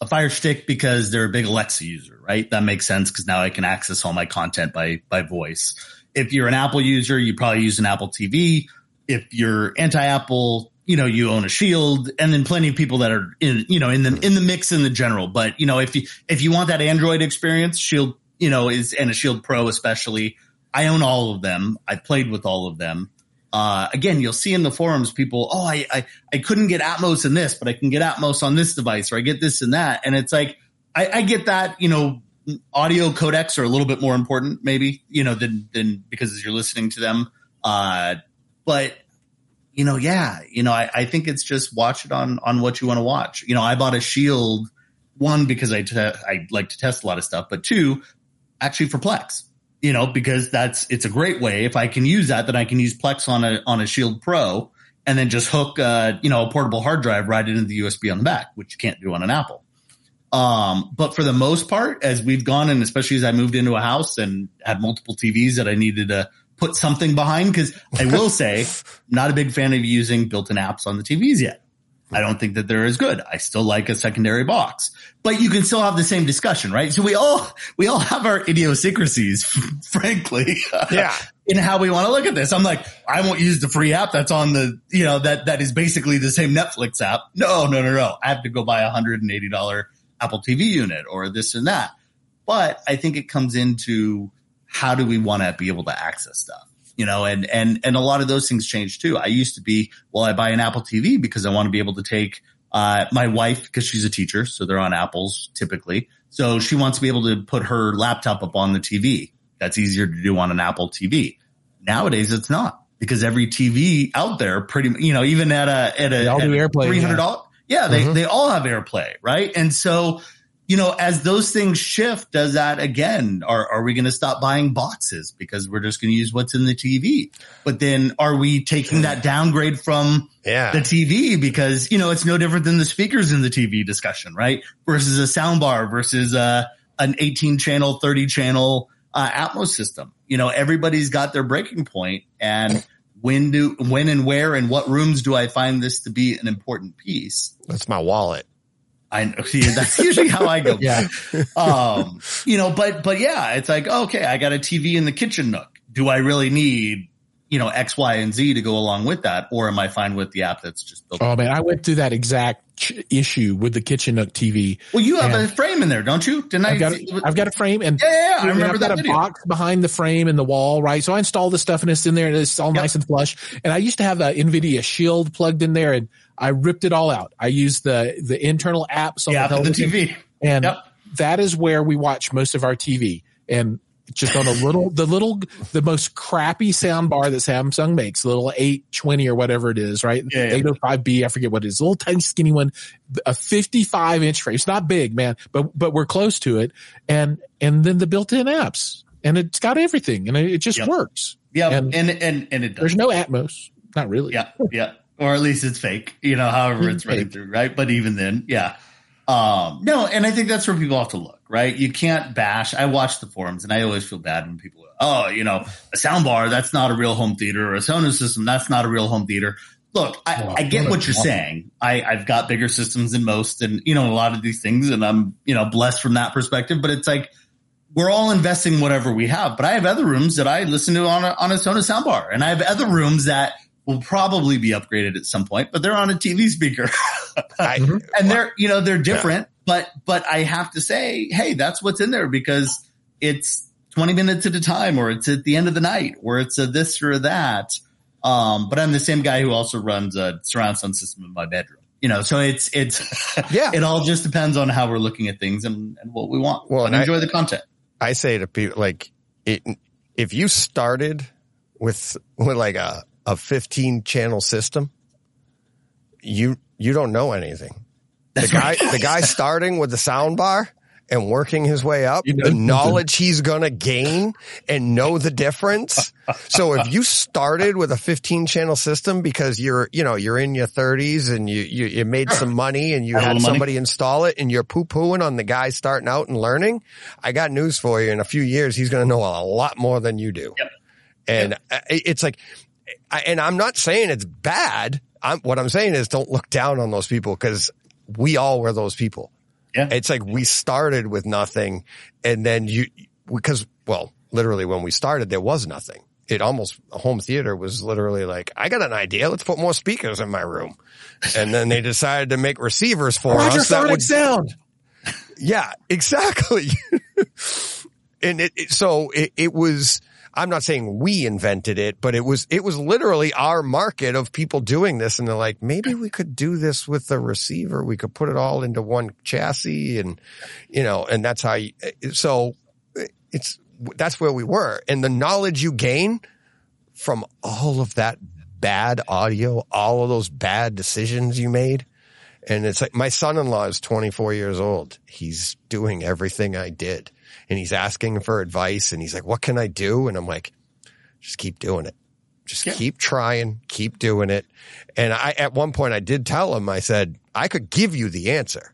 a Fire Stick because they're a big Alexa user, right? That makes sense because now I can access all my content by by voice. If you're an Apple user, you probably use an Apple T V. If you're anti-Apple, you know, you own a Shield, and then plenty of people that are in, you know, in the in the mix in the general. But you know, if you if you want that Android experience, Shield, you know, is and a Shield Pro especially. I own all of them. I played with all of them. Uh, again, you'll see in the forums people, oh, I, I I couldn't get Atmos in this, but I can get Atmos on this device, or I get this and that, and it's like I, I get that, you know. Audio codecs are a little bit more important, maybe, you know, than, than because you're listening to them. Uh, but, you know, yeah, you know, I, I think it's just watch it on, on what you want to watch. You know, I bought a Shield, one, because I, te- I like to test a lot of stuff, but two, actually for Plex, you know, because that's, it's a great way. If I can use that, then I can use Plex on a, on a Shield Pro and then just hook, uh, you know, a portable hard drive right into the U S B on the back, which you can't do on an Apple. Um, but for the most part, as we've gone, and especially as I moved into a house and had multiple T Vs that I needed to put something behind, because I will say, not a big fan of using built-in apps on the T Vs yet. I don't think that they're as good. I still like a secondary box, but you can still have the same discussion, right? So we all, we all have our idiosyncrasies, frankly, yeah, in how we want to look at this. I'm like, I won't use the free app that's on the, you know, that, that is basically the same Netflix app. No, no, no, no. I have to go buy a one hundred eighty dollars Apple T V unit or this and that. But I think it comes into how do we want to be able to access stuff, you know, and, and, and a lot of those things change too. I used to be, well, I buy an Apple T V because I want to be able to take, uh, my wife, because she's a teacher. So they're on Apples typically. So she wants to be able to put her laptop up on the T V. That's easier to do on an Apple T V. Nowadays, it's not, because every T V out there pretty, you know, even at a, at a three hundred dollars. Yeah. Yeah, they, mm-hmm. they all have AirPlay, right? And so, you know, as those things shift, does that again, are, are we going to stop buying boxes because we're just going to use what's in the T V? But then are we taking that downgrade from yeah. the T V? Because, you know, it's no different than the speakers in the T V discussion, right? Versus a soundbar versus a, an eighteen channel, thirty channel uh, Atmos system. You know, everybody's got their breaking point, and When do, when and where and what rooms do I find this to be an important piece? That's my wallet. I know. Yeah, that's usually how I go. Yeah. Um, you know, but, but yeah, it's like, okay, I got a T V in the kitchen nook. Do I really need, you know, X, Y, and Z to go along with that? Or am I fine with the app that's just built? Oh man, I went through that exact ch- issue with the kitchen nook T V. Well, you have a frame in there, don't you? Didn't I've I? Got a, I've got a frame and yeah, yeah, yeah. I remember I've got that a video. Box behind the frame and the wall, right? So I installed the stuff and it's in there and it's all yep. nice and flush. And I used to have a NVIDIA Shield plugged in there and I ripped it all out. I used the, the internal apps on yeah, the, television, the T V. And yep. that is where we watch most of our T V. And just on a little, the little, the most crappy sound bar that Samsung makes, a little eight twenty or whatever it is, right? Yeah, yeah. eight oh five B, I forget what it is, a little tiny skinny one, a fifty-five inch frame. It's not big, man, but, but we're close to it. And, and then the built-in apps, and it's got everything, and it just yep. works. Yeah. And, and, and, and it does. There's no Atmos. Not really. Yeah. Yeah. Or at least it's fake, you know, however it's, it's running through, right? But even then, yeah. Um, no, and I think that's where people have to look, right? You can't bash. I watch the forums and I always feel bad when people, oh, you know, a soundbar, that's not a real home theater, or a Sonos system, that's not a real home theater. Look, I, wow, I get what, what you're awesome. saying. I, I've got bigger systems than most and, you know, a lot of these things, and I'm, you know, blessed from that perspective. But it's like we're all investing whatever we have. But I have other rooms that I listen to on a, on a Sonos soundbar, and I have other rooms that will probably be upgraded at some point, but they're on a T V speaker. I, and they're, you know, they're different. Yeah. But but I have to say, hey, that's what's in there, because it's twenty minutes at a time, or it's at the end of the night, or it's a this or that. Um, but I'm the same guy who also runs a surround sound system in my bedroom, you know, so it's, it's, yeah, it all just depends on how we're looking at things and, and what we want. Well, and, and enjoy I, the content. I say to people, like, it, if you started with, with like a, a fifteen channel system, you, you don't know anything. The guy, the guy starting with the sound bar and working his way up, you know, the knowledge he's going to gain and know the difference. So if you started with a fifteen channel system because you're, you know, you're in your thirties and you, you, you made some money and you had somebody money. install it, and you're poo-pooing on the guy starting out and learning, I got news for you. In a few years, he's going to know a lot more than you do. Yep. And yep. it's like, and I'm not saying it's bad. I'm, what I'm saying is don't look down on those people, because we all were those people. Yeah. It's like we started with nothing, and then you, because, well, literally when we started, there was nothing. It almost, home theater was literally like, I got an idea. Let's put more speakers in my room. And then they decided to make receivers for Roger us. That would, sound. Yeah, exactly. And it, it so it, it was, I'm not saying we invented it, but it was, it was literally our market of people doing this. And they're like, maybe we could do this with a receiver. We could put it all into one chassis, and, you know, and that's how you, so it's, that's where we were. And the knowledge you gain from all of that bad audio, all of those bad decisions you made. And it's like, my son-in-law is twenty-four years old. He's doing everything I did. And he's asking for advice, and he's like, what can I do? And I'm like, just keep doing it. Just yeah. keep trying, keep doing it. And I, at one point I did tell him, I said, I could give you the answer,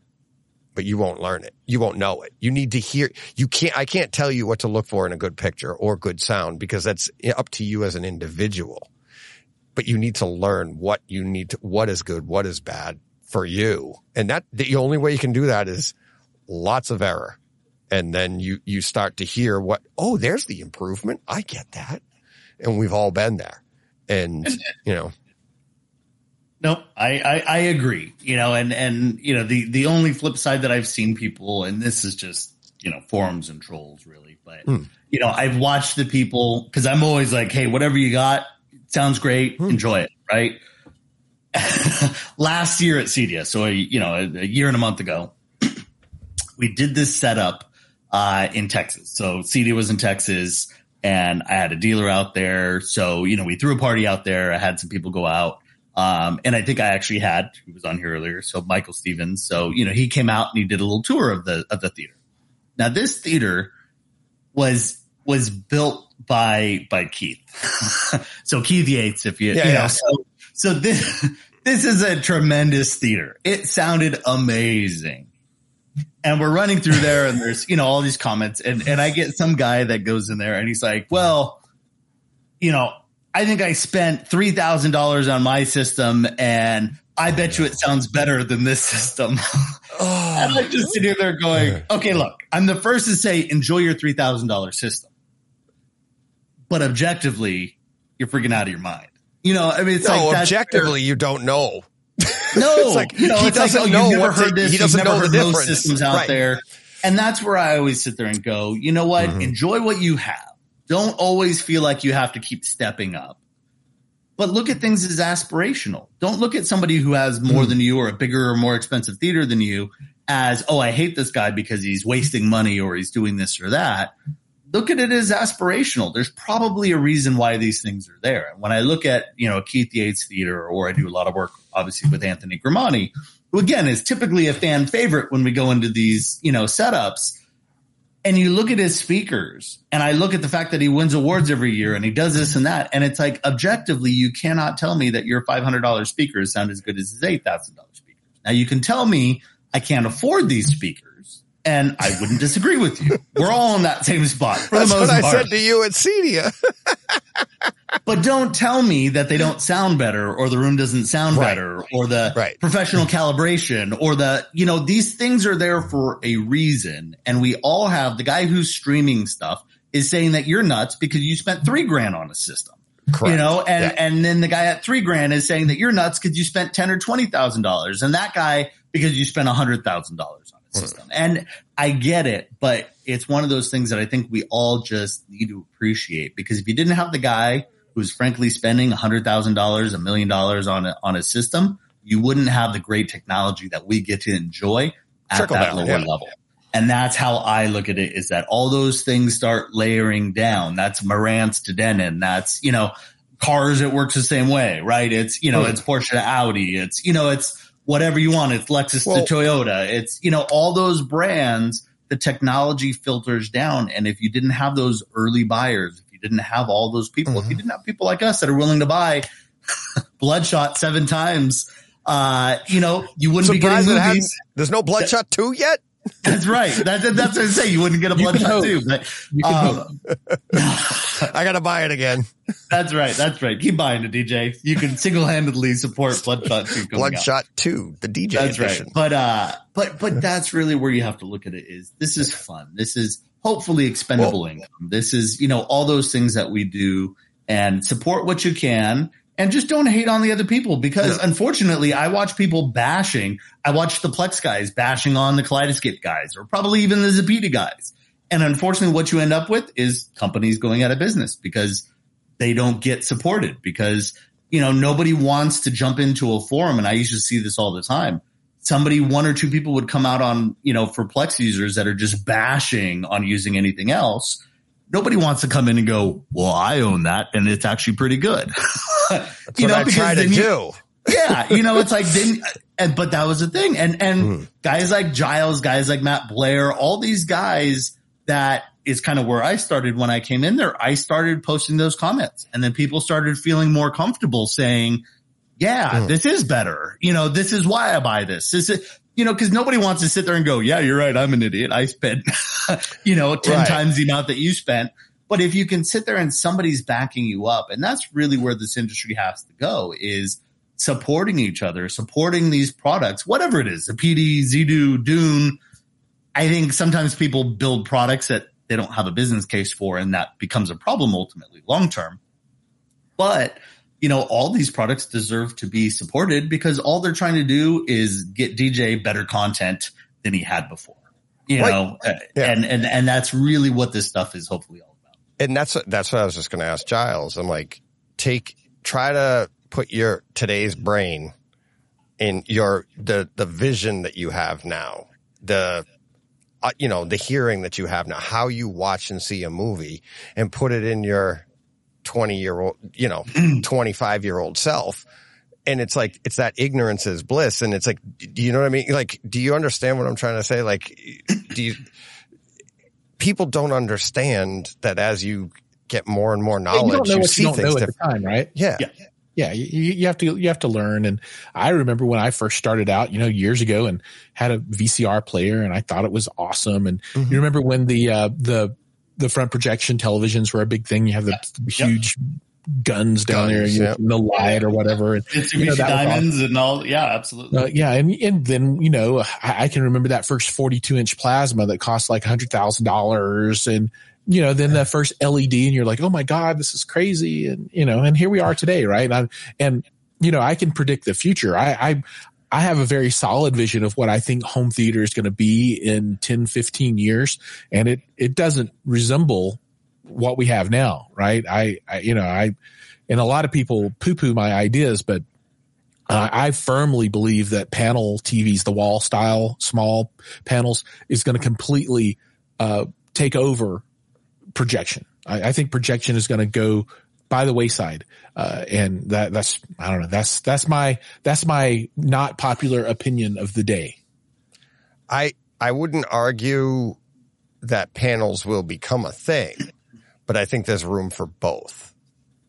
but you won't learn it. You won't know it. You need to hear, you can't, I can't tell you what to look for in a good picture or good sound, because that's up to you as an individual, but you need to learn what you need to, what is good, what is bad for you. And that the only way you can do that is lots of error. And then you, you start to hear what, oh, there's the improvement. I get that. And we've all been there. And, you know. No, I, I, I agree. You know, and, and, you know, the, the only flip side that I've seen people, and this is just, you know, forums and trolls really, but, mm. you know, I've watched the people, because I'm always like, hey, whatever you got, sounds great. Mm. Enjoy it. Right. Last year at CEDIA, so, a, you know, a, a year and a month ago, we did this setup. Uh, in Texas. So C D was in Texas, and I had a dealer out there. So, you know, we threw a party out there. I had some people go out. Um, and I think I actually had, he was on here earlier, so Michael Stevens. So, you know, he came out and he did a little tour of the, of the theater. Now this theater was, was built by, by Keith. So Keith Yates, if you, yeah, you know, yeah. so, so this, this is a tremendous theater. It sounded amazing. And we're running through there, and there's, you know, all these comments, and, and I get some guy that goes in there and he's like, well, you know, I think I spent three thousand dollars on my system, and I bet you it sounds better than this system. Oh. And I just sit here there going, okay, look, I'm the first to say enjoy your three thousand dollars system. But objectively, you're freaking out of your mind. You know, I mean, it's no, like objectively, you don't know. No, it's like, you know, he it's doesn't like, oh, know. Never heard this. He doesn't never know heard the difference. Most systems out right. there, and that's where I always sit there and go, you know what? Mm-hmm. Enjoy what you have. Don't always feel like you have to keep stepping up. But look at things as aspirational. Don't look at somebody who has more mm-hmm. than you, or a bigger or more expensive theater than you, as, oh, I hate this guy because he's wasting money or he's doing this or that. Look at it as aspirational. There's probably a reason why these things are there. And when I look at, you know, a Keith Yates theater, or I do a lot of work, obviously, with Anthony Grimani, who again is typically a fan favorite when we go into these, you know, setups, and you look at his speakers, and I look at the fact that he wins awards every year and he does this and that. And it's like, objectively, you cannot tell me that your five hundred dollar speakers sound as good as his eight thousand dollar speakers. Now you can tell me I can't afford these speakers. And I wouldn't disagree with you. We're all in that same spot. For That's the most what I part. said to you at CEDIA. But don't tell me that they don't sound better, or the room doesn't sound right. better, or the right. professional calibration, or the, you know, these things are there for a reason. And we all have, the guy who's streaming stuff is saying that you're nuts because you spent three grand on a system. Correct. You know, and, yeah. and then the guy at three grand is saying that you're nuts because you spent ten or twenty thousand dollars, and that guy because you spent a hundred thousand dollars on a system. Mm. And I get it, but it's one of those things that I think we all just need to appreciate, because if you didn't have the guy who's frankly spending a hundred thousand dollars, a million dollars on a, on a system, you wouldn't have the great technology that we get to enjoy at Circle that down, lower yeah. level. And that's how I look at it, is that all those things start layering down. That's Marantz to Denon. That's, you know, cars. It works the same way, right? It's, you know, it's Porsche to Audi. It's, you know, it's whatever you want. It's Lexus well, to Toyota. It's, you know, all those brands, the technology filters down. And if you didn't have those early buyers, if you didn't have all those people, mm-hmm. if you didn't have people like us that are willing to buy Bloodshot seven times, uh, you know, you wouldn't be getting movies. There's no Bloodshot two yet? That's right. That, that, that's what I say. You wouldn't get a Bloodshot too. But, um, I gotta buy it again. That's right. That's right. Keep buying it, D J. You can single-handedly support Bloodshot two. Bloodshot out. two, the D J that's edition. Right. But uh, but but that's really where you have to look at it. Is this is fun. This is hopefully expendable Whoa. income. This is, you know, all those things that we do, and support what you can. And just don't hate on the other people, because yeah. unfortunately I watch people bashing. I watch the Plex guys bashing on the Kaleidescape guys, or probably even the Zappiti guys. And unfortunately what you end up with is companies going out of business because they don't get supported, because, you know, nobody wants to jump into a forum. And I used to see this all the time. Somebody, one or two people would come out on, you know, for Plex users that are just bashing on using anything else. Nobody wants to come in and go, well, I own that and it's actually pretty good. That's you what know, I try to you, do. Yeah. You know, it's like, then, and, but that was the thing. And, and mm. guys like Giles, guys like Matt Blair, all these guys, that is kind of where I started when I came in there. I started posting those comments, and then people started feeling more comfortable saying, yeah, mm. this is better. You know, this is why I buy this. This is, you know, cause nobody wants to sit there and go, yeah, you're right. I'm an idiot. I spent, you know, ten right. times the amount that you spent. But if you can sit there and somebody's backing you up, and that's really where this industry has to go, is supporting each other, supporting these products, whatever it is, the P D, Zidoo, Dune. I think sometimes people build products that they don't have a business case for, and that becomes a problem ultimately long term. But, you know, all these products deserve to be supported, because all they're trying to do is get D J better content than he had before, you right. know, yeah. and, and, and that's really what this stuff is hopefully all. And that's, that's what I was just going to ask Giles. I'm like, take, try to put your today's brain in your, the, the vision that you have now, the, uh, you know, the hearing that you have now, how you watch and see a movie, and put it in your twenty year old, you know, twenty-five year old self. And it's like, it's that ignorance is bliss. And it's like, do you know what I mean? Like, do you understand what I'm trying to say? Like, do you, people don't understand that as you get more and more knowledge, yeah, you, you see you things different. Time, right? Yeah. Yeah. yeah you, you have to, you have to learn. And I remember when I first started out, you know, years ago, and had a V C R player, and I thought it was awesome. And mm-hmm. you remember when the, uh, the, the front projection televisions were a big thing. You have the yeah. huge guns down guns, there, you yep. know, the light or whatever. And, you know, diamonds awesome. and all. Yeah, absolutely. Uh, yeah. And, and then, you know, I, I can remember that first forty-two inch plasma that cost like one hundred thousand dollars. And, you know, then yeah. the first L E D, and you're like, oh my God, this is crazy. And, you know, and here we are today. Right. And, I'm, and you know, I can predict the future. I, I, I have a very solid vision of what I think home theater is going to be in ten, fifteen years. And it, it doesn't resemble what we have now, right? I, I, you know, I, and a lot of people poo-poo my ideas, but uh, I firmly believe that panel T Vs, the wall style, small panels, is going to completely uh, take over projection. I, I think projection is going to go by the wayside, uh, and that, that's, I don't know, that's that's my that's my not popular opinion of the day. I I wouldn't argue that panels will become a thing. But I think there's room for both,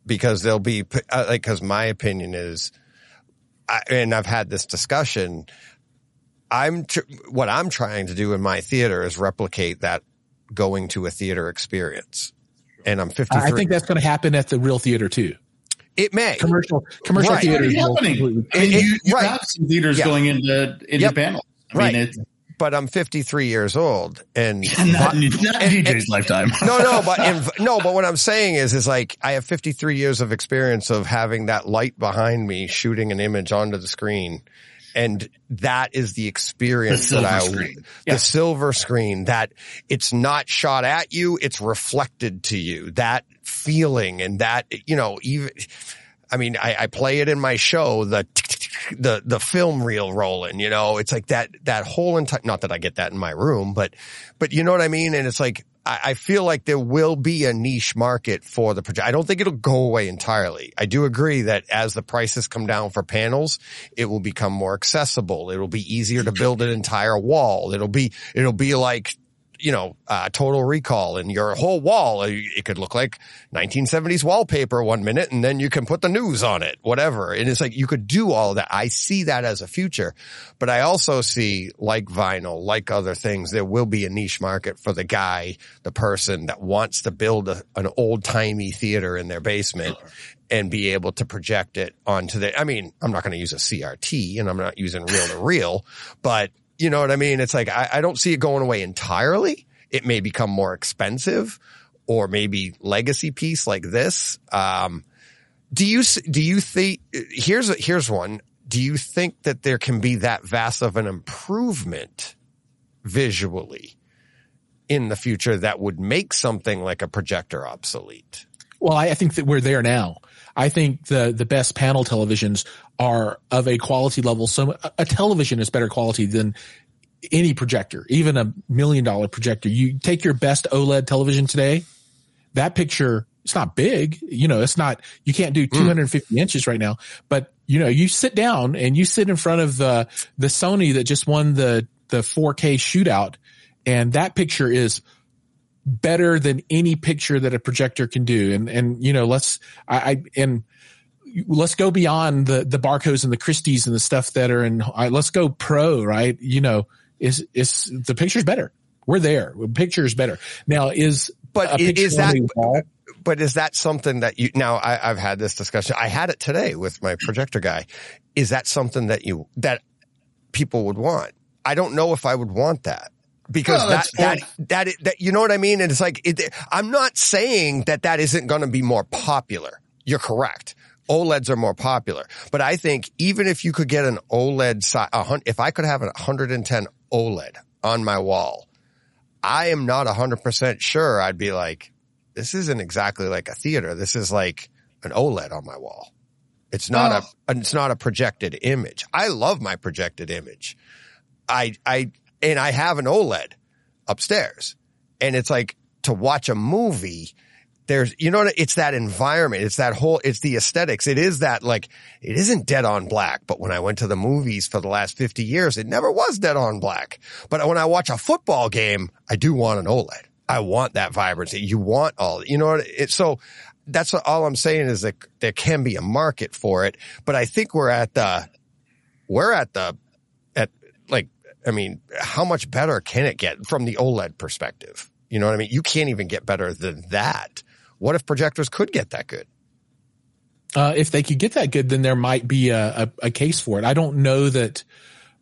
because there'll be uh, like, cause my opinion is, I, and I've had this discussion. I'm tr- what I'm trying to do in my theater is replicate that going to a theater experience. And I'm fifty-three. I think that's going to happen at the real theater too. It may. Commercial commercial right. theaters. It's happening. I mean, it, you, you right. have some theaters yeah. going into into yep. panels. I right. mean, it's, but I'm fifty-three years old, and not, my, not and, D J's and, lifetime. no, no, but in, no, but what I'm saying is, is like I have fifty-three years of experience of having that light behind me shooting an image onto the screen, and that is the experience the that I screen. the yeah. silver screen, that it's not shot at you, it's reflected to you. That feeling and that, you know, even I mean, I, I play it in my show, the. the the film reel rolling, you know, it's like that that whole entire, not that I get that in my room, but but you know what I mean? And it's like I, I feel like there will be a niche market for the project. I don't think it'll go away entirely. I do agree that as the prices come down for panels, it will become more accessible. It'll be easier to build an entire wall. It'll be it'll be like, you know, uh, Total Recall, and your whole wall, it could look like nineteen seventies wallpaper one minute, and then you can put the news on it, whatever. And it's like, you could do all that. I see that as a future, but I also see, like vinyl, like other things, there will be a niche market for the guy, the person that wants to build a, an old timey theater in their basement and be able to project it onto the, I mean, I'm not going to use a C R T, and I'm not using reel to reel, but you know what I mean? It's like, I, I don't see it going away entirely. It may become more expensive, or maybe legacy piece like this. Um, do you, do you think, here's, a, here's one. Do you think that there can be that vast of an improvement visually in the future that would make something like a projector obsolete? Well, I think that we're there now. I think the, the best panel televisions are of a quality level. So a television is better quality than any projector, even a million dollar projector. You take your best OLED television today, that picture, it's not big. You know, it's not, you can't do two hundred fifty mm. inches right now, but you know, you sit down and you sit in front of the, the Sony that just won the, the four K shootout. And that picture is better than any picture that a projector can do. And, and, you know, let's, I, I, and let's go beyond the, the Barcos and the Christies and the stuff that are in, I, let's go pro, right? You know, is, is the picture's better. We're there. Picture's better. Now is, but is that, but, but is that something that you, now I, I've had this discussion. I had it today with my projector guy. Is that something that you, that people would want? I don't know if I would want that. Because oh, that, that, that, that, that, you know what I mean? And it's like, it, I'm not saying that that isn't going to be more popular. You're correct. OLEDs are more popular. But I think even if you could get an OLED size, if I could have a one hundred ten OLED on my wall, I am not one hundred percent sure I'd be like, this isn't exactly like a theater. This is like an OLED on my wall. It's not oh. a, it's not a projected image. I love my projected image. I, I, And I have an OLED upstairs, and it's like to watch a movie. There's, you know, it's that environment. It's that whole, it's the aesthetics. It is that, like, it isn't dead on black, but when I went to the movies for the last fifty years, it never was dead on black. But when I watch a football game, I do want an OLED. I want that vibrancy. You want all, you know what? It, so that's all I'm saying is that there can be a market for it, but I think we're at the, we're at the, at like, I mean, how much better can it get from the OLED perspective? You know what I mean? You can't even get better than that. What if projectors could get that good? Uh, if they could get that good, then there might be a, a, a case for it. I don't know that.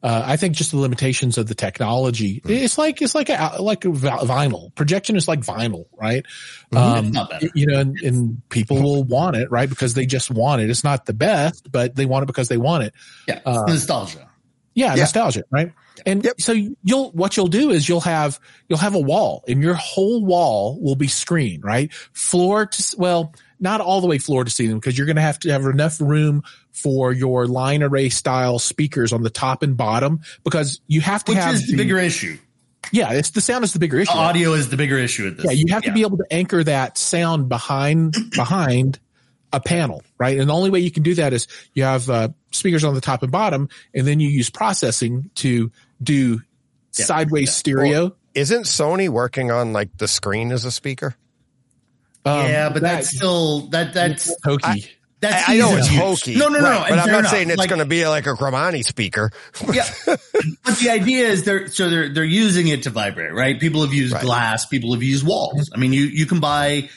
Uh, I think just the limitations of the technology. Mm-hmm. It's like, it's like a, like a vinyl. Projection is like vinyl, right? Mm-hmm. Um, it's not better. You know, and, and people will want it, right? Because they just want it. It's not the best, but they want it because they want it. Yeah. It's uh, nostalgia. Yeah, yeah, nostalgia, right? And yep. so you'll, what you'll do is you'll have, you'll have a wall, and your whole wall will be screen, right? Floor to, well, not all the way floor to ceiling, because you're going to have to have enough room for your line array style speakers on the top and bottom, because you have to Which have. Which is the, the bigger issue. Yeah, it's the sound is the bigger issue. The audio is the bigger issue at this. Yeah, you have yeah. to be able to anchor that sound behind, behind a panel, right? And the only way you can do that is you have, uh, speakers on the top and bottom, and then you use processing to do yeah, sideways yeah. stereo. Well, isn't Sony working on like the screen as a speaker? Um, yeah, but that, that's still that that's hokey. I, That's I, I know it's hokey. No, no, no. Right, no but I'm not enough. saying it's like, going to be like a Grimani speaker. Yeah. But the idea is they're, so they're, they're using it to vibrate, right? People have used right. glass. People have used walls. I mean, you, you can buy,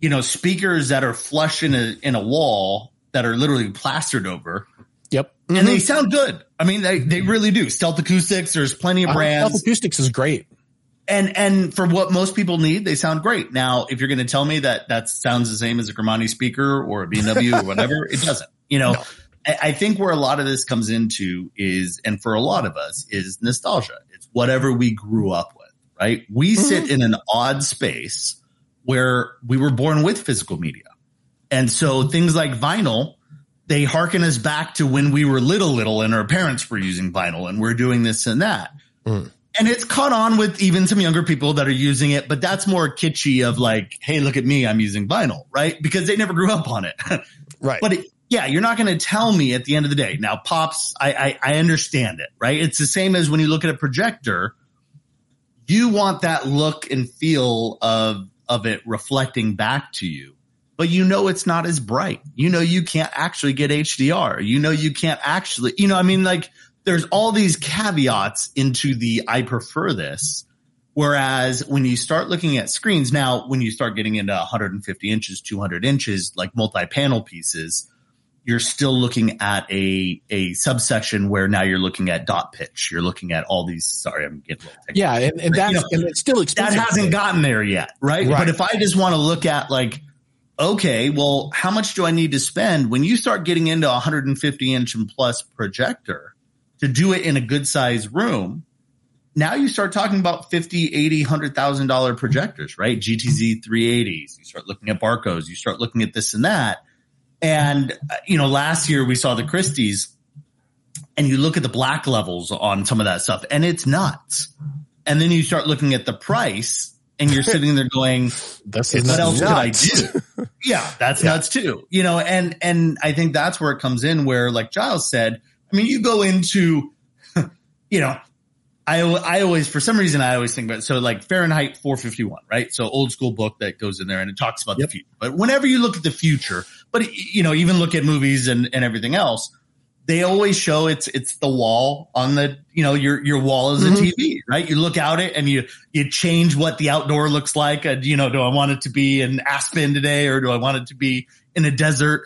you know, speakers that are flush in a, in a wall that are literally plastered over. Yep. And mm-hmm. they sound good. I mean, they, they really do. Stealth Acoustics. There's plenty of brands. Stealth Acoustics is great. And, and for what most people need, they sound great. Now, if you're going to tell me that that sounds the same as a Grimani speaker or a B M W or whatever, it doesn't, you know, no. I, I think where a lot of this comes into is, and for a lot of us is nostalgia. It's whatever we grew up with, right? We mm-hmm. sit in an odd space where we were born with physical media. And so things like vinyl, they harken us back to when we were little, little and our parents were using vinyl and we're doing this and that. Mm. And it's caught on with even some younger people that are using it, but that's more kitschy of like, hey, look at me, I'm using vinyl, right? Because they never grew up on it. Right. But it, yeah, you're not going to tell me at the end of the day. Now, Pops, I, I I understand it, right? It's the same as when you look at a projector, you want that look and feel of of it reflecting back to you. But you know it's not as bright. You know you can't actually get H D R. You know you can't actually, you know, I mean, like – there's all these caveats into the, I prefer this. Whereas when you start looking at screens now, when you start getting into one hundred fifty inches, two hundred inches, like multi-panel pieces, you're still looking at a, a subsection where now you're looking at dot pitch. You're looking at all these, sorry, I'm getting a little technical. Yeah. And, and that's, you know, and it's still expensive. That hasn't gotten there yet. Right? right. But if I just want to look at like, okay, well, how much do I need to spend when you start getting into a one hundred fifty inch and plus projector? To do it in a good size room, now you start talking about fifty, eighty, one hundred thousand dollar projectors, right? G T Z three eighties. You start looking at Barcos. You start looking at this and that. And, you know, last year we saw the Christie's and you look at the black levels on some of that stuff and it's nuts. And then you start looking at the price and you're sitting there going, this is what else nuts. could I do? yeah, that's yeah. nuts too. You know, and, and I think that's where it comes in where, like Giles said, I mean, you go into, you know, I, I always, for some reason, I always think about, so like Fahrenheit four fifty-one, right? So old school book that goes in there and it talks about yep. the future. But whenever you look at the future, but, you know, even look at movies and, and everything else, they always show it's, it's the wall on the, you know, your, your wall is a mm-hmm. T V, right? You look out it and you, you change what the outdoor looks like. And, you know, do I want it to be in Aspen today or do I want it to be in a desert?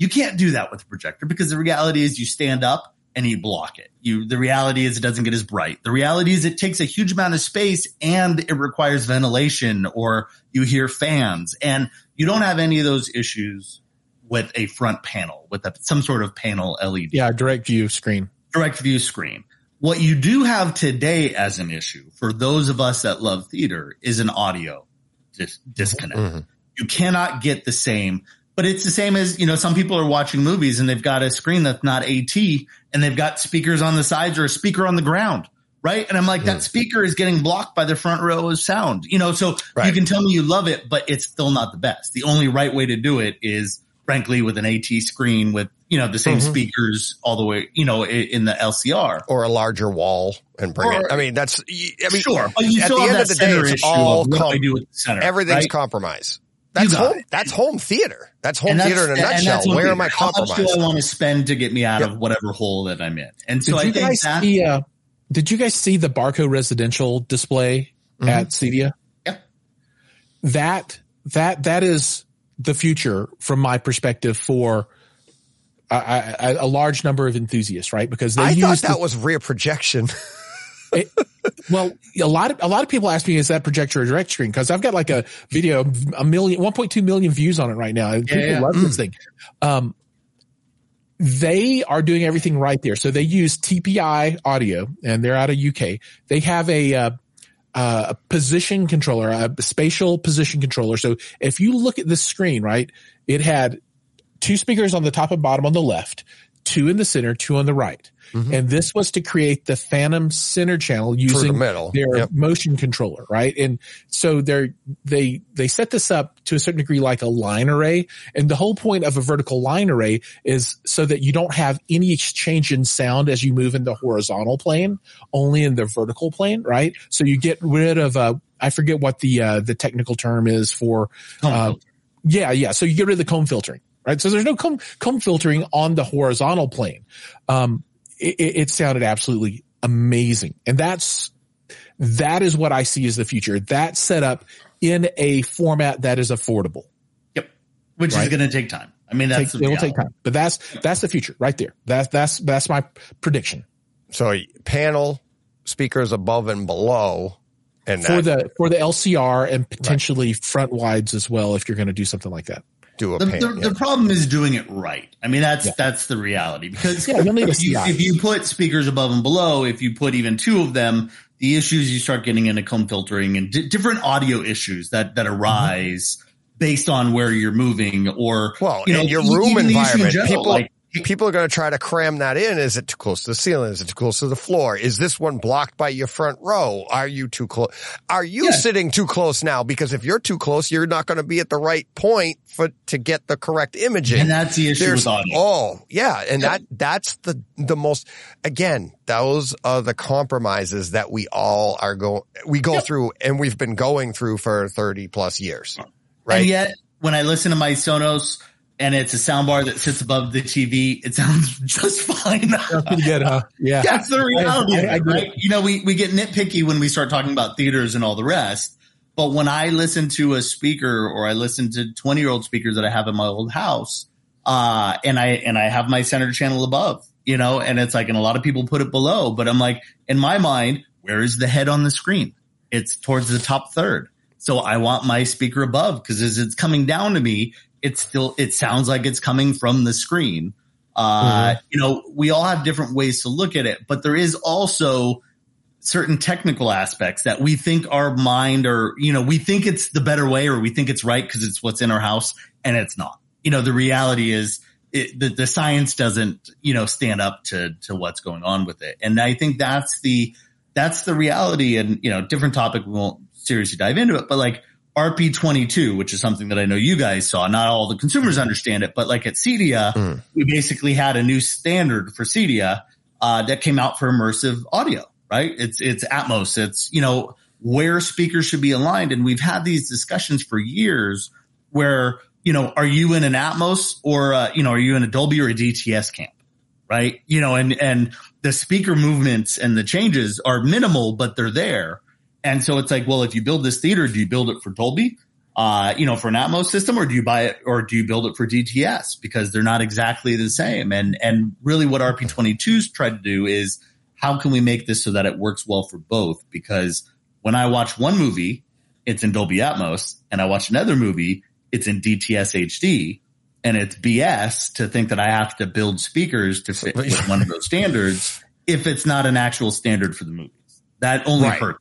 You can't do that with a projector because the reality is you stand up and you block it. You, the reality is it doesn't get as bright. The reality is it takes a huge amount of space and it requires ventilation or you hear fans. And you don't have any of those issues with a front panel, with a, some sort of panel L E D. Yeah, direct view screen. Direct view screen. What you do have today as an issue for those of us that love theater is an audio dis- disconnect. Mm-hmm. You cannot get the same. But it's the same as, you know, some people are watching movies and they've got a screen that's not AT and they've got speakers on the sides or a speaker on the ground, right? And I'm like, mm. that speaker is getting blocked by the front row of sound, you know, so right. you can tell me you love it, but it's still not the best. The only right way to do it is, frankly, with an AT screen with, you know, the same mm-hmm. speakers all the way, you know, in the L C R. Or a larger wall and bring or, it. I mean, that's, I mean, sure. But you at the end of the day, it's all, com- do do with the center, everything's right? compromised. That's home, that's home theater. That's home that's, theater in a nutshell. Where theater. am I compromised? How much do I want to spend to get me out yep. of whatever hole that I'm in? And so did I you think guys that. See, uh, did you guys see the Barco residential display mm-hmm. at CEDIA? Yeah. That, that, that is the future from my perspective for a, a, a large number of enthusiasts, right? Because they I thought that the, was rear projection. It, well, a lot of a lot of people ask me, is that projector a direct screen? Because I've got like a video, a million, one point two million views on it right now. And yeah, people yeah. love mm. this thing. Um, they are doing everything right there. So they use T P I audio, and they're out of U K. They have a, uh, uh, a position controller, a spatial position controller. So if you look at this screen, right, it had two speakers on the top and bottom on the left, two in the center, two on the right. Mm-hmm. And this was to create the phantom center channel using the their yep. motion controller, right? And so they they they set this up to a certain degree like a line array. And the whole point of a vertical line array is so that you don't have any exchange in sound as you move in the horizontal plane, only in the vertical plane, right? So you get rid of uh, I forget what the uh, the technical term is for. Uh, yeah, yeah. So you get rid of the comb filtering, right? So there's no comb, comb filtering on the horizontal plane. Um, it, it sounded absolutely amazing. And that's, that is what I see as the future. That's set up in a format that is affordable. Yep. Which right? is going to take time. I mean, that's take, the, it will yeah. take time, but that's, that's the future right there. That's, that's, that's my prediction. So panel speakers above and below. And for that, the, for the L C R and potentially right. front wides as well. If you're going to do something like that, do a the, pan, the, yeah. the problem is doing it right. I mean, that's, yeah. that's the reality because yeah, if, you, if you put speakers above and below, if you put even two of them, the issues you start getting into comb filtering and d- different audio issues that, that arise mm-hmm. based on where you're moving or well, you know, in your room environment. In general, people like, people are going to try to cram that in. Is it too close to the ceiling? Is it too close to the floor? Is this one blocked by your front row? Are you too close? Are you yeah. sitting too close now? Because if you're too close, you're not going to be at the right point for to get the correct imaging. And that's the issue There's, with audio. Oh, yeah. And yeah. that that's the the most again. Those are the compromises that we all are go we go yeah. through, and we've been going through for thirty plus years. Right. And yet, when I listen to my Sonos and it's a soundbar that sits above the T V, it sounds just fine. That's pretty good, huh? Yeah. That's the reality. I, I, I right? You know, we, we get nitpicky when we start talking about theaters and all the rest. But when I listen to a speaker or I listen to twenty year old speakers that I have in my old house, uh, and I, and I have my center channel above, you know, and it's like, and a lot of people put it below, but I'm like, in my mind, where is the head on the screen? It's towards the top third. So I want my speaker above because as it's coming down to me, it's still, it sounds like it's coming from the screen. Uh, mm-hmm. You know, we all have different ways to look at it, but there is also certain technical aspects that we think our mind or, you know, we think it's the better way or we think it's right because it's what's in our house and it's not. You know, the reality is it, the, the science doesn't, you know, stand up to, to what's going on with it. And I think that's the, that's the reality and, you know, different topic. We won't seriously dive into it, but like R P twenty-two, which is something that I know you guys saw, not all the consumers mm. understand it, but like at CEDIA, mm. we basically had a new standard for CEDIA, uh, that came out for immersive audio, right? It's, it's Atmos. It's, you know, where speakers should be aligned. And we've had these discussions for years where, you know, are you in an Atmos or, uh, you know, are you in a Dolby or a D T S camp? Right. You know, and, and the speaker movements and the changes are minimal, but they're there. And so it's like, well, if you build this theater, do you build it for Dolby, uh, you know, for an Atmos system, or do you buy it or do you build it for D T S? Because they're not exactly the same. And, and really what R P twenty-two's tried to do is how can we make this so that it works well for both? Because when I watch one movie, it's in Dolby Atmos, and I watch another movie, it's in D T S H D. And it's B S to think that I have to build speakers to fit with one of those standards if it's not an actual standard for the movies. That only right. hurts.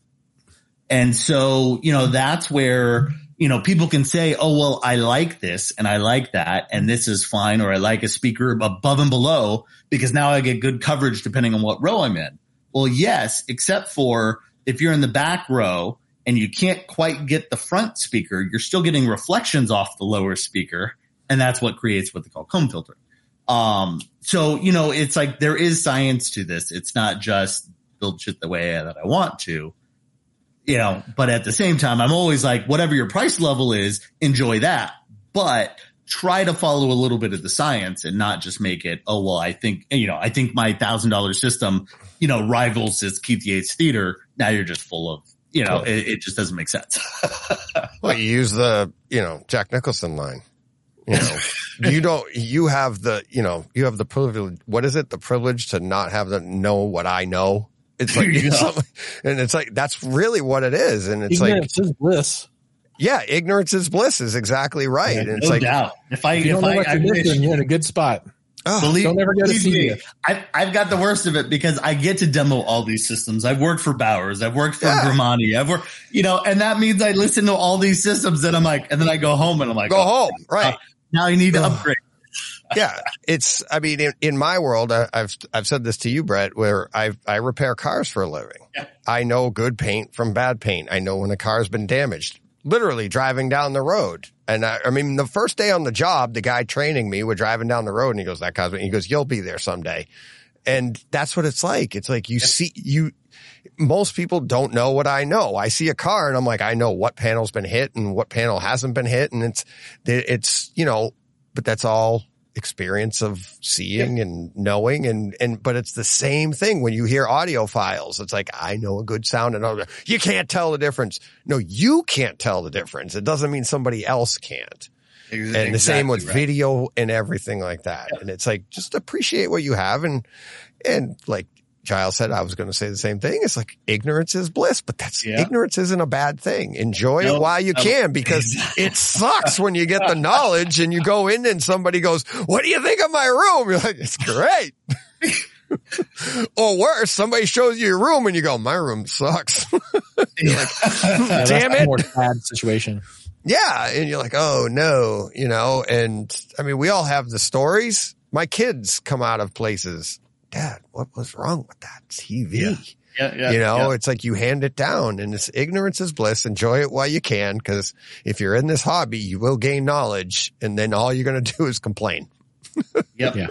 And so, you know, that's where, you know, people can say, oh, well, I like this and I like that and this is fine. Or I like a speaker above and below because now I get good coverage depending on what row I'm in. Well, yes, except for if you're in the back row and you can't quite get the front speaker, you're still getting reflections off the lower speaker. And that's what creates what they call comb filtering. Um, so, you know, it's like there is science to this. It's not just build shit the way that I want to. You know, but at the same time, I'm always like, whatever your price level is, enjoy that. But try to follow a little bit of the science and not just make it, oh, well, I think, you know, I think my one thousand dollar system, you know, rivals this Keith Yates theater. Now you're just full of, you know, cool. it, it just doesn't make sense. Well, you use the, you know, Jack Nicholson line. You know, you don't, you have the, you know, you have the privilege. What is it? The privilege to not have the know what I know. It's like, yeah. it's like, and it's like, that's really what it is. And it's ignorance like, is bliss. Yeah. Ignorance is bliss is exactly right. Yeah, and it's no like, doubt. If I, if, you if I, I wish, doing, you're in a good spot. Oh, believe, don't ever get to see me. I've, I've got the worst of it because I get to demo all these systems. I've worked for Bowers. I've worked for yeah. Grimani. I've worked, you know, and that means I listen to all these systems and I'm like, and then I go home and I'm like, go oh, home. Right. Uh, now you need to upgrade. Yeah, it's, I mean, in, in my world, I, I've, I've said this to you, Brett, where I've, I repair cars for a living. Yeah. I know good paint from bad paint. I know when a car's been damaged, literally driving down the road. And I, I mean, the first day on the job, the guy training me, we're driving down the road and he goes, that car's been, he goes, you'll be there someday. And that's what it's like. It's like you yeah. see, you, most people don't know what I know. I see a car and I'm like, I know what panel's been hit and what panel hasn't been hit. And it's, it's, you know, but that's all experience of seeing yeah. and knowing. And, and, but it's the same thing when you hear audio files. It's like, I know a good sound and other, you can't tell the difference. No, you can't tell the difference. It doesn't mean somebody else can't. Exactly, and the same with right. video and everything like that. Yeah. And it's like, just appreciate what you have. And, and like Giles said, I was going to say the same thing. It's like ignorance is bliss, but that's yeah. ignorance isn't a bad thing. Enjoy no, it while you no. can, because it sucks when you get the knowledge and you go in and somebody goes, what do you think of my room? You're like, it's great. Or worse, somebody shows you your room and you go, my room sucks. You're like, yeah, damn it. A more sad situation. Yeah. And you're like, oh no, you know, and I mean, we all have the stories. My kids come out of places. Dad, what was wrong with that T V? Yeah. Yeah, yeah, you know, yeah. It's like you hand it down, and this ignorance is bliss. Enjoy it while you can. Cause if you're in this hobby, you will gain knowledge, and then all you're going to do is complain. Yep. Yeah.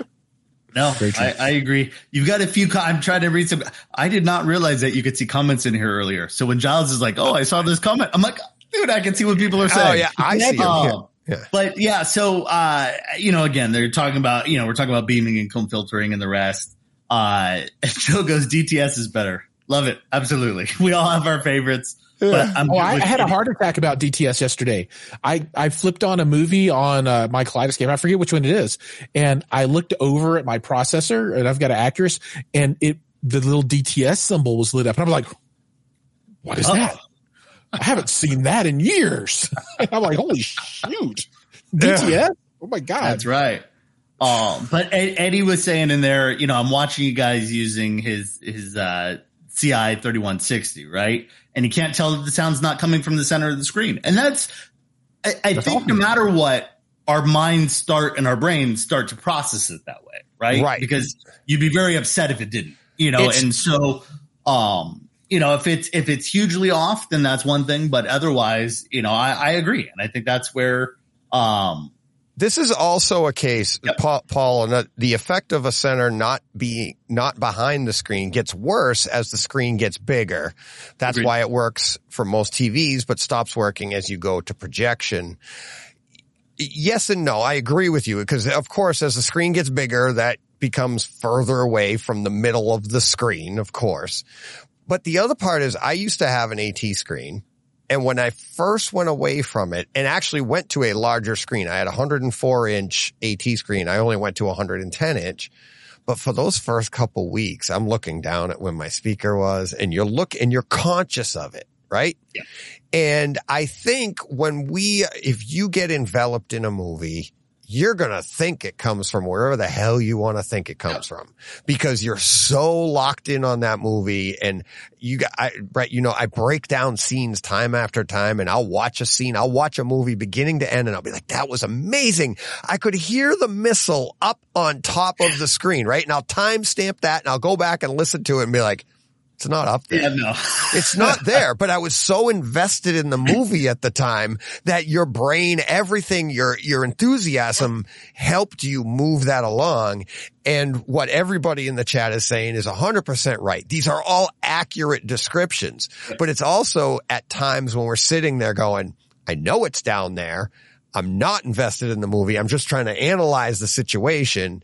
No, I, I agree. You've got a few. I'm trying to read some. I did not realize that you could see comments in here earlier. So when Giles is like, oh, I saw this comment, I'm like, dude, I can see what people are saying. Oh, yeah, I see um, yeah. But, yeah, so, uh, you know, again, they're talking about, you know, we're talking about beaming and comb filtering and the rest. Uh, Joe goes, D T S is better. Love it. Absolutely. We all have our favorites. Yeah. But I'm oh, I had a heart attack about D T S yesterday. I, I flipped on a movie on uh, my Kaleidescape. I forget which one it is. And I looked over at my processor, and I've got an Acurus, and it the little D T S symbol was lit up. And I'm like, what is oh. that? I haven't seen that in years. I'm like, holy shoot. D T S? Yeah. Oh, my God. That's right. Um, but Eddie was saying in there, you know, I'm watching you guys using his his uh, C I thirty-one sixty, right? And you can't tell that the sound's not coming from the center of the screen. And that's – I, I that's think awesome. No matter what, our minds start and our brains start to process it that way, right? Right. Because you'd be very upset if it didn't, you know. It's, and so um, – you know, if it's, if it's hugely off, then that's one thing, but otherwise, you know, I, I agree. And I think that's where, um, this is also a case, yeah. Paul, Paul, and the effect of a center not being, not behind the screen gets worse as the screen gets bigger. That's Agreed. Why it works for most T Vs, but stops working as you go to projection. Yes and no. I agree with you, because of course, as the screen gets bigger, that becomes further away from the middle of the screen, of course. But the other part is, I used to have an AT screen, and when I first went away from it and actually went to a larger screen, I had a one hundred four inch AT screen. I only went to a one hundred ten inch. But for those first couple weeks, I'm looking down at when my speaker was, and you're look and you're conscious of it, right? Yeah. And I think when we, if you get enveloped in a movie, you're going to think it comes from wherever the hell you want to think it comes from, because you're so locked in on that movie. And you got, I, Brett, you know, I break down scenes time after time, and I'll watch a scene. I'll watch a movie beginning to end, and I'll be like, that was amazing. I could hear the missile up on top of the screen, right? And I'll timestamp that, and I'll go back and listen to it and be like, it's not up there. Yeah, no. It's not there. But I was so invested in the movie at the time that your brain, everything, your your enthusiasm helped you move that along. And what everybody in the chat is saying is one hundred percent right. These are all accurate descriptions. But it's also at times when we're sitting there going, I know it's down there. I'm not invested in the movie. I'm just trying to analyze the situation.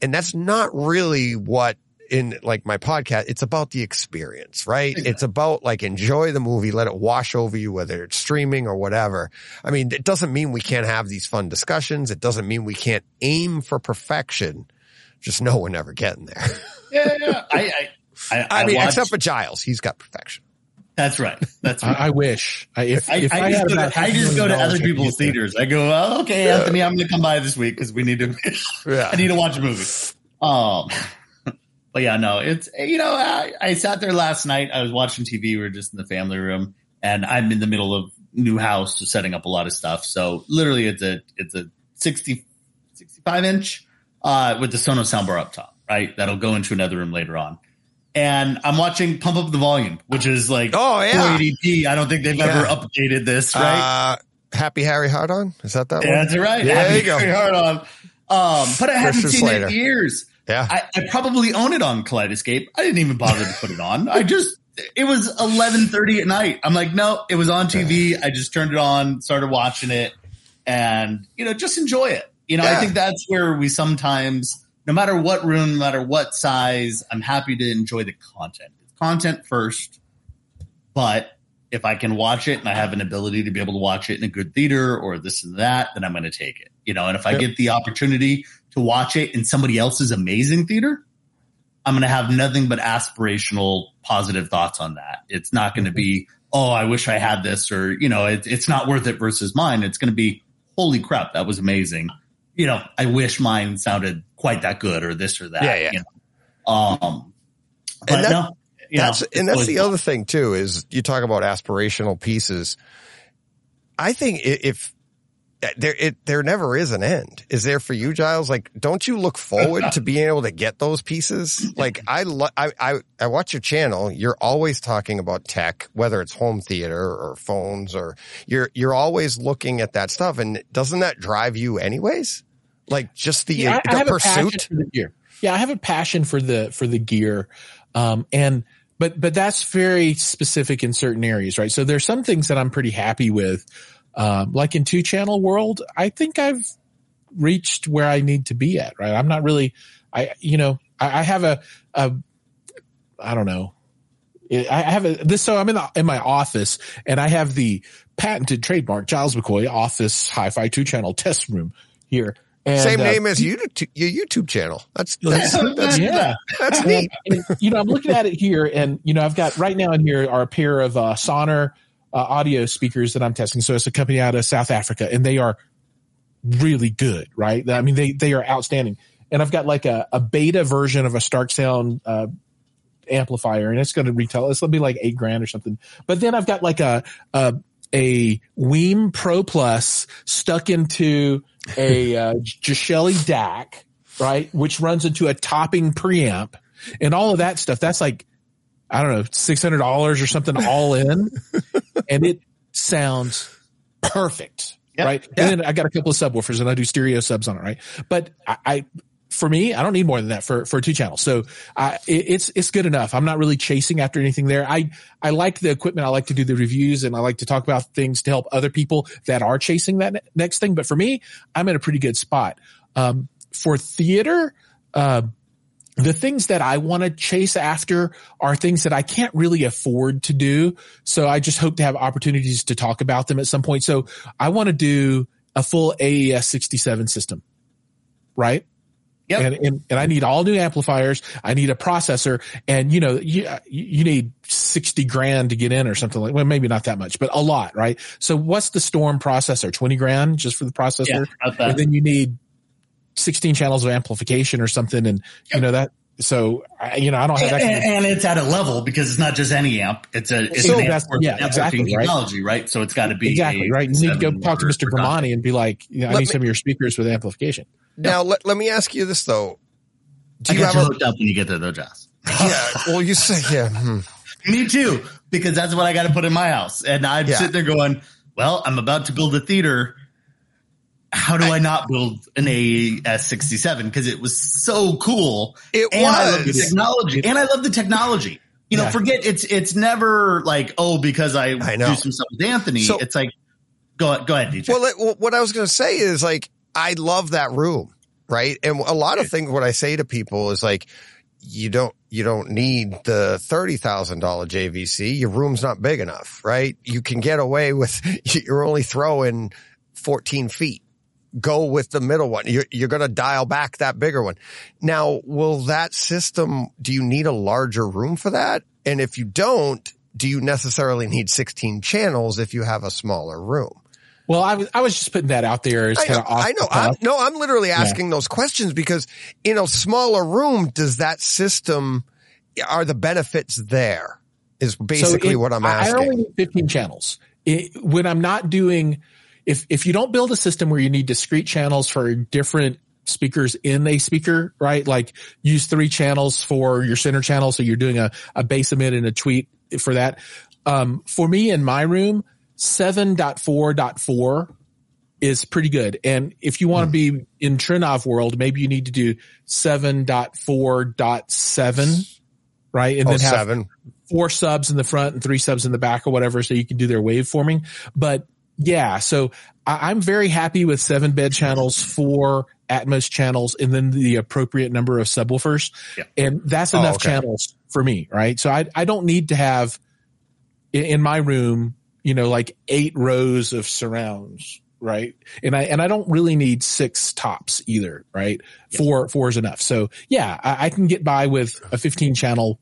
And that's not really what in like my podcast, it's about the experience, right? Exactly. It's about like, enjoy the movie, let it wash over you, whether it's streaming or whatever. I mean, it doesn't mean we can't have these fun discussions. It doesn't mean we can't aim for perfection. Just know we're never getting there. Yeah, yeah. I, I, I, I mean, I except for Giles, he's got perfection. That's right. That's right. I, I wish. I, if, I, if I, I just, go to, I just go to other people's theaters. I go, oh, okay, yeah. Anthony, I'm going to come by this week because we need to. Yeah. I need to watch a movie. Um. But yeah, no, it's, you know, I, I sat there last night. I was watching T V. We were just in the family room, and I'm in the middle of new house, so setting up a lot of stuff. So literally it's a, it's a sixty, sixty-five inch, uh, with the Sonos soundbar up top, right? That'll go into another room later on. And I'm watching Pump Up the Volume, which is like, oh, yeah. four eighty p. I don't think they've yeah. ever updated this, right? Uh, Happy Harry Hard On. Is that that yeah, one? That's right. Yeah, Happy there you Harry go. Hard On. Um, but I haven't seen it in years. Yeah, I, I probably own it on Kaleidescape. I didn't even bother to put it on. I just, it was eleven thirty at night. I'm like, no, it was on T V. I just turned it on, started watching it, and, you know, just enjoy it. You know, yeah. I think that's where we sometimes, no matter what room, no matter what size, I'm happy to enjoy the content. It's content first, but if I can watch it and I have an ability to be able to watch it in a good theater or this and that, then I'm going to take it. You know, and if I yep. get the opportunity to watch it in somebody else's amazing theater, I'm going to have nothing but aspirational, positive thoughts on that. It's not going to be, oh, I wish I had this, or, you know, it, it's not worth it versus mine. It's going to be, holy crap, that was amazing. You know, I wish mine sounded quite that good, or this or that. Yeah, yeah. You know? Um, but and that, no, you that's know, and that's the other thing too, is you talk about aspirational pieces. I think if there, it, there never is an end. Is there for you, Giles? Like, don't you look forward to being able to get those pieces? Like, I, lo- I, I, I watch your channel. You're always talking about tech, whether it's home theater or phones, or you're, you're always looking at that stuff. And doesn't that drive you anyways? Like, just the, yeah, the I have pursuit. A the gear. Yeah. I have a passion for the, for the gear. Um, and, but, but that's very specific in certain areas, right? So there's some things that I'm pretty happy with. Um, like in two channel world, I think I've reached where I need to be at, right? I'm not really, I, you know, I, I have a, a, I don't know. I have a, this, so I'm in the, in my office, and I have the patented trademark Giles McCoy office hi-fi two channel test room here. And, Same uh, name as you, your YouTube channel. That's, that's, that's, yeah. that's, that's neat. And, you know, I'm looking at it here, and, you know, I've got right now in here are a pair of, uh, Sonos, Uh, audio speakers that I'm testing. So it's a company out of South Africa, and they are really good, right? I mean, they, they are outstanding. And I've got like a, a beta version of a Stark Sound, uh, amplifier, and it's going to retail. It's going to be like eight grand or something. But then I've got like a, a, a Weem Pro Plus stuck into a, uh, Gishelli D A C, right? Which runs into a topping preamp and all of that stuff. That's like, I don't know, six hundred dollars or something all in, and it sounds perfect, yep, right? Yep. And then I got a couple of subwoofers, and I do stereo subs on it, right? But I, I for me, I don't need more than that for, for two channels. So I, it, it's, it's good enough. I'm not really chasing after anything there. I, I like the equipment. I like to do the reviews, and I like to talk about things to help other people that are chasing that ne- next thing. But for me, I'm in a pretty good spot. Um, for theater, uh, the things that I want to chase after are things that I can't really afford to do. So I just hope to have opportunities to talk about them at some point. So I want to do a full A E S sixty-seven system, right? Yep. And, and, and I need all new amplifiers. I need a processor, and you know, you, you need sixty grand to get in or something like, well, maybe not that much, but a lot, right? So what's the Storm processor? twenty grand just for the processor. Yeah, and then you need sixteen channels of amplification or something, and you know that. So I, you know, I don't have that. And, kind of- and it's at a level, because it's not just any amp; it's a it's so an amp for yeah, exactly, technology, right? right? So it's got to be exactly right. You need to go talk to Mister Grimani and be like, you know, I need me, some of your speakers with amplification. Now, no. let, let me ask you this though: do I you have you hooked a- up when you get there, though, Josh? Yeah. Well, you say yeah. Hmm. Me too, because that's what I got to put in my house, and I'm yeah. sitting there going, "Well, I'm about to build a theater. How do I, I not build an A E S sixty-seven? Because it was so cool. It and was. I love the technology. And I love the technology. You yeah. know, forget it's it's never like, oh, because I, I do some stuff with Anthony. So, it's like, go, go ahead, D J. Well, what I was going to say is, like, I love that room, right? And a lot of things, what I say to people is, like, you don't you don't need the thirty thousand dollars J V C. Your room's not big enough, right? You can get away with, you're only throwing fourteen feet. Go with the middle one. You're, you're going to dial back that bigger one. Now, will that system, do you need a larger room for that? And if you don't, do you necessarily need sixteen channels if you have a smaller room? Well, I was, I was just putting that out there as kind of off. I know. I'm, no, I'm literally asking yeah. those questions, because in a smaller room, does that system, are the benefits there? Is basically so it, what I'm asking. I only need fifteen channels. It, when I'm not doing... If if you don't build a system where you need discrete channels for different speakers in a speaker, right? Like use three channels for your center channel, so you're doing a, a bass emit and a tweet for that. Um, for me in my room, seven point four point four is pretty good. And if you want to hmm. be in Trinnov world, maybe you need to do seven point four point seven, right? And oh, then have seven. four subs in the front and three subs in the back or whatever, so you can do their waveforming. But Yeah, so I, I'm very happy with seven bed channels, four Atmos channels, and then the appropriate number of subwoofers. Yeah. And that's enough oh, okay. channels for me, right? So I I don't need to have in, in my room, you know, like eight rows of surrounds, right? And I and I don't really need six tops either, right? Yeah. Four four is enough. So yeah, I, I can get by with a fifteen channel,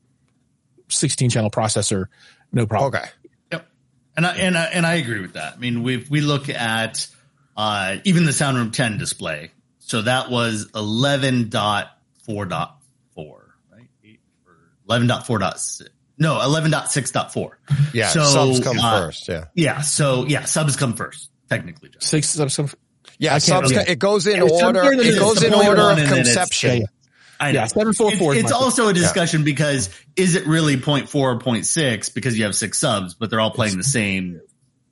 sixteen channel processor, no problem. Okay. Yep. And I and I and I agree with that. I mean, we we look at uh, even the Soundroom ten display. So that was eleven point four point four, right? eleven point four point six. No, eleven point six point four. Yeah, so, subs come uh, first, yeah. Yeah, so yeah, subs come first, technically. John. Six subs come first. Yeah, subs come, it goes in it order. It, it goes in order of conception. I know. Yeah, seven forty-four. It, it's also a discussion yeah. because is it really point four or point six because you have six subs, but they're all playing it's, the same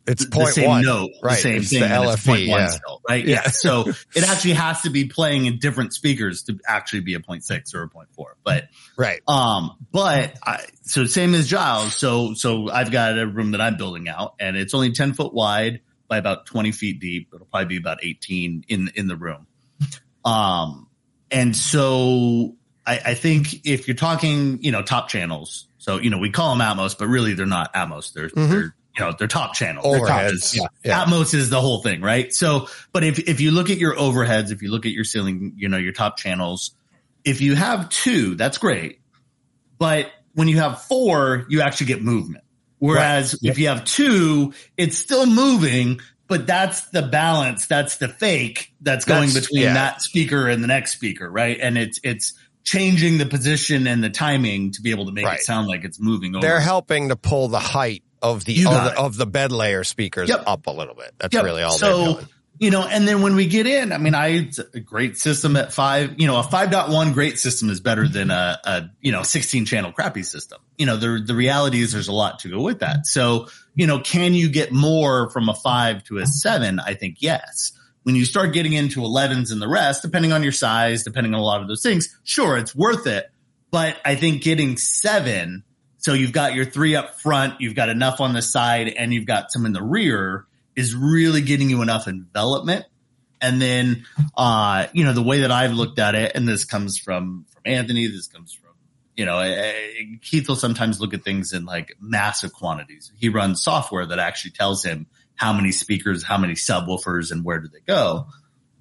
It's the point same one, note, right? The same it's thing. The L F E, yeah. Still, right? Yeah. yeah. So it actually has to be playing in different speakers to actually be a point six or a point four. But right. Um. But I, so same as Giles. So so I've got a room that I'm building out, and it's only ten foot wide by about twenty feet deep. It'll probably be about eighteen in in the room. Um. And so I, I think if you're talking, you know, top channels. So you know we call them Atmos, but really they're not Atmos. They're mm-hmm. they're You know, their top channel. Overheads. Top, yeah. Yeah. Atmos is the whole thing, right? So, but if, if you look at your overheads, if you look at your ceiling, you know, your top channels, if you have two, that's great. But when you have four, you actually get movement. Whereas right. if yeah. you have two, it's still moving, but that's the balance. That's the fake that's going that's, between yeah. that speaker and the next speaker, right? And it's, it's, changing the position and the timing to be able to make right. it sound like it's moving over. They're helping to pull the height of the other, of the bed layer speakers yep. up a little bit. That's yep. really all so, they're doing. You know, and then when we get in, I mean, I it's a great system at five, you know, a five point one great system is better than a, a you know, sixteen channel crappy system. You know, the the reality is there's a lot to go with that. So, you know, can you get more from a five to a seven? I think yes. When you start getting into elevens and the rest, depending on your size, depending on a lot of those things, sure, it's worth it. But I think getting seven, so you've got your three up front, you've got enough on the side, and you've got some in the rear is really getting you enough envelopment. And then, uh, you know, the way that I've looked at it, and this comes from, from Anthony, this comes from, you know, Keith will sometimes look at things in like massive quantities. He runs software that actually tells him how many speakers, how many subwoofers, and where do they go?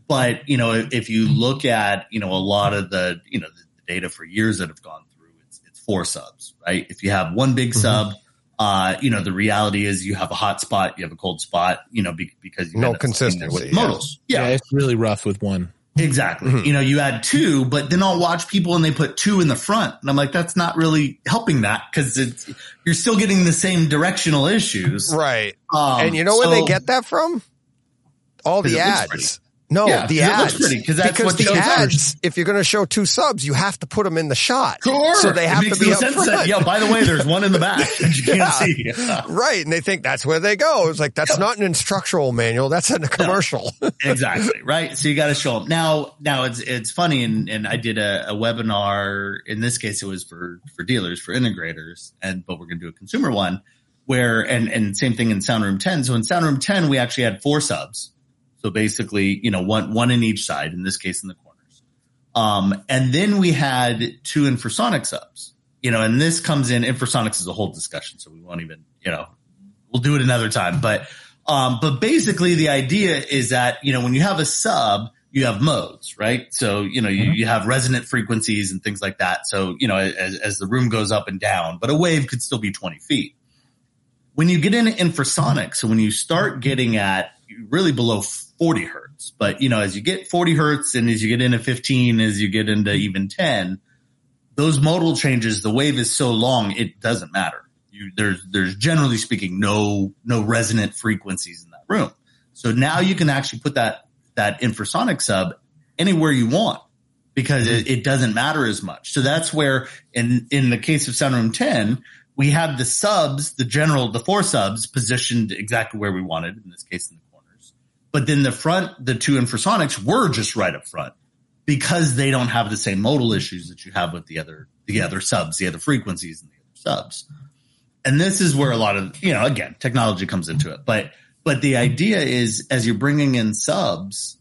But, you know, if, if you look at, you know, a lot of the, you know, the, the data for years that have gone through, it's, it's four subs, right? If you have one big mm-hmm. sub, uh, you know, the reality is you have a hot spot, you have a cold spot, you know, be, because you no consistency. Modals. Yeah. yeah, it's really rough with one. Exactly. Mm-hmm. You know, you add two, but then I'll watch people and they put two in the front. And I'm like, that's not really helping that because it's, you're still getting the same directional issues. Right. Um, and you know so, where they get that from? All the ads. No, yeah, the ads. Pretty, that's because what the ads, are. If you're going to show two subs, you have to put them in the shot. Sure. So they have to be up front. Yeah, by the way, there's one in the back that you can't yeah. see. Yeah. Right. And they think that's where they go. It's like, that's yeah. not an instructional manual. That's in a commercial. No. Exactly. Right. So you got to show them. Now, now it's, it's funny. And, and I did a, a webinar. In this case, it was for, for dealers, for integrators. And, but we're going to do a consumer one where, and, and same thing in Soundroom ten. So in Soundroom ten, we actually had four subs. So basically, you know, one one in each side, in this case in the corners. Um, and then we had two infrasonic subs, you know, and this comes in, infrasonics is a whole discussion, so we won't even, you know, we'll do it another time. But um, but basically the idea is that, you know, when you have a sub, you have modes, right? So, you know, you, you have resonant frequencies and things like that. So, you know, as, as the room goes up and down, but a wave could still be twenty feet. When you get into infrasonic, so when you start getting at really below forty hertz, but you know, as you get forty hertz and as you get into fifteen, as you get into even ten, those modal changes, the wave is so long, it doesn't matter. You, there's, there's generally speaking, no, no resonant frequencies in that room. So now you can actually put that, that infrasonic sub anywhere you want because it, it doesn't matter as much. So that's where in, in the case of Soundroom ten, we had the subs, the general, the four subs positioned exactly where we wanted, in this case in the but then the front, the two infrasonics were just right up front because they don't have the same modal issues that you have with the other, the other subs, the other frequencies and the other subs. And this is where a lot of, you know, again, technology comes into it, but, But the idea is, as you're bringing in subs,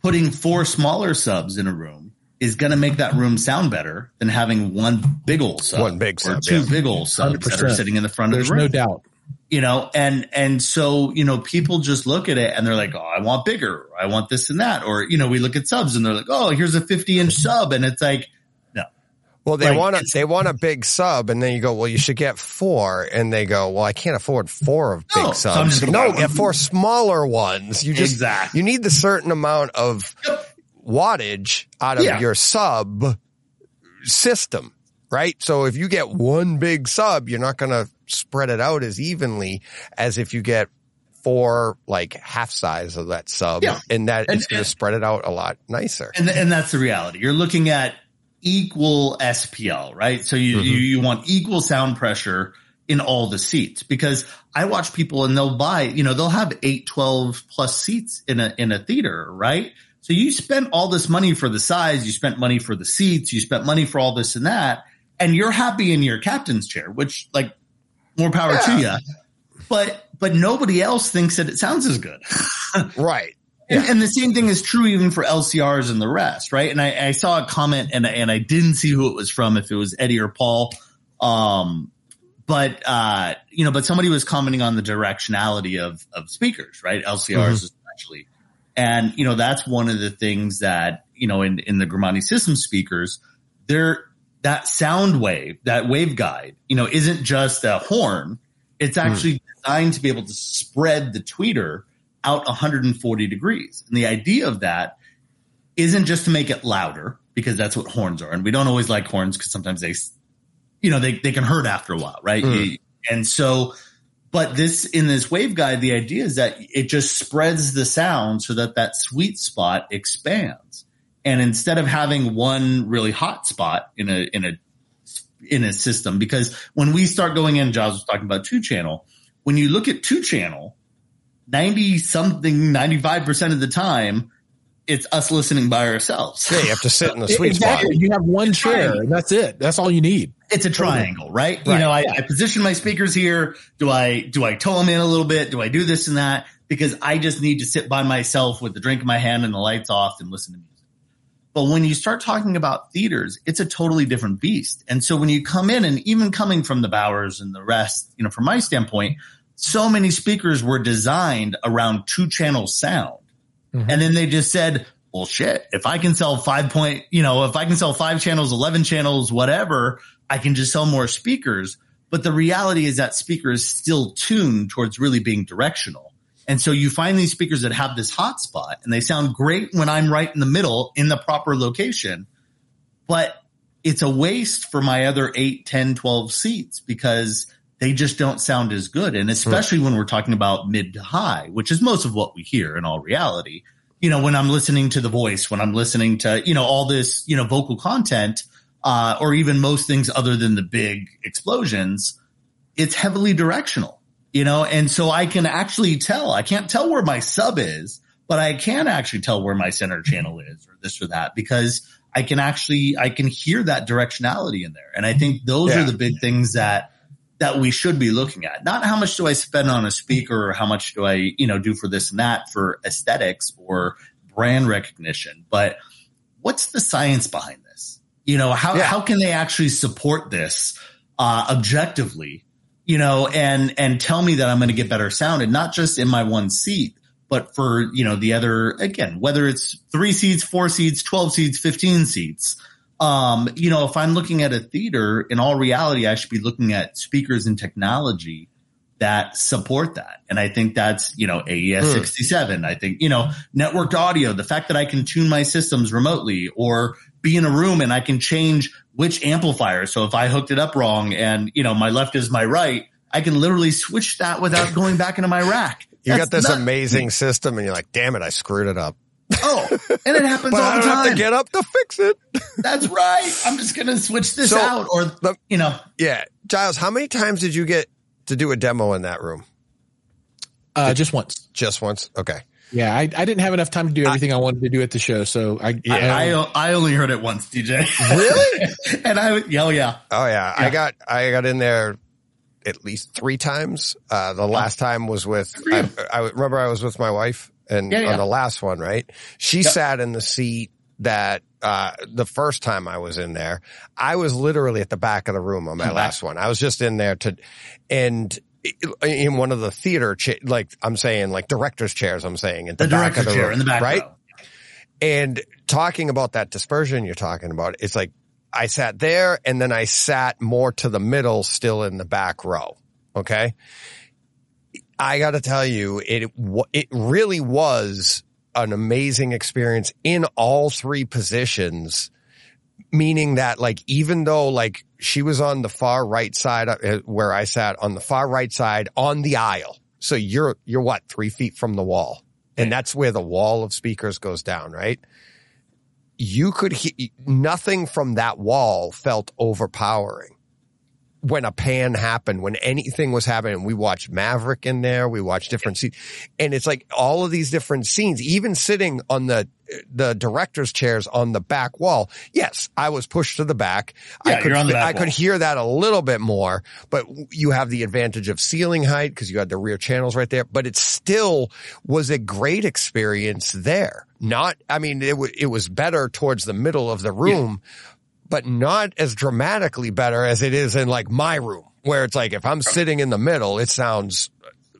putting four smaller subs in a room is going to make that room sound better than having one big old sub, one big sub, or two yeah. big old subs one hundred percent that are sitting in the front There's of the room. There's no doubt. You know, and and so, you know, people just look at it and they're like, oh, I want bigger. I want this and that. Or, you know, we look at subs and they're like, oh, here's a fifty inch sub. And it's like, no. Well, they like, want a, they want a big sub. And then you go, well, you should get four. And they go, well, I can't afford four of no, big subs. So no, get four smaller ones. You just, exactly. you need the certain amount of yep. wattage out of yeah. your sub system. Right. So if you get one big sub, you're not going to spread it out as evenly as if you get four, like half size of that sub yeah. and that and, it's going to spread it out a lot nicer. And and that's the reality. You're looking at equal S P L, right? So you, mm-hmm. you, you want equal sound pressure in all the seats, because I watch people and they'll buy, you know, they'll have eight, twelve plus seats in a, in a theater, right? So you spent all this money for the size, you spent money for the seats, you spent money for all this and that. And you're happy in your captain's chair, which, like, more power yeah. to you. But but nobody else thinks that it sounds as good. Right. And, yeah. and the same thing is true even for L C Rs and the rest, right? And I, I saw a comment, and, and I didn't see who it was from, if it was Eddie or Paul. Um, but, uh, you know, but somebody was commenting on the directionality of, of speakers, right? L C Rs mm-hmm. especially. And, you know, that's one of the things that, you know, in, in the Grimani system speakers, they're – that sound wave, that waveguide, you know, isn't just a horn. It's actually mm. designed to be able to spread the tweeter out one hundred forty degrees. And the idea of that isn't just to make it louder, because that's what horns are. And we don't always like horns because sometimes they, you know, they, they can hurt after a while, right? Mm. And so, but this, in this waveguide, the idea is that it just spreads the sound so that that sweet spot expands. And instead of having one really hot spot in a, in a, in a system, because when we start going in, Giles was talking about two channel. When you look at two channel, ninety something, ninety-five percent of the time, it's us listening by ourselves. Yeah, you have to sit in the sweet exactly. spot. You have one chair and that's it. That's all you need. It's a triangle, right? right. You know, I, I position my speakers here. Do I, do I toe them in a little bit? Do I do this and that? Because I just need to sit by myself with the drink in my hand and the lights off and listen to music. But when you start talking about theaters, it's a totally different beast. And so when you come in, and even coming from the Bowers and the rest, you know, from my standpoint, so many speakers were designed around two channel sound. Mm-hmm. And then they just said, well, shit, if I can sell five point, you know, if I can sell five channels, eleven channels, whatever, I can just sell more speakers. But the reality is that speaker is still tuned towards really being directional. And so you find these speakers that have this hot spot, and they sound great when I'm right in the middle in the proper location, but it's a waste for my other eight, ten, twelve seats because they just don't sound as good. And especially right. when we're talking about mid to high, which is most of what we hear in all reality, you know, when I'm listening to The Voice, when I'm listening to, you know, all this, you know, vocal content, uh, or even most things other than the big explosions, it's heavily directional. You know, and so I can actually tell. I can't tell where my sub is, but I can actually tell where my center channel is or this or that, because I can actually, I can hear that directionality in there. And I think those yeah. are the big things that, that we should be looking at. Not how much do I spend on a speaker or how much do I, you know, do for this and that for aesthetics or brand recognition, but what's the science behind this? You know, how, yeah. how can they actually support this, uh, objectively? You know, and, and tell me that I'm going to get better sound, and not just in my one seat, but for, you know, the other, again, whether it's three seats, four seats, twelve seats, fifteen seats. Um, you know, if I'm looking at a theater, in all reality, I should be looking at speakers and technology that support that. And I think that's, you know, A E S sixty-seven. I think, you know, networked audio, the fact that I can tune my systems remotely or be in a room and I can change which amplifier. So if I hooked it up wrong and, you know, my left is my right, I can literally switch that without going back into my rack. You That's got this nuts. Amazing system and you're like, damn it, I screwed it up. Oh, and it happens all the time. I don't have to get up to fix it. That's right. I'm just going to switch this so, out or, the, you know. Yeah. Giles, how many times did you get to do a demo in that room? Uh, did, just once. Just once? Okay. Yeah, I, I didn't have enough time to do everything I, I wanted to do at the show, so I yeah. I, I I only heard it once, D J. Really? And I, oh yeah, oh yeah. yeah, I got I got in there at least three times. Uh, the last time was with, I, I remember I was with my wife and yeah, yeah. on the last one, right? She yep. sat in the seat that, uh, the first time I was in there. I was literally at the back of the room on my oh, last wow. one. I was just in there to, and in one of the theater, cha- like I'm saying, like director's chairs, I'm saying at the, the back of the chair room, in the back right? Row. And talking about that dispersion you're talking about, it's like, I sat there and then I sat more to the middle, still in the back row. Okay. I got to tell you, it, it really was an amazing experience in all three positions, meaning that like, even though like she was on the far right side where I sat on the far right side on the aisle. So you're, you're what, three feet from the wall. And that's where the wall of speakers goes down, right? You could hear nothing from that wall felt overpowering when a pan happened, when anything was happening. We watched Maverick in there. We watched different scenes. And it's like all of these different scenes, even sitting on the, the director's chairs on the back wall. Yes, I was pushed to the back. Yeah, I could, you're on the back I wall. Could hear that a little bit more, but you have the advantage of ceiling height because you had the rear channels right there, but it still was a great experience there. Not, I mean, it, w- it was better towards the middle of the room, yeah. but not as dramatically better as it is in like my room, where it's like if I'm sitting in the middle, it sounds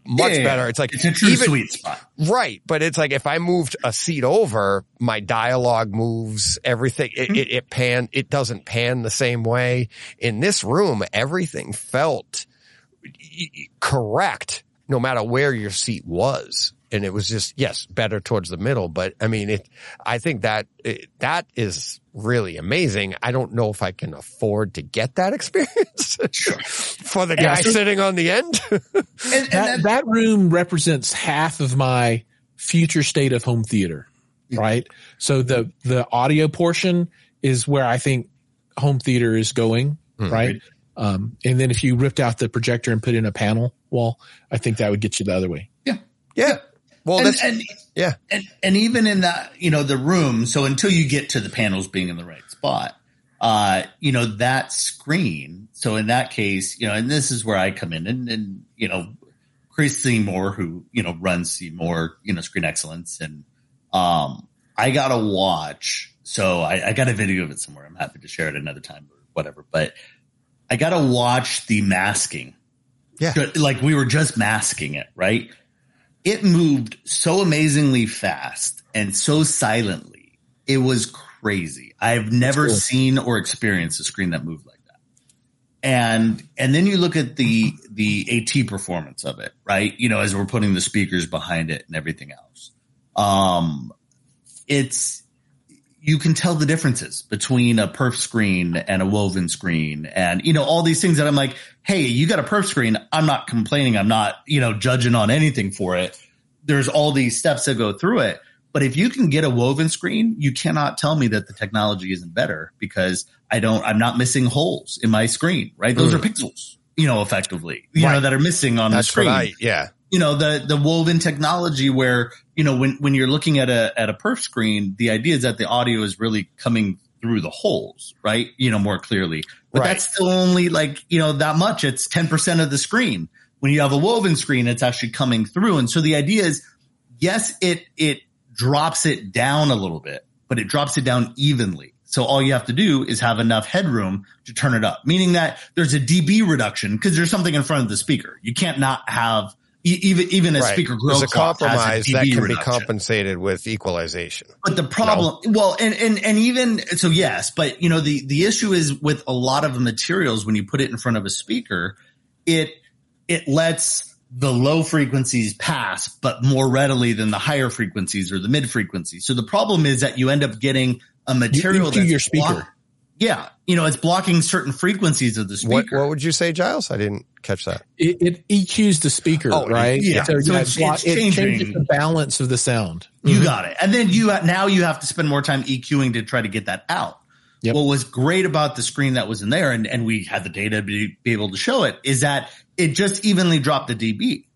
much yeah, yeah, better. It's like it's a true even, sweet spot, right? But it's like if I moved a seat over, my dialogue moves, everything. It, mm-hmm. it, it pan, it doesn't pan the same way in this room. Everything felt correct, no matter where your seat was. And it was just, yes, better towards the middle. But I mean, it, I think that it, that is really amazing. I don't know if I can afford to get that experience for the guy think, sitting on the end. and, and that, that, that room represents half of my future state of home theater, right? Yeah. So the, the audio portion is where I think home theater is going, mm-hmm. right? Um, and then if you ripped out the projector and put in a panel wall, I think that would get you the other way. Yeah. Yeah. Well, and, that's, and, yeah. And, and even in the, you know, the room. So until you get to the panels being in the right spot, uh, you know, that screen. So in that case, you know, and this is where I come in and, and, you know, Chris Seymour, who, you know, runs Seymour, you know, Screen Excellence. And, um, I got to watch. So I, I got a video of it somewhere. I'm happy to share it another time or whatever, but I got to watch the masking. Yeah. Like we were just masking it, right? It moved so amazingly fast and so silently. It was crazy. I've never cool. seen or experienced a screen that moved like that. And, and then you look at the, the AT performance of it, right? You know, as we're putting the speakers behind it and everything else. Um, it's, you can tell the differences between a perf screen and a woven screen and, you know, all these things that I'm like, hey, you got a perf screen. I'm not complaining. I'm not, you know, judging on anything for it. There's all these steps that go through it. But if you can get a woven screen, you cannot tell me that the technology isn't better because I don't, I'm not missing holes in my screen, right? Those mm. are pixels, you know, effectively, you right. know, that are missing on That's the screen. Right. Yeah. You know, the, the woven technology where, you know, when, when you're looking at a, at a perf screen, the idea is that the audio is really coming through the holes, right? You know, more clearly, but right. that's still only like, you know, that much. It's ten percent of the screen. When you have a woven screen, it's actually coming through. And so the idea is, yes, it, it drops it down a little bit, but it drops it down evenly. So all you have to do is have enough headroom to turn it up, meaning that there's a dB reduction because there's something in front of the speaker. You can't not have Even even a right. speaker grow clock a compromise has a that can reduction. Be compensated with equalization. But the problem, you know? well, and, and and even so, yes. But you know, the the issue is with a lot of materials when you put it in front of a speaker, it it lets the low frequencies pass, but more readily than the higher frequencies or the mid frequencies. So the problem is that you end up getting a material to your speaker. Blocked. Yeah, you know, it's blocking certain frequencies of the speaker. What, what would you say, Giles? I didn't catch that. It, it E Qs the speaker, oh, right? Yeah. So, so it's, block, it's changing. It changes the balance of the sound. You mm-hmm. got it. And then you now you have to spend more time EQing to try to get that out. Yep. What was great about the screen that was in there, and, and we had the data to be, be able to show it, is that it just evenly dropped the dB.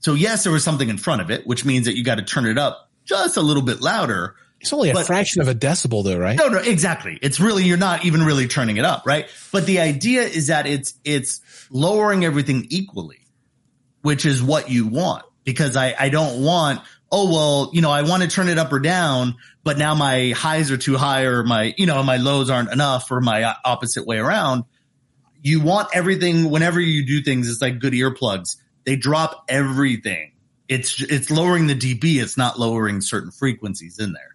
So yes, there was something in front of it, which means that you got to turn it up just a little bit louder. It's only a but, fraction of a decibel though, right? No, no, exactly. It's really, you're not even really turning it up, right? But the idea is that it's, it's lowering everything equally, which is what you want, because I, I don't want, oh, well, you know, I want to turn it up or down, but now my highs are too high, or my, you know, my lows aren't enough, or my opposite way around. You want everything. Whenever you do things, it's like good earplugs. They drop everything. It's, it's lowering the D B. It's not lowering certain frequencies in there.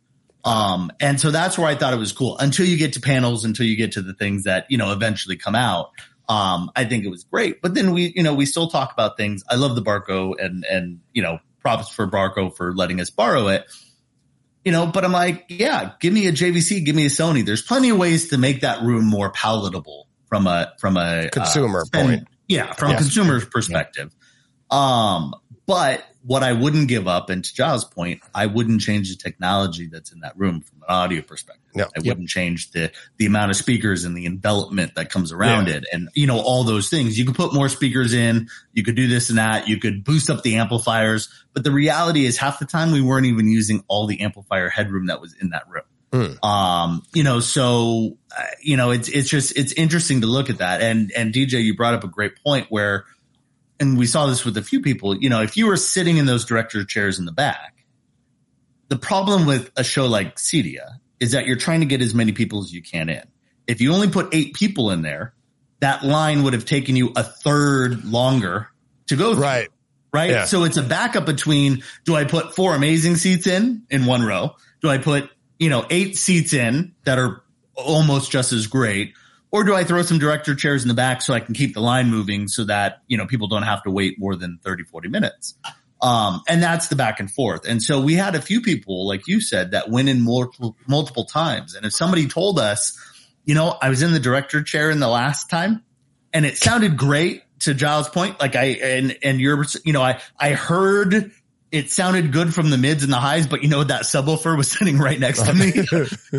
Um, and so that's where I thought it was cool. Until you get to panels, until you get to the things that, you know, eventually come out. Um, I think it was great. But then we, you know, we still talk about things. I love the Barco, and, and, you know, props for Barco for letting us borrow it, you know, but I'm like, yeah, give me a J V C, give me a Sony. There's plenty of ways to make that room more palatable from a, from a consumer uh, spend, point. Yeah. From yes. a consumer's perspective. Yeah. Um, but what I wouldn't give up, and to Giles' point, I wouldn't change the technology that's in that room from an audio perspective. No, I yep. wouldn't change the the amount of speakers and the envelopment that comes around yeah. it, and you know, all those things. You could put more speakers in, you could do this and that, you could boost up the amplifiers, but the reality is half the time we weren't even using all the amplifier headroom that was in that room. Mm. Um, you know, so uh, you know, it's it's just it's interesting to look at that. And and D J, you brought up a great point where. And we saw this with a few people, you know, if you were sitting in those director chairs in the back, the problem with a show like CEDIA is that you're trying to get as many people as you can in. If you only put eight people in there, that line would have taken you a third longer to go through. Right. Right. Yeah. So it's a backup between, do I put four amazing seats in, in one row? Do I put, you know, eight seats in that are almost just as great? Or do I throw some director chairs in the back so I can keep the line moving so that, you know, people don't have to wait more than thirty, forty minutes? Um, and that's the back and forth. And so we had a few people, like you said, that went in multiple, multiple times. And if somebody told us, you know, I was in the director chair in the last time and it sounded great, to Giles' point, like I, and, and you're, you know, I, I heard it sounded good from the mids and the highs, but you know, that subwoofer was sitting right next to me,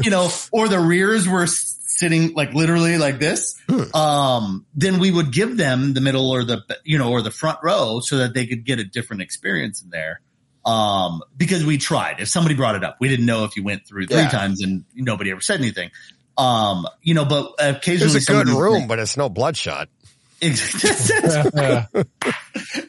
you know, or the rears were sitting like literally like this, hmm. um, then we would give them the middle or the, you know, or the front row so that they could get a different experience in there. Um, because we tried, if somebody brought it up, we didn't know if you went through three yeah. times and nobody ever said anything. Um, you know, but occasionally it's a good room, but it's no Bloodshot. That's right.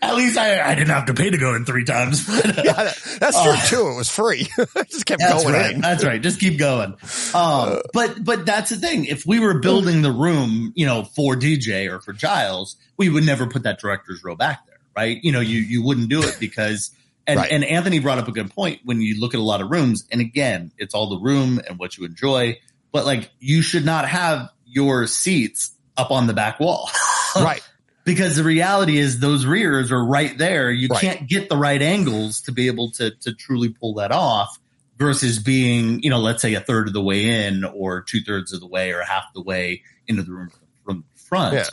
At least I, I didn't have to pay to go in three times. But, uh, yeah, that's true uh, too. It was free. I just kept that's going. Right. That's right. Just keep going. Um, uh, but but that's the thing. If we were building the room, you know, for D J or for Giles, we would never put that director's row back there, right? You know, you you wouldn't do it because. And right. and Anthony brought up a good point. When you look at a lot of rooms, and again, it's all the room and what you enjoy. But like, you should not have your seats up on the back wall. Right. Because the reality is those rears are right there. You right. can't get the right angles to be able to to truly pull that off versus being, you know, let's say a third of the way in or two thirds of the way or half the way into the room from the front. Yeah.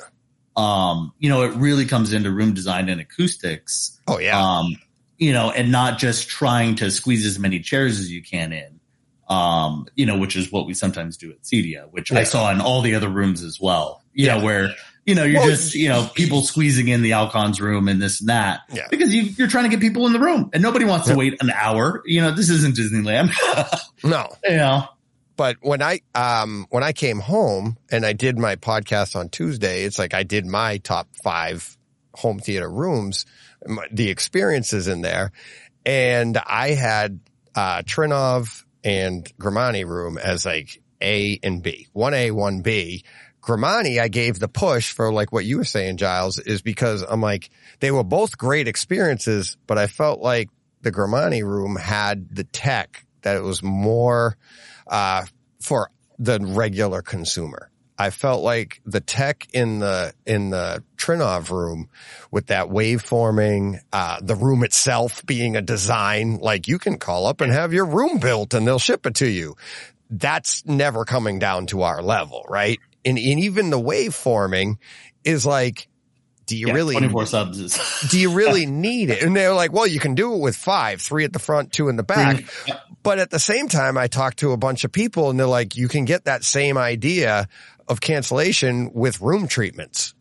Um, you know, it really comes into room design and acoustics. Oh, yeah. Um, you know, and not just trying to squeeze as many chairs as you can in, um, you know, which is what we sometimes do at CEDIA, which yeah. I saw in all the other rooms as well. You yeah. know, where... You know, you're well, just, you know, people squeezing in the Alcon's room and this and that yeah. because you, you're trying to get people in the room and nobody wants to yeah. wait an hour. You know, this isn't Disneyland. No. You know. But when I, um, when I came home and I did my podcast on Tuesday, it's like I did my top five home theater rooms, my, the experiences in there. And I had, uh, Trinnov and Grimani room as like A and B, one A, one B. Grimani, I gave the push for like what you were saying, Giles, is because I'm like, they were both great experiences, but I felt like the Grimani room had the tech that it was more uh for the regular consumer. I felt like the tech in the in the Trinnov room with that waveforming, uh, the room itself being a design, like you can call up and have your room built and they'll ship it to you. That's never coming down to our level, right? And, and even the waveforming is like, do you yeah, really, twenty-four subs is do you really need it? And they're like, well, you can do it with five, three at the front, two in the back. Mm-hmm. But at the same time, I talked to a bunch of people and they're like, you can get that same idea of cancellation with room treatments.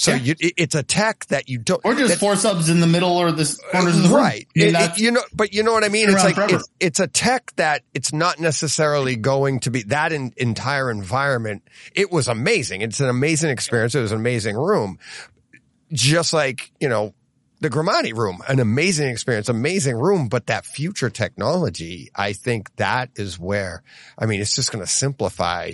So yeah. you, it, it's a tech that you don't, or just four subs in the middle or the corners of the right. room. Right. You know, but you know what I mean? It's like, it's, it's a tech that it's not necessarily going to be that in, entire environment. It was amazing. It's an amazing experience. It was an amazing room. Just like, you know, the Grimani room, an amazing experience, amazing room, but that future technology, I think that is where, I mean, it's just going to simplify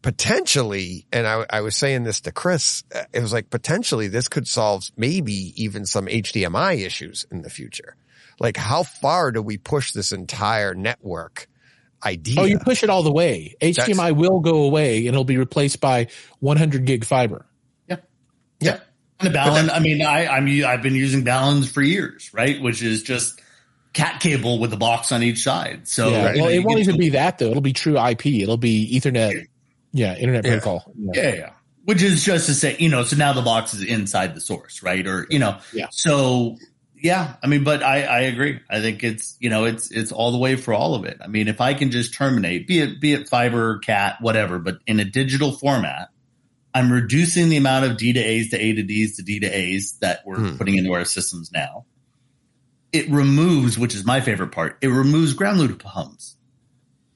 potentially, and I, I was saying this to Chris, it was like potentially this could solve maybe even some H D M I issues in the future. Like how far do we push this entire network idea? Oh, you push it all the way. H D M I That's, will go away and it'll be replaced by one hundred gig fiber. Yeah. Yeah. yeah. And Ballon, I mean, I, I'm, I've been using Ballons for years, right? Which is just cat cable with a box on each side. So yeah. well, know, it won't even to- be that though. It'll be true I P. It'll be Ethernet. Yeah. Internet yeah. protocol. Yeah. yeah. Yeah. Which is just to say, you know, so now the box is inside the source, right? Or, you know, yeah. so yeah, I mean, but I, I agree. I think it's, you know, it's, it's all the way for all of it. I mean, if I can just terminate, be it, be it fiber, cat, whatever, but in a digital format, I'm reducing the amount of D to A's to A to D's to D to A's that we're hmm. putting into our systems now. It removes, which is my favorite part, it removes ground loop hums.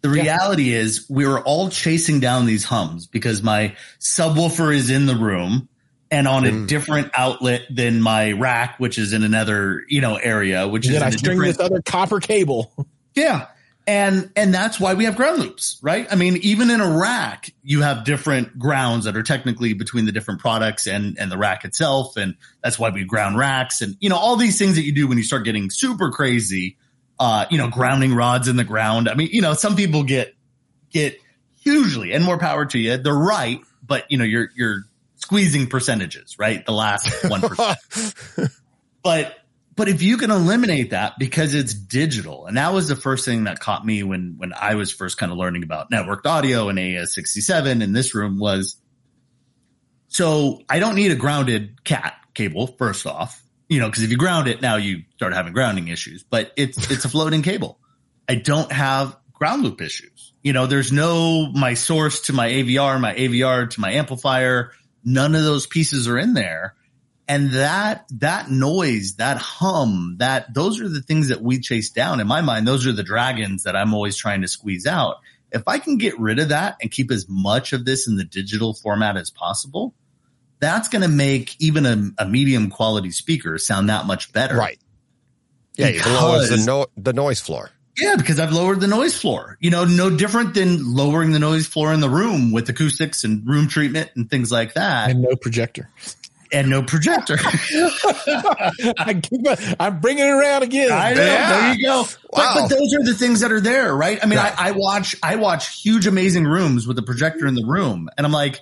The reality yeah. is we're all chasing down these hums because my subwoofer is in the room and on mm. a different outlet than my rack, which is in another, you know, area, which and is in I a string different- this other copper cable. Yeah. And and that's why we have ground loops, right? I mean, even in a rack, you have different grounds that are technically between the different products and, and the rack itself. And that's why we ground racks and, you know, all these things that you do when you start getting super crazy, uh, you know, grounding rods in the ground. I mean, you know, some people get get hugely and more power to you. They're right. But, you know, you're you're squeezing percentages, right? The last one percent. But. But if you can eliminate that because it's digital, and that was the first thing that caught me when, when I was first kind of learning about networked audio and A S sixty-seven in this room was, so I don't need a grounded cat cable first off, you know, because if you ground it now you start having grounding issues, but it's, it's a floating cable. I don't have ground loop issues. You know, there's no, my source to my A V R, my A V R to my amplifier. None of those pieces are in there. And that, that noise, that hum, that those are the things that we chase down. In my mind, those are the dragons that I'm always trying to squeeze out. If I can get rid of that and keep as much of this in the digital format as possible, that's going to make even a, a medium quality speaker sound that much better. Right. Yeah. It lowers the, no, the noise floor. Yeah, because I've lowered the noise floor, you know, no different than lowering the noise floor in the room with acoustics and room treatment and things like that. And no projector. And no projector. I keep a, I'm bringing it around again. I know. Yeah. There you go. Wow. But, but those are the things that are there, right? I mean, yeah. I, I watch I watch huge, amazing rooms with a projector in the room. And I'm like,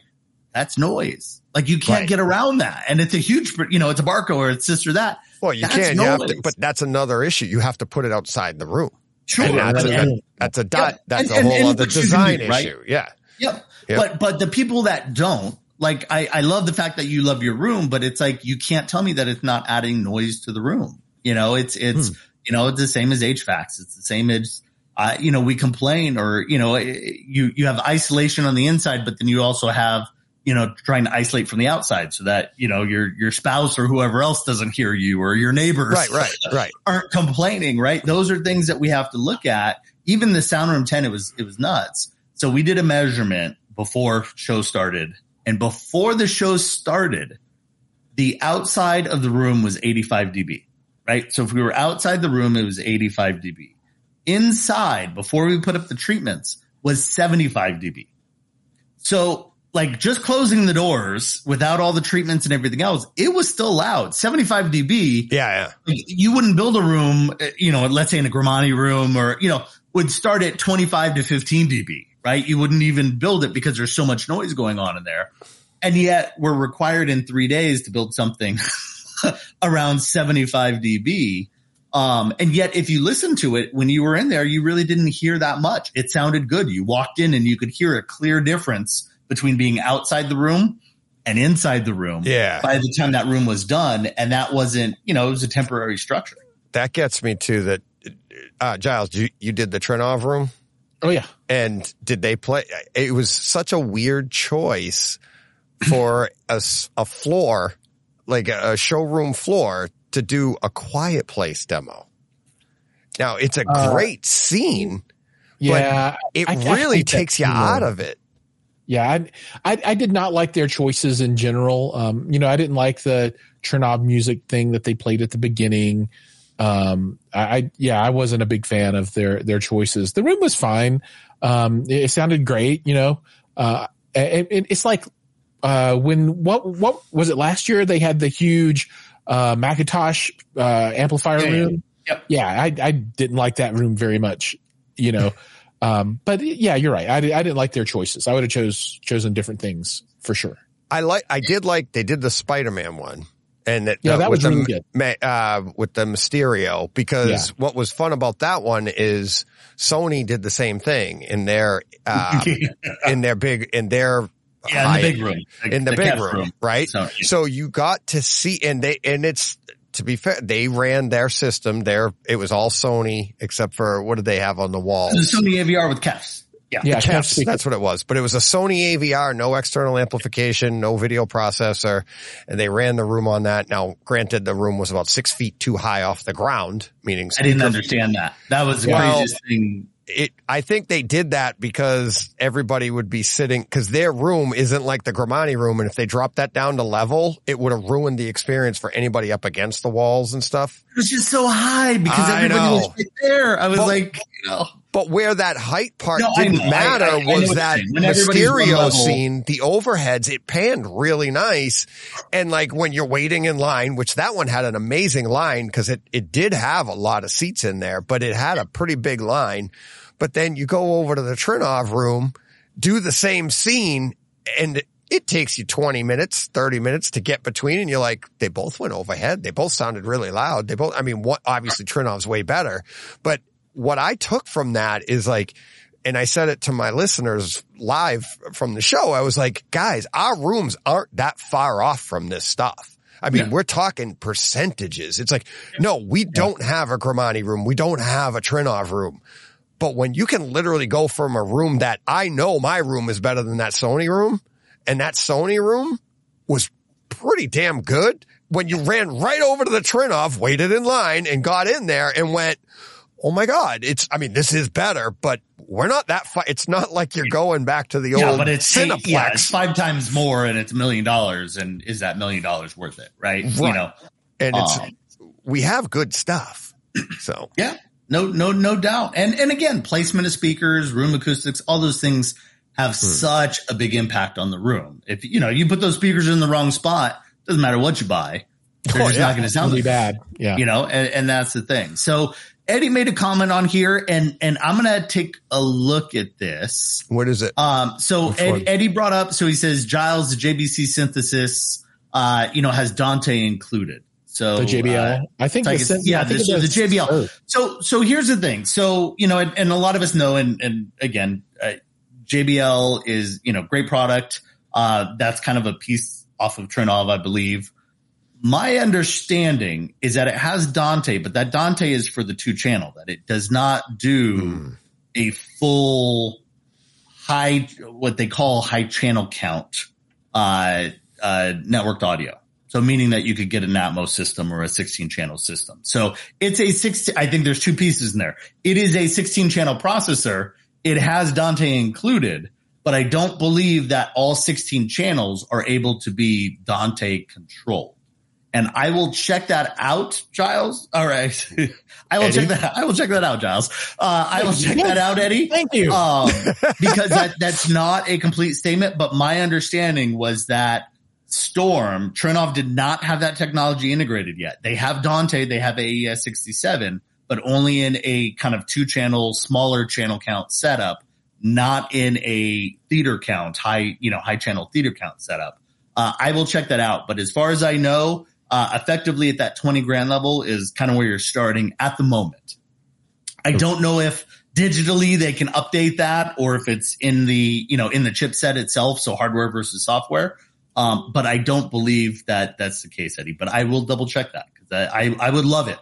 that's noise. Like, you can't right. get around that. And it's a huge, you know, it's a Barco or it's this or that. Well, you that's can. You have to, but that's another issue. You have to put it outside the room. Sure. And that's, right. a, that's a dot. Yeah. That's and, a and, whole and other design do, right? issue. Yeah. Yep. yep. But, but the people that don't, like, I, I love the fact that you love your room, but it's like, you can't tell me that it's not adding noise to the room. You know, it's, it's, mm. you know, it's the same as H V A Cs. It's the same as, uh, you know, we complain or, you know, it, you, you have isolation on the inside, but then you also have, you know, trying to isolate from the outside so that, you know, your, your spouse or whoever else doesn't hear you or your neighbors right, right, right. aren't complaining, right? Those are things that we have to look at. Even the sound room ten, it was, it was nuts. So we did a measurement before show started. And before the show started, the outside of the room was eighty-five decibels, right? So if we were outside the room, it was eighty-five decibels. Inside, before we put up the treatments, was seventy-five decibels. So, like, just closing the doors without all the treatments and everything else, it was still loud. seventy-five decibels. Yeah, yeah. You wouldn't build a room, you know, let's say in a Grimani room or, you know, would start at twenty-five to fifteen decibels. Right? You wouldn't even build it because there's so much noise going on in there. And yet we're required in three days to build something around seventy-five decibels. Um, and yet if you listen to it, when you were in there, you really didn't hear that much. It sounded good. You walked in and you could hear a clear difference between being outside the room and inside the room. Yeah. By the time that room was done. And that wasn't, you know, it was a temporary structure. That gets me to that. Uh, Giles, you, you did the Trinnov room? Oh, yeah. And did they play? It was such a weird choice for a, a floor, like a showroom floor, to do a Quiet Place demo. Now, it's a uh, great scene, yeah, but it I, I really takes you out of it. Yeah, I, I I did not like their choices in general. Um, you know, I didn't like the Trinnov music thing that they played at the beginning. Um, I, I yeah, I wasn't a big fan of their their choices. The room was fine. Um, it, it sounded great. You know, uh, it, it, it's like uh, when what what was it last year? They had the huge uh, Macintosh uh, amplifier yeah. room. Yep. Yeah, I I didn't like that room very much. You know. Um, but yeah, you're right. I, I didn't like their choices. I would have chose chosen different things for sure. I like. I did like they did the Spider-Man one, and that, yeah, the, that was with really the, good. Uh, with the Mysterio, because yeah. what was fun about that one is Sony did the same thing in their uh, in their big in their yeah high, in the big room the, in the, the big room, room right. So, yeah. so you got to see, and they and it's. To be fair, they ran their system there. It was all Sony, except for what did they have on the wall? Sony A V R with C A Fs. Yeah, yeah C A Fs, that's what it was. But it was a Sony A V R, no external amplification, no video processor. And they ran the room on that. Now, granted, the room was about six feet too high off the ground, meaning I didn't understand that. That was the well, craziest thing. It, I think they did that because everybody would be sitting, because their room isn't like the Grimani room, and if they dropped that down to level, it would have ruined the experience for anybody up against the walls and stuff. It was just so high because I everybody know. was right there. I was but, like, you know. But where that height part no, didn't matter I, I, was I that Mysterio scene, the overheads, it panned really nice. And like when you're waiting in line, which that one had an amazing line because it, it did have a lot of seats in there, but it had a pretty big line. But then you go over to the Trinnov room, do the same scene, and it takes you twenty minutes, thirty minutes to get between, and you're like, they both went overhead. They both sounded really loud. They both, I mean, what, obviously Trinov's way better, but what I took from that is like, and I said it to my listeners live from the show, I was like, guys, our rooms aren't that far off from this stuff. I mean, yeah. we're talking percentages. It's like, no, we yeah. don't have a Grimani room. We don't have a Trinnov room. But when you can literally go from a room that I know my room is better than that Sony room, and that Sony room was pretty damn good, when you ran right over to the Trinnov, waited in line, and got in there and went, oh my God, it's, I mean, this is better, but we're not that far. It's not like you're going back to the yeah, old but it's Cineplex. Eight, yeah, it's five times more and it's a million dollars. And is that million dollars worth it? Right. right. You know, and it's, um, we have good stuff. So yeah. No, no, no doubt. And and again, placement of speakers, room acoustics, all those things have hmm. such a big impact on the room. If you know, you put those speakers in the wrong spot, doesn't matter what you buy, they're oh, just yeah. not going to sound really bad. Yeah, you know, and, and that's the thing. So Eddie made a comment on here, and and I'm going to take a look at this. What is it? Um, so Ed, Eddie brought up. So he says Giles, the J V C synthesis, uh, you know, has Dante included. So the J B L, uh, I think, so the, I guess, yeah, I think this, the J B L. Oh. So, so here's the thing. So, you know, and, and a lot of us know, and, and again, uh, J B L is, you know, great product. Uh, that's kind of a piece off of Trinnov, I believe. My understanding is that it has Dante, but that Dante is for the two channel, that it does not do mm. a full high, what they call high channel count, uh, uh, networked audio. So meaning that you could get an Atmos system or a sixteen channel system. So it's a six, I think there's two pieces in there. It is a sixteen channel processor. It has Dante included, but I don't believe that all sixteen channels are able to be Dante controlled. And I will check that out, Giles. All right. I will Eddie? check that out. I will check that out, Giles. Uh, I will check yes. that out, Eddie. Thank you. Um, because that, that's not a complete statement, but my understanding was that Storm, Trinnov did not have that technology integrated yet. They have Dante, they have A E S sixty-seven, but only in a kind of two-channel, smaller channel count setup, not in a theater count, high, you know, high channel theater count setup. Uh, I will check that out. But as far as I know, uh, effectively at that twenty grand level is kind of where you're starting at the moment. I don't know if digitally they can update that or if it's in the, you know, in the chipset itself. So hardware versus software. Um, but I don't believe that that's the case, Eddie. But I will double check that because I, I, I would love it.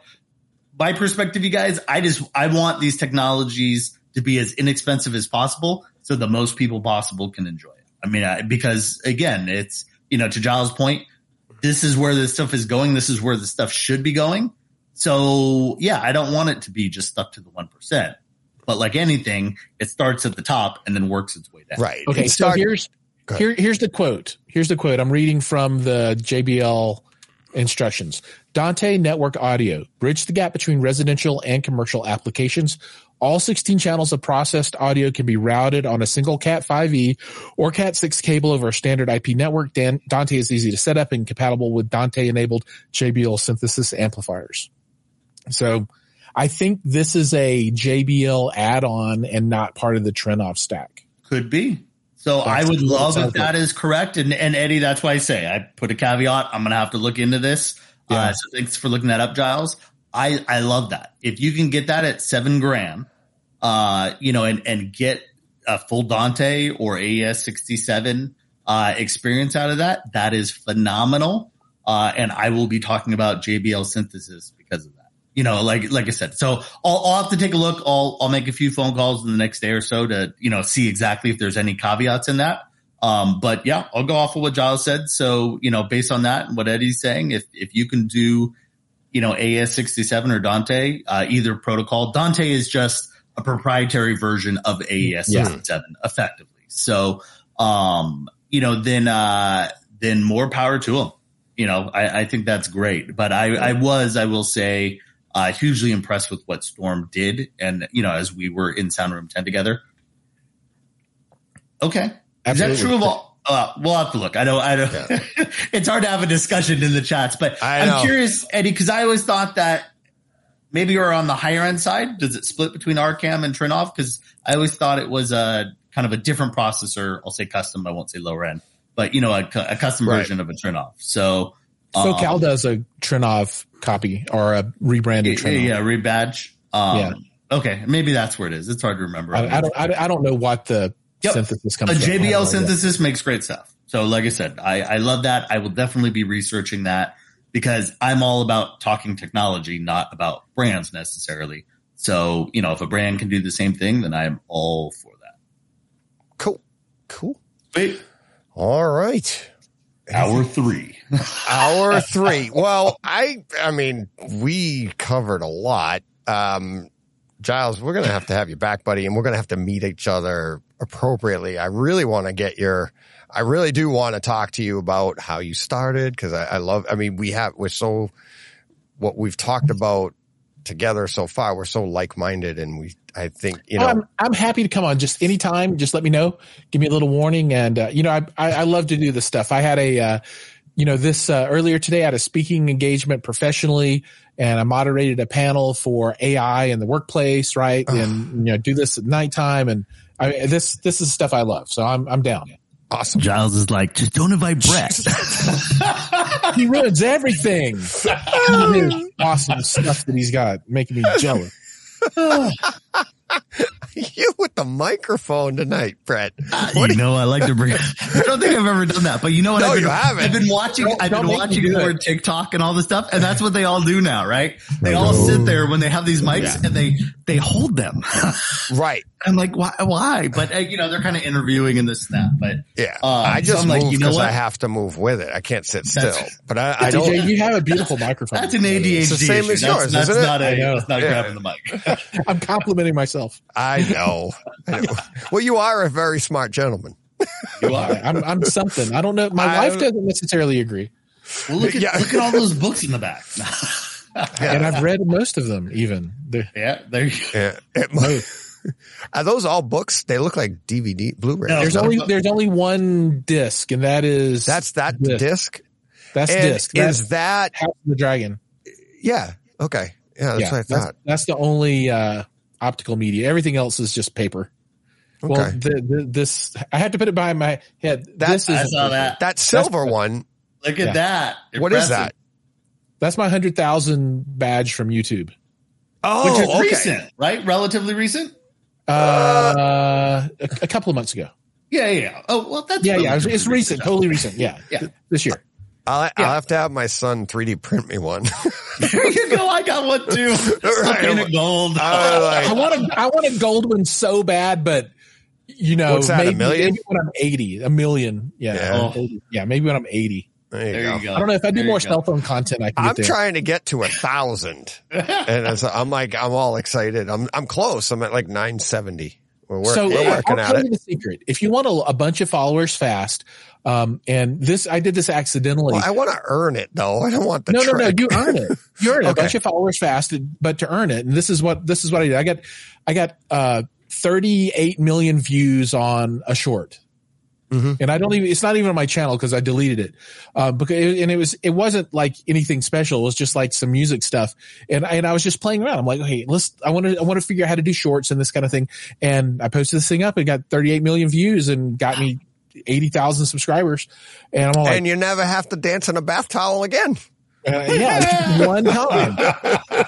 My perspective, you guys, I just I want these technologies to be as inexpensive as possible so the most people possible can enjoy it. I mean, I, because again, it's, you know, to Giles' point, this is where this stuff is going. This is where the stuff should be going. So yeah, I don't want it to be just stuck to the one percent, but like anything, it starts at the top and then works its way down. Right. Okay. It started, so here's, here, here's the quote. Here's the quote. I'm reading from the J B L instructions. Dante Network Audio bridged the gap between residential and commercial applications. All sixteen channels of processed audio can be routed on a single Cat five E or Cat six cable over a standard I P network. Dan- Dante is easy to set up and compatible with Dante-enabled J B L synthesis amplifiers. So I think this is a J B L add-on and not part of the Trinnov stack. Could be. So that's I would love if that is correct. And, and Eddie, that's why I say I put a caveat. I'm going to have to look into this. Yeah. Uh, so thanks for looking that up, Giles. I, I love that. If you can get that at seven grand, uh, you know, and, and get a full Dante or A E S sixty-seven, uh, experience out of that, that is phenomenal. Uh, and I will be talking about J B L synthesis because of that. You know, like, like I said, so I'll, I'll have to take a look. I'll, I'll make a few phone calls in the next day or so to, you know, see exactly if there's any caveats in that. Um, but yeah, I'll go off of what Giles said. So, you know, based on that and what Eddie's saying, if, if you can do, you know, A E S sixty-seven or Dante, uh, either protocol. Dante is just a proprietary version of A E S sixty-seven, yeah, effectively. So, um, you know, then, uh, then more power to them. You know, I, I think that's great, but I, I was, I will say, uh, hugely impressed with what Storm did. And, you know, as we were in Sound Room ten together. Okay. Absolutely. Is that true of all? Uh, we'll have to look. I don't, I don't, yeah. It's hard to have a discussion in the chats, but I I'm know. curious, Eddie, because I always thought that maybe you're on the higher end side. Does it split between R CAM and Trinnov? Because I always thought it was a kind of a different processor. I'll say custom. I won't say lower end, but you know, a, a custom right. version of a Trinnov. So, um, SoCal does a Trinnov copy or a rebranded yeah, Trinnov. Yeah, rebadge. Um, yeah. Okay. Maybe that's where it is. It's hard to remember. I, I don't, I, I don't know what the, Yep. synthesis comes a J B L synthesis makes great stuff. So like I said, I, I love that. I will definitely be researching that because I'm all about talking technology, not about brands necessarily. So, you know, if a brand can do the same thing, then I'm all for that. Cool. Cool. Wait. All right. Hour three. Hour three. Well, I, I mean, we covered a lot. Um, Giles, we're going to have to have you back, buddy, and we're going to have to meet each other appropriately. I really want to get your, I really do want to talk to you about how you started, because I, I love, I mean, we have, we're so, what we've talked about together so far, we're so like-minded, and we, I think, you know. I'm, I'm happy to come on just anytime. Just let me know. Give me a little warning. And, uh, you know, I, I, I love to do this stuff. I had a, uh, you know, this uh, earlier today I had a speaking engagement professionally, and I moderated a panel for A I in the workplace, right? And, you know, do this at nighttime. And I, this this is stuff I love. So I'm I'm down. Awesome. Giles is like, just don't invite Brett. He ruins everything. Awesome stuff that he's got, making me jealous. You with the microphone tonight, Brett. Uh, you, you know, I like to bring it. I don't think I've ever done that, but you know what? No, I've been, you haven't. I've been watching, don't, I've don't been watching more TikTok and all this stuff. And that's what they all do now, right? They all sit there when they have these mics, yeah, and they, they hold them. Right. I'm like, why, why? But uh, you know, they're kind of interviewing and this and that, but yeah, um, I just so move like, you know, I have to move with it. I can't sit still, but I, I don't. D J, you have a beautiful microphone. That's an A D H D. It's the same issue as yours. That's, that's not it? a, that's not yeah. grabbing the mic. I'm complimenting myself. I know. I know. Well, you are a very smart gentleman. You are. I'm, I'm something. I don't know. My I, wife doesn't necessarily agree. Well, look at, yeah. look at all those books in the back. Yeah. And I've read most of them even. They're, yeah. There you go. Yeah, it might. Are those all books? They look like D V D, Blu-ray. No, there's only there's only one disc, and that is that's that disc. disc? That's and disc. That's is that House of the Dragon? Yeah. Okay. Yeah. That's yeah, what I thought. That's, that's the only uh, optical media. Everything else is just paper. Okay. Well, the, the, this I had to put it behind my head. That, this is I saw that that silver one. Look at yeah. that. Impressive. What is that? That's my hundred thousand badge from YouTube. Oh, which is okay. recent, right? Relatively recent. Uh, a, a couple of months ago. Yeah, yeah. Oh, well, that's yeah, really yeah. It's, it's recent, totally recent. Yeah, yeah. This year. I'll, yeah. I'll have to have my son three D print me one. There you go. I got one too. Right. Gold. I, like, I want a I want a gold one so bad, but you know, what's that, maybe, a million? Maybe when I'm eighty, a million. Yeah. Yeah, oh. yeah maybe when I'm eighty. There you, there go. you go. I don't know if I do more go. cell phone content. I can I'm get trying to get to a thousand, and it's, I'm like, I'm all excited. I'm I'm close. I'm at like nine seventy. We're, work, so, we're yeah, working I'll at tell it. You the secret. If you want a, a bunch of followers fast, um, and this I did this accidentally. Well, I want to earn it though. I don't want the no, trick. no, no. You earn it. You earn it. Okay. A bunch of followers fast, but to earn it, and this is what this is what I did. I got I got uh, thirty eight million views on a short. Mm-hmm. And I don't even, it's not even on my channel because I deleted it. Uh, because, and it was, it wasn't like anything special. It was just like some music stuff. And, and I was just playing around. I'm like, hey, let's, I want to, I want to figure out how to do shorts and this kind of thing. And I posted this thing up and got thirty-eight million views and got me eighty thousand subscribers. And I'm all like, and you never have to dance in a bath towel again. Uh, yeah, one time.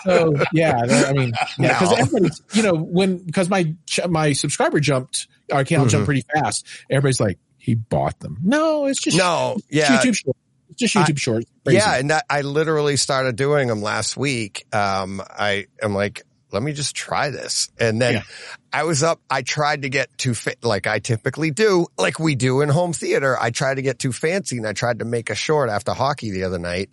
So yeah, I mean, yeah, because no. everybody's, you know, when, because my, my subscriber jumped, our account mm-hmm. jumped pretty fast. Everybody's like, he bought them. No, it's just no, yeah, YouTube shorts. It's just YouTube I, shorts. Crazy. Yeah, and that, I literally started doing them last week. Um, I am like, let me just try this, and then yeah. I was up. I tried to get too fa- like I typically do, like we do in home theater. I tried to get too fancy, and I tried to make a short after hockey the other night,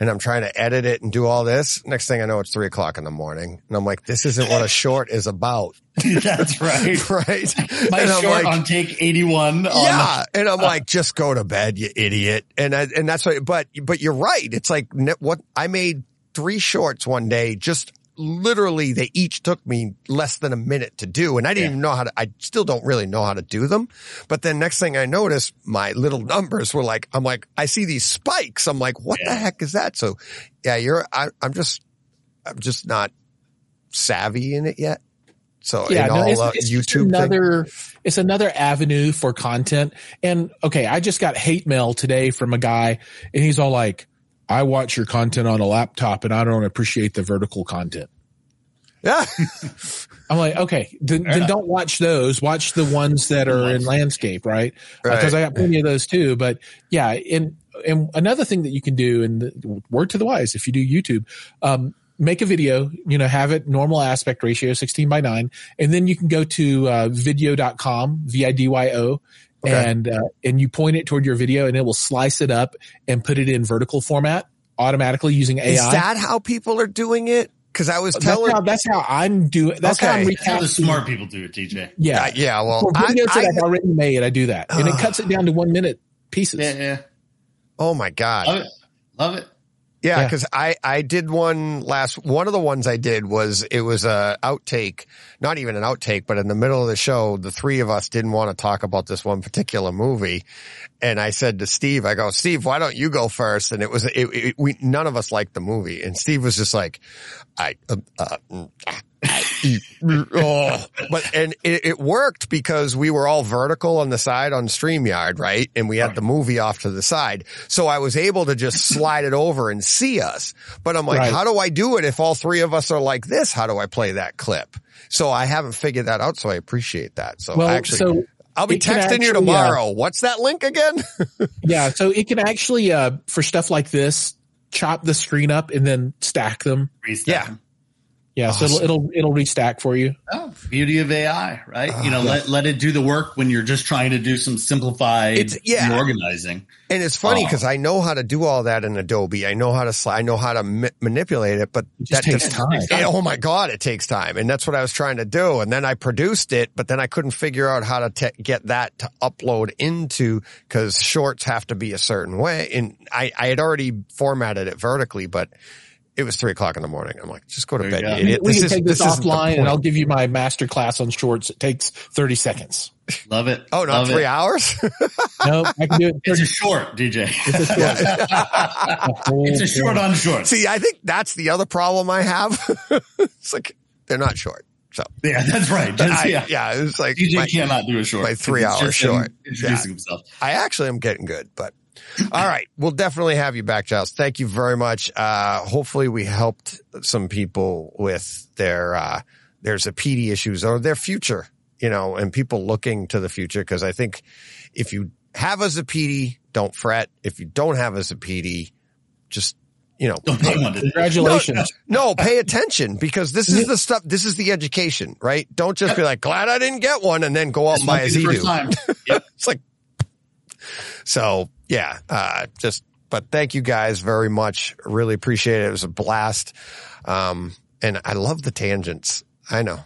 and I'm trying to edit it and do all this. Next thing I know, it's three o'clock in the morning, and I'm like, this isn't what a short is about. That's right. Right. My and short like, on take eighty-one. Yeah. On the- and I'm uh, like, just go to bed, you idiot. And I, and that's what, but, but you're right. It's like what I made three shorts one day, just literally they each took me less than a minute to do. And I didn't yeah. even know how to, I still don't really know how to do them. But then next thing I noticed, my little numbers were like, I'm like, I see these spikes. I'm like, what yeah. the heck is that? So yeah, you're, I, I'm just, I'm just not savvy in it yet. So yeah, in all, no, it's, uh, it's YouTube another, thing. It's another avenue for content. And okay, I just got hate mail today from a guy and he's all like, I watch your content on a laptop and I don't appreciate the vertical content. Yeah. I'm like, okay, then, yeah. then don't watch those. Watch the ones that are in landscape, right? Because right. uh, I got plenty of those too. But yeah, and, and another thing that you can do, and word to the wise, if you do YouTube, um, make a video, you know, have it normal aspect ratio, sixteen by nine. And then you can go to uh, video dot com, V I D Y O, okay. and uh, and you point it toward your video and it will slice it up and put it in vertical format automatically using A I. Is that how people are doing it? Because I was telling – That's how I'm doing – That's okay. how I'm recapping. How the smart people do it, T J. Yeah. Uh, yeah, well – For videos I, I, that I've already made, I do that. And uh, it cuts it down to one minute pieces. Yeah, yeah. Oh, my God. Love it. Love it. Yeah, because yeah. I, I did one last – one of the ones I did was – it was a outtake, not even an outtake, but in the middle of the show, the three of us didn't want to talk about this one particular movie. And I said to Steve, I go, Steve, why don't you go first? And it was – it, it, we none of us liked the movie. And Steve was just like, I uh, – uh, oh. But and it, it worked because we were all vertical on the side on StreamYard, right? And we had right. the movie off to the side, so I was able to just slide it over and see us. But I'm like, right. how do I do it if all three of us are like this? How do I play that clip? So I haven't figured that out. So I appreciate that. So well, actually, so I'll be texting actually, you tomorrow. Yeah. What's that link again? Yeah. So it can actually uh for stuff like this, chop the screen up and then stack them. Restack yeah. Them. Yeah, awesome. So it'll, it'll it'll restack for you. Oh, beauty of A I, right? Uh, you know, yeah. let let it do the work when you're just trying to do some simplified yeah. organizing. And it's funny because uh, I know how to do all that in Adobe. I know how to slide, I know how to ma- manipulate it, but it just that takes just, time. It, oh my God, it takes time, and that's what I was trying to do. And then I produced it, but then I couldn't figure out how to te- get that to upload into because shorts have to be a certain way. And I I had already formatted it vertically, but. It was three o'clock in the morning. I'm like, just go to bed, idiot. We can take this offline, and I'll give you my master class on shorts. It takes thirty seconds. Love it. Oh, not three hours? No, I can do it. It's a short, D J. It's a short. It's a short on short. See, I think that's the other problem I have. It's like they're not short. So yeah, that's right. Just, yeah, I, yeah. It was like D J my, cannot do a short. My three-hour short. Introducing yeah. himself. I actually am getting good, but. All right. We'll definitely have you back, Giles. Thank you very much. Uh, hopefully we helped some people with their, uh, their Zappiti issues or their future, you know, and people looking to the future. Cause I think if you have a Zappiti, don't fret. If you don't have a Zappiti, just you know, oh, congratulations. No, no, pay attention, because this is the stuff. This is the education, right? Don't just be like, glad I didn't get one, and then go out and buy a Zidoo. Yep. It's like, so yeah, uh, just, but thank you guys very much. Really appreciate it. It was a blast. Um, and I love the tangents. I know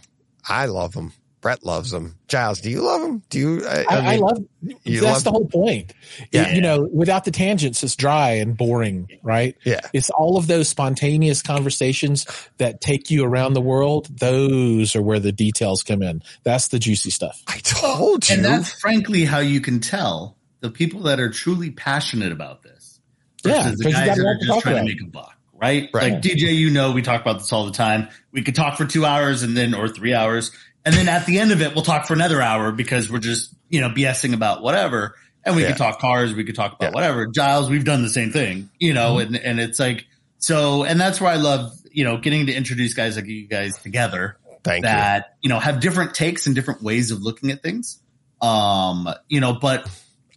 I love them. Brett loves them. Giles, do you love them? Do you? I, I, I, mean, I love. You that's love the whole point. Yeah. You, you know, without the tangents, it's dry and boring, right? Yeah. It's all of those spontaneous conversations that take you around the world. Those are where the details come in. That's the juicy stuff. I told you. And that's frankly how you can tell the people that are truly passionate about this versus yeah, the guys that are just trying to make a buck. Right? Right. Like D J, you know, we talk about this all the time. We could talk for two hours and then, or three hours. And then at the end of it, we'll talk for another hour because we're just, you know, BSing about whatever. And we yeah. could talk cars. We could talk about yeah. whatever. Giles, we've done the same thing, you know, mm-hmm. and, and it's like, so, and that's where I love, you know, getting to introduce guys like you guys together. Thank that, you. you know, have different takes and different ways of looking at things. Um, you know, but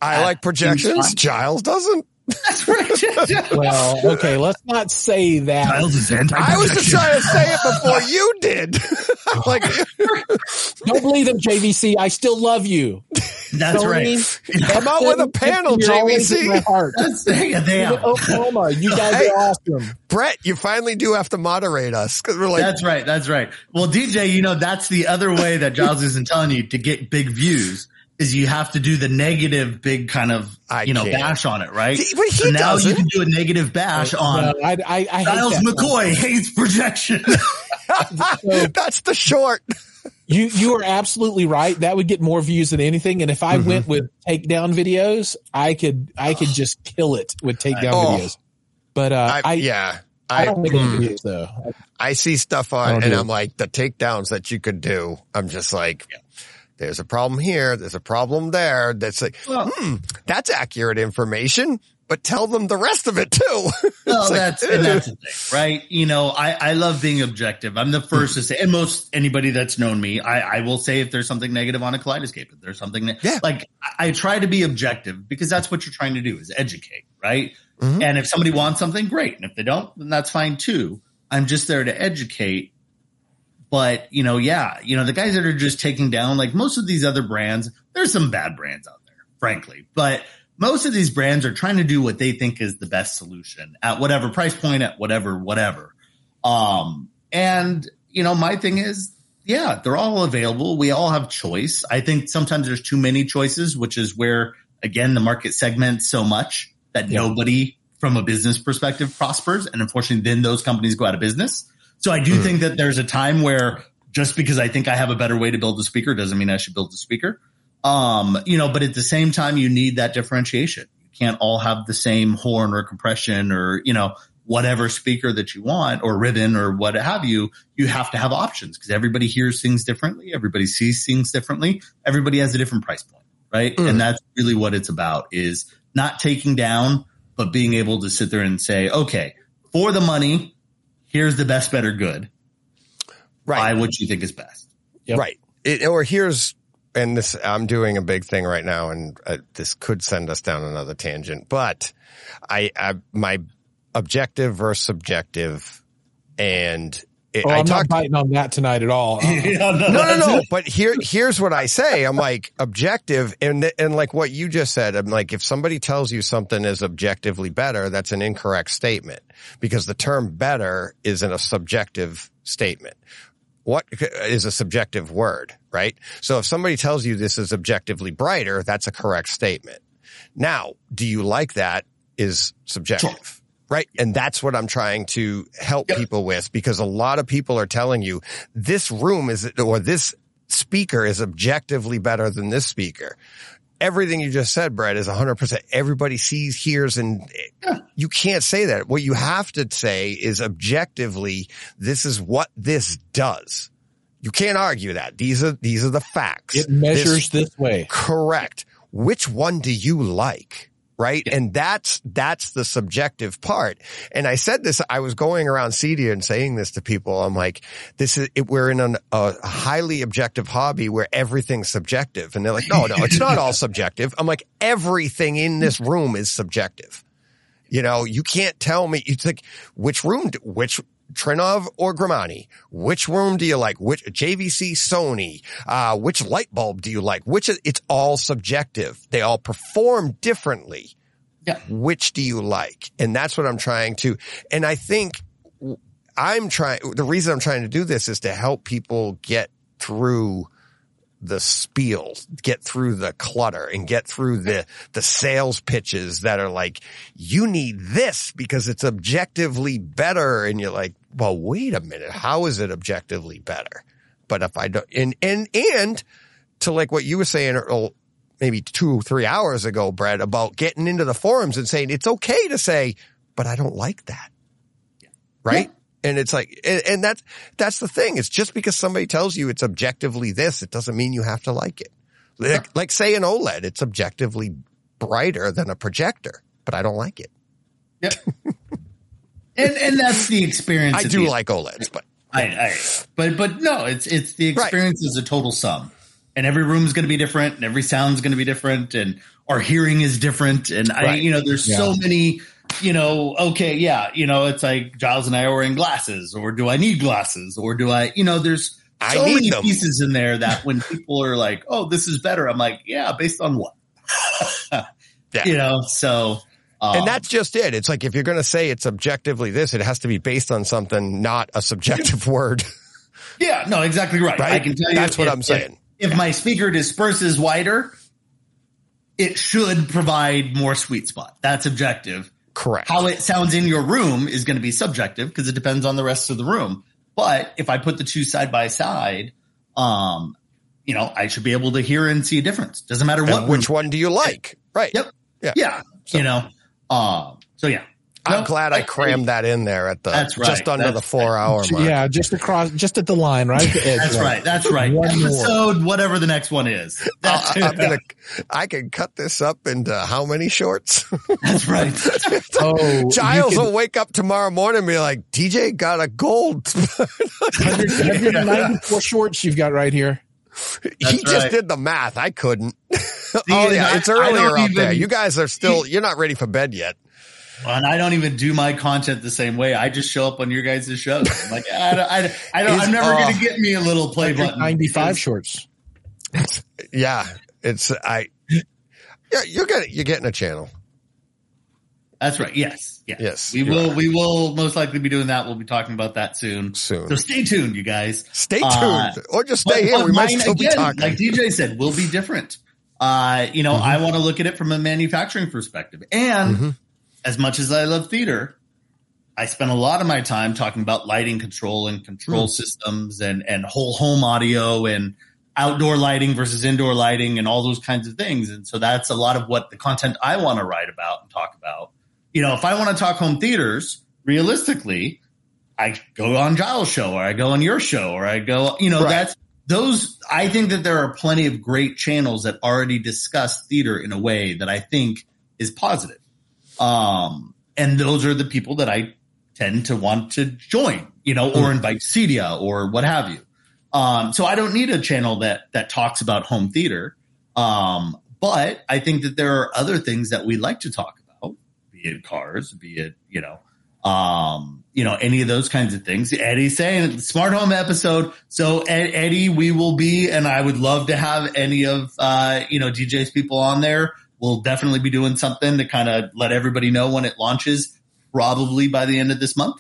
I like projections. Giles doesn't. That's right. Well, okay, let's not say that. Giles is anti-projection. I was just trying to say it before you did. Like, don't believe him, J V C. I still love you. That's don't right. Mean, come out with a panel, J V C. That's they are. Oklahoma, you guys hey, are awesome. Brett, you finally do have to moderate us because we're like. That's right. That's right. Well, D J, you know that's the other way that Giles isn't telling you to get big views. Is you have to do the negative big kind of, I you know, can't. bash on it, right? See, but he so now doesn't. You can do a negative bash right. on no, I, I, I Giles hate McCoy one. hates projection. So, that's the short. You you are absolutely right. That would get more views than anything. And if I mm-hmm. went with takedown videos, I could I could just kill it with takedown oh. videos. But uh, I, I yeah. I, I don't make mm, any videos though. I, I see stuff on and I'm it. like the takedowns that you could do. I'm just like. Yeah. There's a problem here. There's a problem there. That's like, well, hmm, that's accurate information, but tell them the rest of it too. Well, that's, like, and that's the thing, right? You know, I, I love being objective. I'm the first to say, and most anybody that's known me, I, I will say if there's something negative on a Kaleidescape, if there's something ne- yeah. like I, I try to be objective because that's what you're trying to do is educate, right? Mm-hmm. And if somebody wants something, great. And if they don't, then that's fine too. I'm just there to educate. But, you know, yeah, you know, the guys that are just taking down, like most of these other brands, there's some bad brands out there, frankly. But most of these brands are trying to do what they think is the best solution at whatever price point, at whatever, whatever. Um, and, you know, my thing is, yeah, they're all available. We all have choice. I think sometimes there's too many choices, which is where, again, the market segments so much that yeah. nobody from a business perspective prospers. And unfortunately, then those companies go out of business. So I do mm. think that there's a time where just because I think I have a better way to build the speaker doesn't mean I should build the speaker. Um, you know, but at the same time, you need that differentiation. You can't all have the same horn or compression or, you know, whatever speaker that you want or ribbon or what have you. You have to have options because everybody hears things differently. Everybody sees things differently. Everybody has a different price point, right? Mm. And that's really what it's about is not taking down, but being able to sit there and say, okay, for the money, here's the best, better, good. Right. Buy what you think is best. Yep. Right. It, or here's, and this, I'm doing a big thing right now, and uh, this could send us down another tangent, but I, I my objective versus subjective, and it, oh, I I'm talked, not biting on that tonight at all. yeah, no, no, no, no. But here, here's what I say. I'm like objective, and and like what you just said. I'm like, if somebody tells you something is objectively better, that's an incorrect statement because the term "better" isn't a subjective statement. What is a subjective word, right? So if somebody tells you this is objectively brighter, that's a correct statement. Now, do you like that? Is subjective. Right. And that's what I'm trying to help yep. people with, because a lot of people are telling you this room is or this speaker is objectively better than this speaker. Everything you just said, Brett, is one hundred percent. Everybody sees, hears, and yeah. you can't say that. What you have to say is objectively, this is what this does. You can't argue that. These are these are the facts. It measures this, this way. Correct. Which one do you like? Right. Yeah. And that's, that's the subjective part. And I said this, I was going around C E D I A and saying this to people. I'm like, this is, it, we're in an, a highly objective hobby where everything's subjective. And they're like, no, no, it's not all subjective. I'm like, everything in this room is subjective. You know, you can't tell me. It's like, which room, which Trinnov or Grimani? Which room do you like? Which J V C, Sony? Uh, which light bulb do you like? Which is, it's all subjective. They all perform differently. Yeah. Which do you like? And that's what I'm trying to. And I think I'm trying. The reason I'm trying to do this is to help people get through the spiel, get through the clutter, and get through the the sales pitches that are like, you need this because it's objectively better. And you're like, well, wait a minute. How is it objectively better? But if I don't, and, and, and to like what you were saying, or maybe two, three hours ago, Brett, about getting into the forums and saying, it's okay to say, but I don't like that. Yeah. Right? Yeah. And it's like, and that's, that's the thing. It's just because somebody tells you it's objectively this, it doesn't mean you have to like it. Like, like say an OLED, it's objectively brighter than a projector, but I don't like it. Yep. and, and that's the experience. I do these. like OLEDs, but. I, I, but, but no, it's, it's the experience right. is a total sum, and every room is going to be different, and every sound is going to be different, and our hearing is different. And right. I, you know, there's yeah. so many. You know, okay, yeah, you know, it's like Giles and I are wearing glasses, or do I need glasses, or do I, you know, there's so many them. pieces in there that when people are like, oh, this is better, I'm like, yeah, based on what? yeah. You know, so. Um, and that's just it. It's like, if you're going to say it's objectively this, it has to be based on something, not a subjective word. Yeah, no, exactly right. right? I can tell you. That's what if, I'm saying. If, if yeah. my speaker disperses wider, it should provide more sweet spot. That's objective. Correct. How it sounds in your room is going to be subjective because it depends on the rest of the room. But if I put the two side by side, um, you know, I should be able to hear and see a difference. Doesn't matter what. And which room. One do you like? Right. Yep. Yeah. yeah. So, you know, um, so yeah. I'm no, glad I crammed I, that in there at the that's right. just under that's, the four hour mark. Yeah, just across, just at the line, right? The edge that's right. That's right. One Episode, more. whatever the next one is. That's I, I'm gonna, I can cut this up into how many shorts? That's right. oh, Giles can, will wake up tomorrow morning and be like, D J got a gold. one hundred ninety-four shorts you've got right here. That's he just right. did the math. I couldn't. See, oh yeah, I, it's earlier up even, there. You guys are still, you're not ready for bed yet. Well, and I don't even do my content the same way. I just show up on your guys' shows. I'm like, I don't, I don't, I don't I'm never uh, going to get me a little play button. ninety-five shorts. It's, yeah, it's I. Yeah, you're getting you're getting a channel. That's right. Yes, yes, yes we will. Right. We will most likely be doing that. We'll be talking about that soon. Soon. So stay tuned, you guys. Stay tuned, uh, or just stay but, here. But we might mine, still again, be talking. Like D J said, we'll be different. Uh, you know, mm-hmm. I want to look at it from a manufacturing perspective, and. Mm-hmm. As much as I love theater, I spend a lot of my time talking about lighting control and control mm. systems and, and whole home audio and outdoor lighting versus indoor lighting and all those kinds of things. And so that's a lot of what the content I want to write about and talk about. You know, if I want to talk home theaters, realistically, I go on Giles' show or I go on your show or I go, you know, right. that's those. I think that there are plenty of great channels that already discuss theater in a way that I think is positive. Um, and those are the people that I tend to want to join, you know, or invite CEDIA or what have you. Um, so I don't need a channel that, that talks about home theater. Um, but I think that there are other things that we like to talk about, be it cars, be it, you know, um, you know, any of those kinds of things. Eddie's saying smart home episode. So Ed, Eddie, we will be, and I would love to have any of, uh, you know, D J's people on there. We'll definitely be doing something to kind of let everybody know when it launches, probably by the end of this month.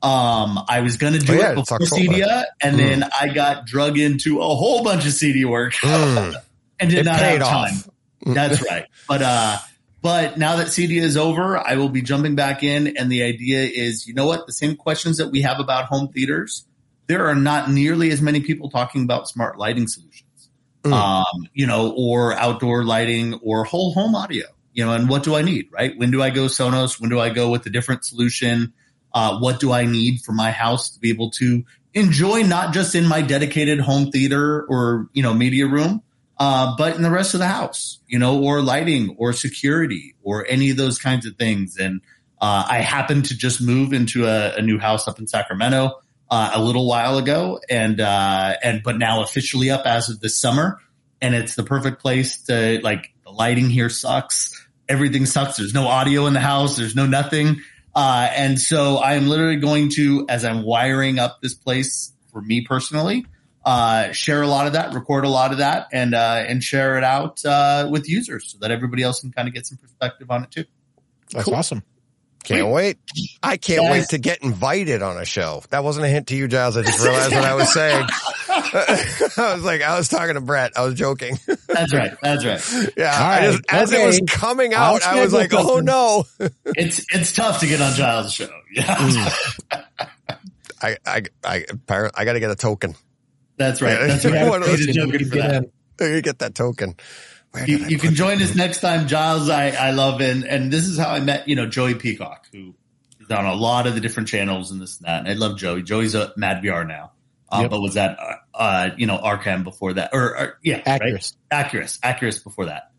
Um, I was going to do oh, yeah, it before CEDIA, and mm. then I got drug into a whole bunch of C D work mm. and did it not have time. Off. That's right. But uh, but now that CEDIA is over, I will be jumping back in, and the idea is, you know what? The same questions that we have about home theaters, there are not nearly as many people talking about smart lighting solutions. Um, you know, or outdoor lighting or whole home audio, you know, and what do I need, right? When do I go Sonos? When do I go with a different solution? Uh, what do I need for my house to be able to enjoy, not just in my dedicated home theater or, you know, media room, uh, but in the rest of the house, you know, or lighting or security or any of those kinds of things. And, uh, I happened to just move into a, a new house up in Sacramento. Uh, a little while ago and, uh, and, but now officially up as of this summer. And it's the perfect place to like, the lighting here sucks. everything sucks. There's no audio in the house. There's no nothing. Uh, and so I'm literally going to, as I'm wiring up this place for me personally, uh, share a lot of that, record a lot of that, and uh, and share it out uh, with users so that everybody else can kind of get some perspective on it too. That's cool. Awesome. Can't wait. I can't yes. wait to get invited on a show. That wasn't a hint to you, Giles. I just realized what I was saying. I was like, I was talking to Brett. I was joking. That's right. That's right. Yeah. Right. I just, okay. As it was coming out, I was like, oh, no. It's it's tough to get on Giles' show. Yeah. I, I, I, I got to get a token. That's right. That's right. One of those tokens for that. You get that token. You, you can join us next time, Giles. I, I love and and this is how I met, you know, Joey Peacock, who is on a lot of the different channels and this and that. And I love Joey. Joey's a Mad V R now, uh, yep. but was that uh, uh, you know Arkham before that, or, or yeah, Acurus, right? Acurus, Acurus before that.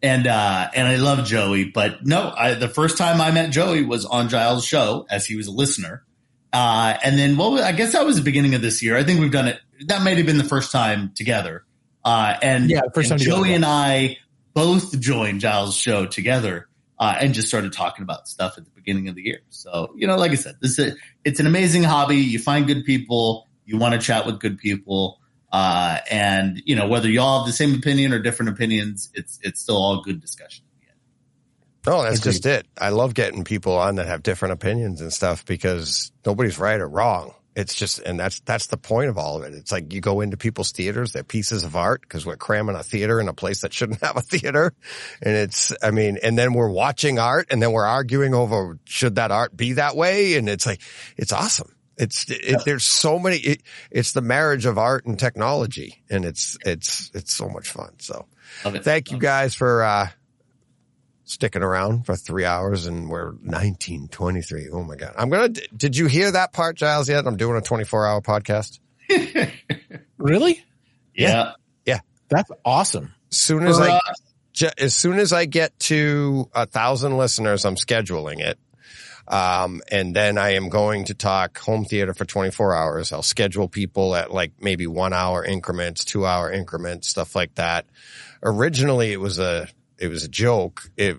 And uh, and I love Joey, but no, I, the first time I met Joey was on Giles' show as he was a listener, uh, and then well, I guess that was the beginning of this year. I think we've done it. That might have been the first time together. Uh, and, yeah, and Joey and I both joined Giles' show together uh, and just started talking about stuff at the beginning of the year. So, you know, like I said, this is a, it's an amazing hobby. You find good people. You want to chat with good people. Uh, and, you know, whether you all have the same opinion or different opinions, it's it's still all good discussion. Oh, that's Agreed. Just it. I love getting people on that have different opinions and stuff because nobody's right or wrong. It's just, and that's, that's the point of all of it. It's like you go into people's theaters, they're pieces of art because we're cramming a theater in a place that shouldn't have a theater. And it's, I mean, and then we're watching art and then we're arguing over should that art be that way? And it's like, it's awesome. It's, it, yeah. there's so many, it, it's the marriage of art and technology and it's, it's, it's so much fun. So thank you guys for, uh, sticking around for three hours and we're nineteen twenty-three. Oh my God. I'm going to, did you hear that part, Giles, yet? I'm doing a twenty-four hour podcast. Really? Yeah. Yeah. That's awesome. Soon as uh, I, as soon as I get to a thousand listeners, I'm scheduling it. Um, and then I am going to talk home theater for twenty-four hours. I'll schedule people at like maybe one hour increments, two hour increments, stuff like that. Originally it was a, It was a joke. It,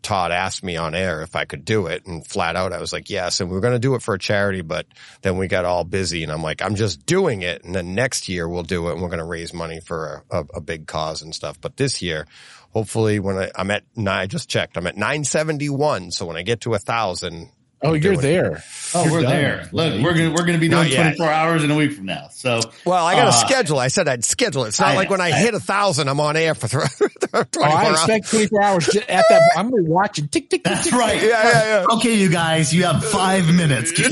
Todd asked me on air if I could do it, and flat out I was like, yes, and we were going to do it for a charity, but then we got all busy, and I'm like, I'm just doing it, and then next year we'll do it, and we're going to raise money for a, a, a big cause and stuff. But this year, hopefully, when I, I'm at – I just checked. I'm at nine seventy-one, so when I get to one thousand – Oh, you're there. Oh, you're we're done. there. Look, we're going we're gonna be doing twenty-four hours in a week from now. So, well, I got a uh, schedule. I said I'd schedule it. It's not I, like when I, I hit a thousand, I'm on air for twenty-four hours. I expect twenty-four hours at that. I'm going to be watching. Tick, tick, tick. That's tick, right. Tick. Yeah, yeah, yeah. Okay, you guys, you have five minutes. No,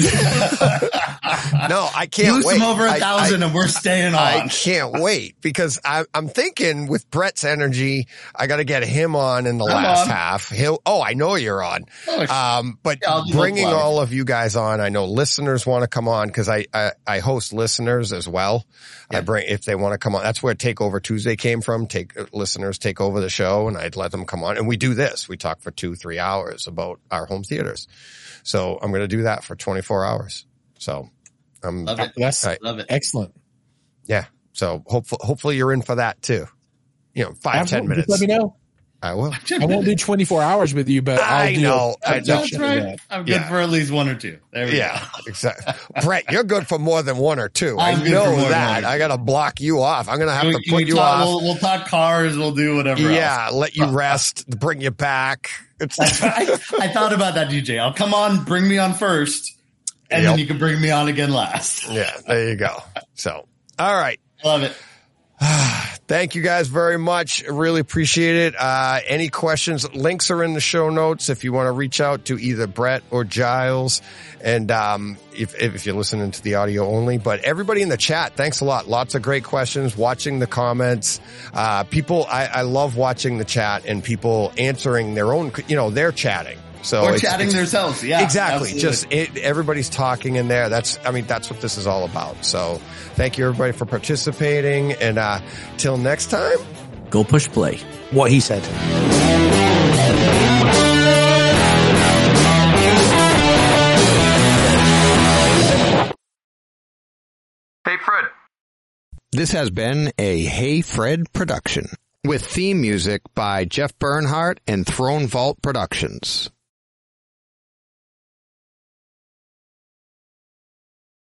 I can't Lose wait. Lose them over a thousand, I, I, and we're staying on. I can't wait because I, I'm thinking with Brett's energy, I got to get him on in the I'm last on. half. He'll. Oh, I know you're on. Oh, um, but yeah, bring. all of you guys on. I know listeners want to come on because I, I, I host listeners as well. Yeah. I bring, if they want to come on, that's where Takeover Tuesday came from. Take listeners take over the show and I'd let them come on. And we do this. We talk for two, three hours about our home theaters. So I'm going to do that for twenty-four hours. So I'm love it. Yes, I, love it. Excellent. Yeah. So hopefully, hopefully you're in for that too. You know, five, Absolutely. ten minutes. Just let me know. I will. I won't do twenty-four hours with you, but I'll I do know. I That's right. I'm good yeah. for at least one or two. There we yeah, go. Exactly. Brett, you're good for more than one or two. I'm I know that. I got to block you off. I'm going to have we, to put you talk, off. We'll, we'll talk cars. We'll do whatever Yeah, else. Let you rest, bring you back. It's I, I thought about that, D J. I'll come on, bring me on first, and yep. then you can bring me on again last. Yeah, there you go. So, all right. Love it. Thank you guys very much. Really appreciate it. Uh, any questions? Links are in the show notes if you want to reach out to either Brett or Giles. And um, if, if you're listening to the audio only, but everybody in the chat, thanks a lot. Lots of great questions. Watching the comments, uh, people. I, I love watching the chat and people answering their own. You know, they're chatting. So or it's, chatting it's, themselves. Yeah, exactly. Absolutely. Just it, everybody's talking in there. That's, I mean, that's what this is all about. So thank you everybody for participating. And, uh, till next time, go push play. What he said. Hey, Fred. This has been a Hey, Fred production. with theme music by Jeff Bernhardt and Throne Vault Productions.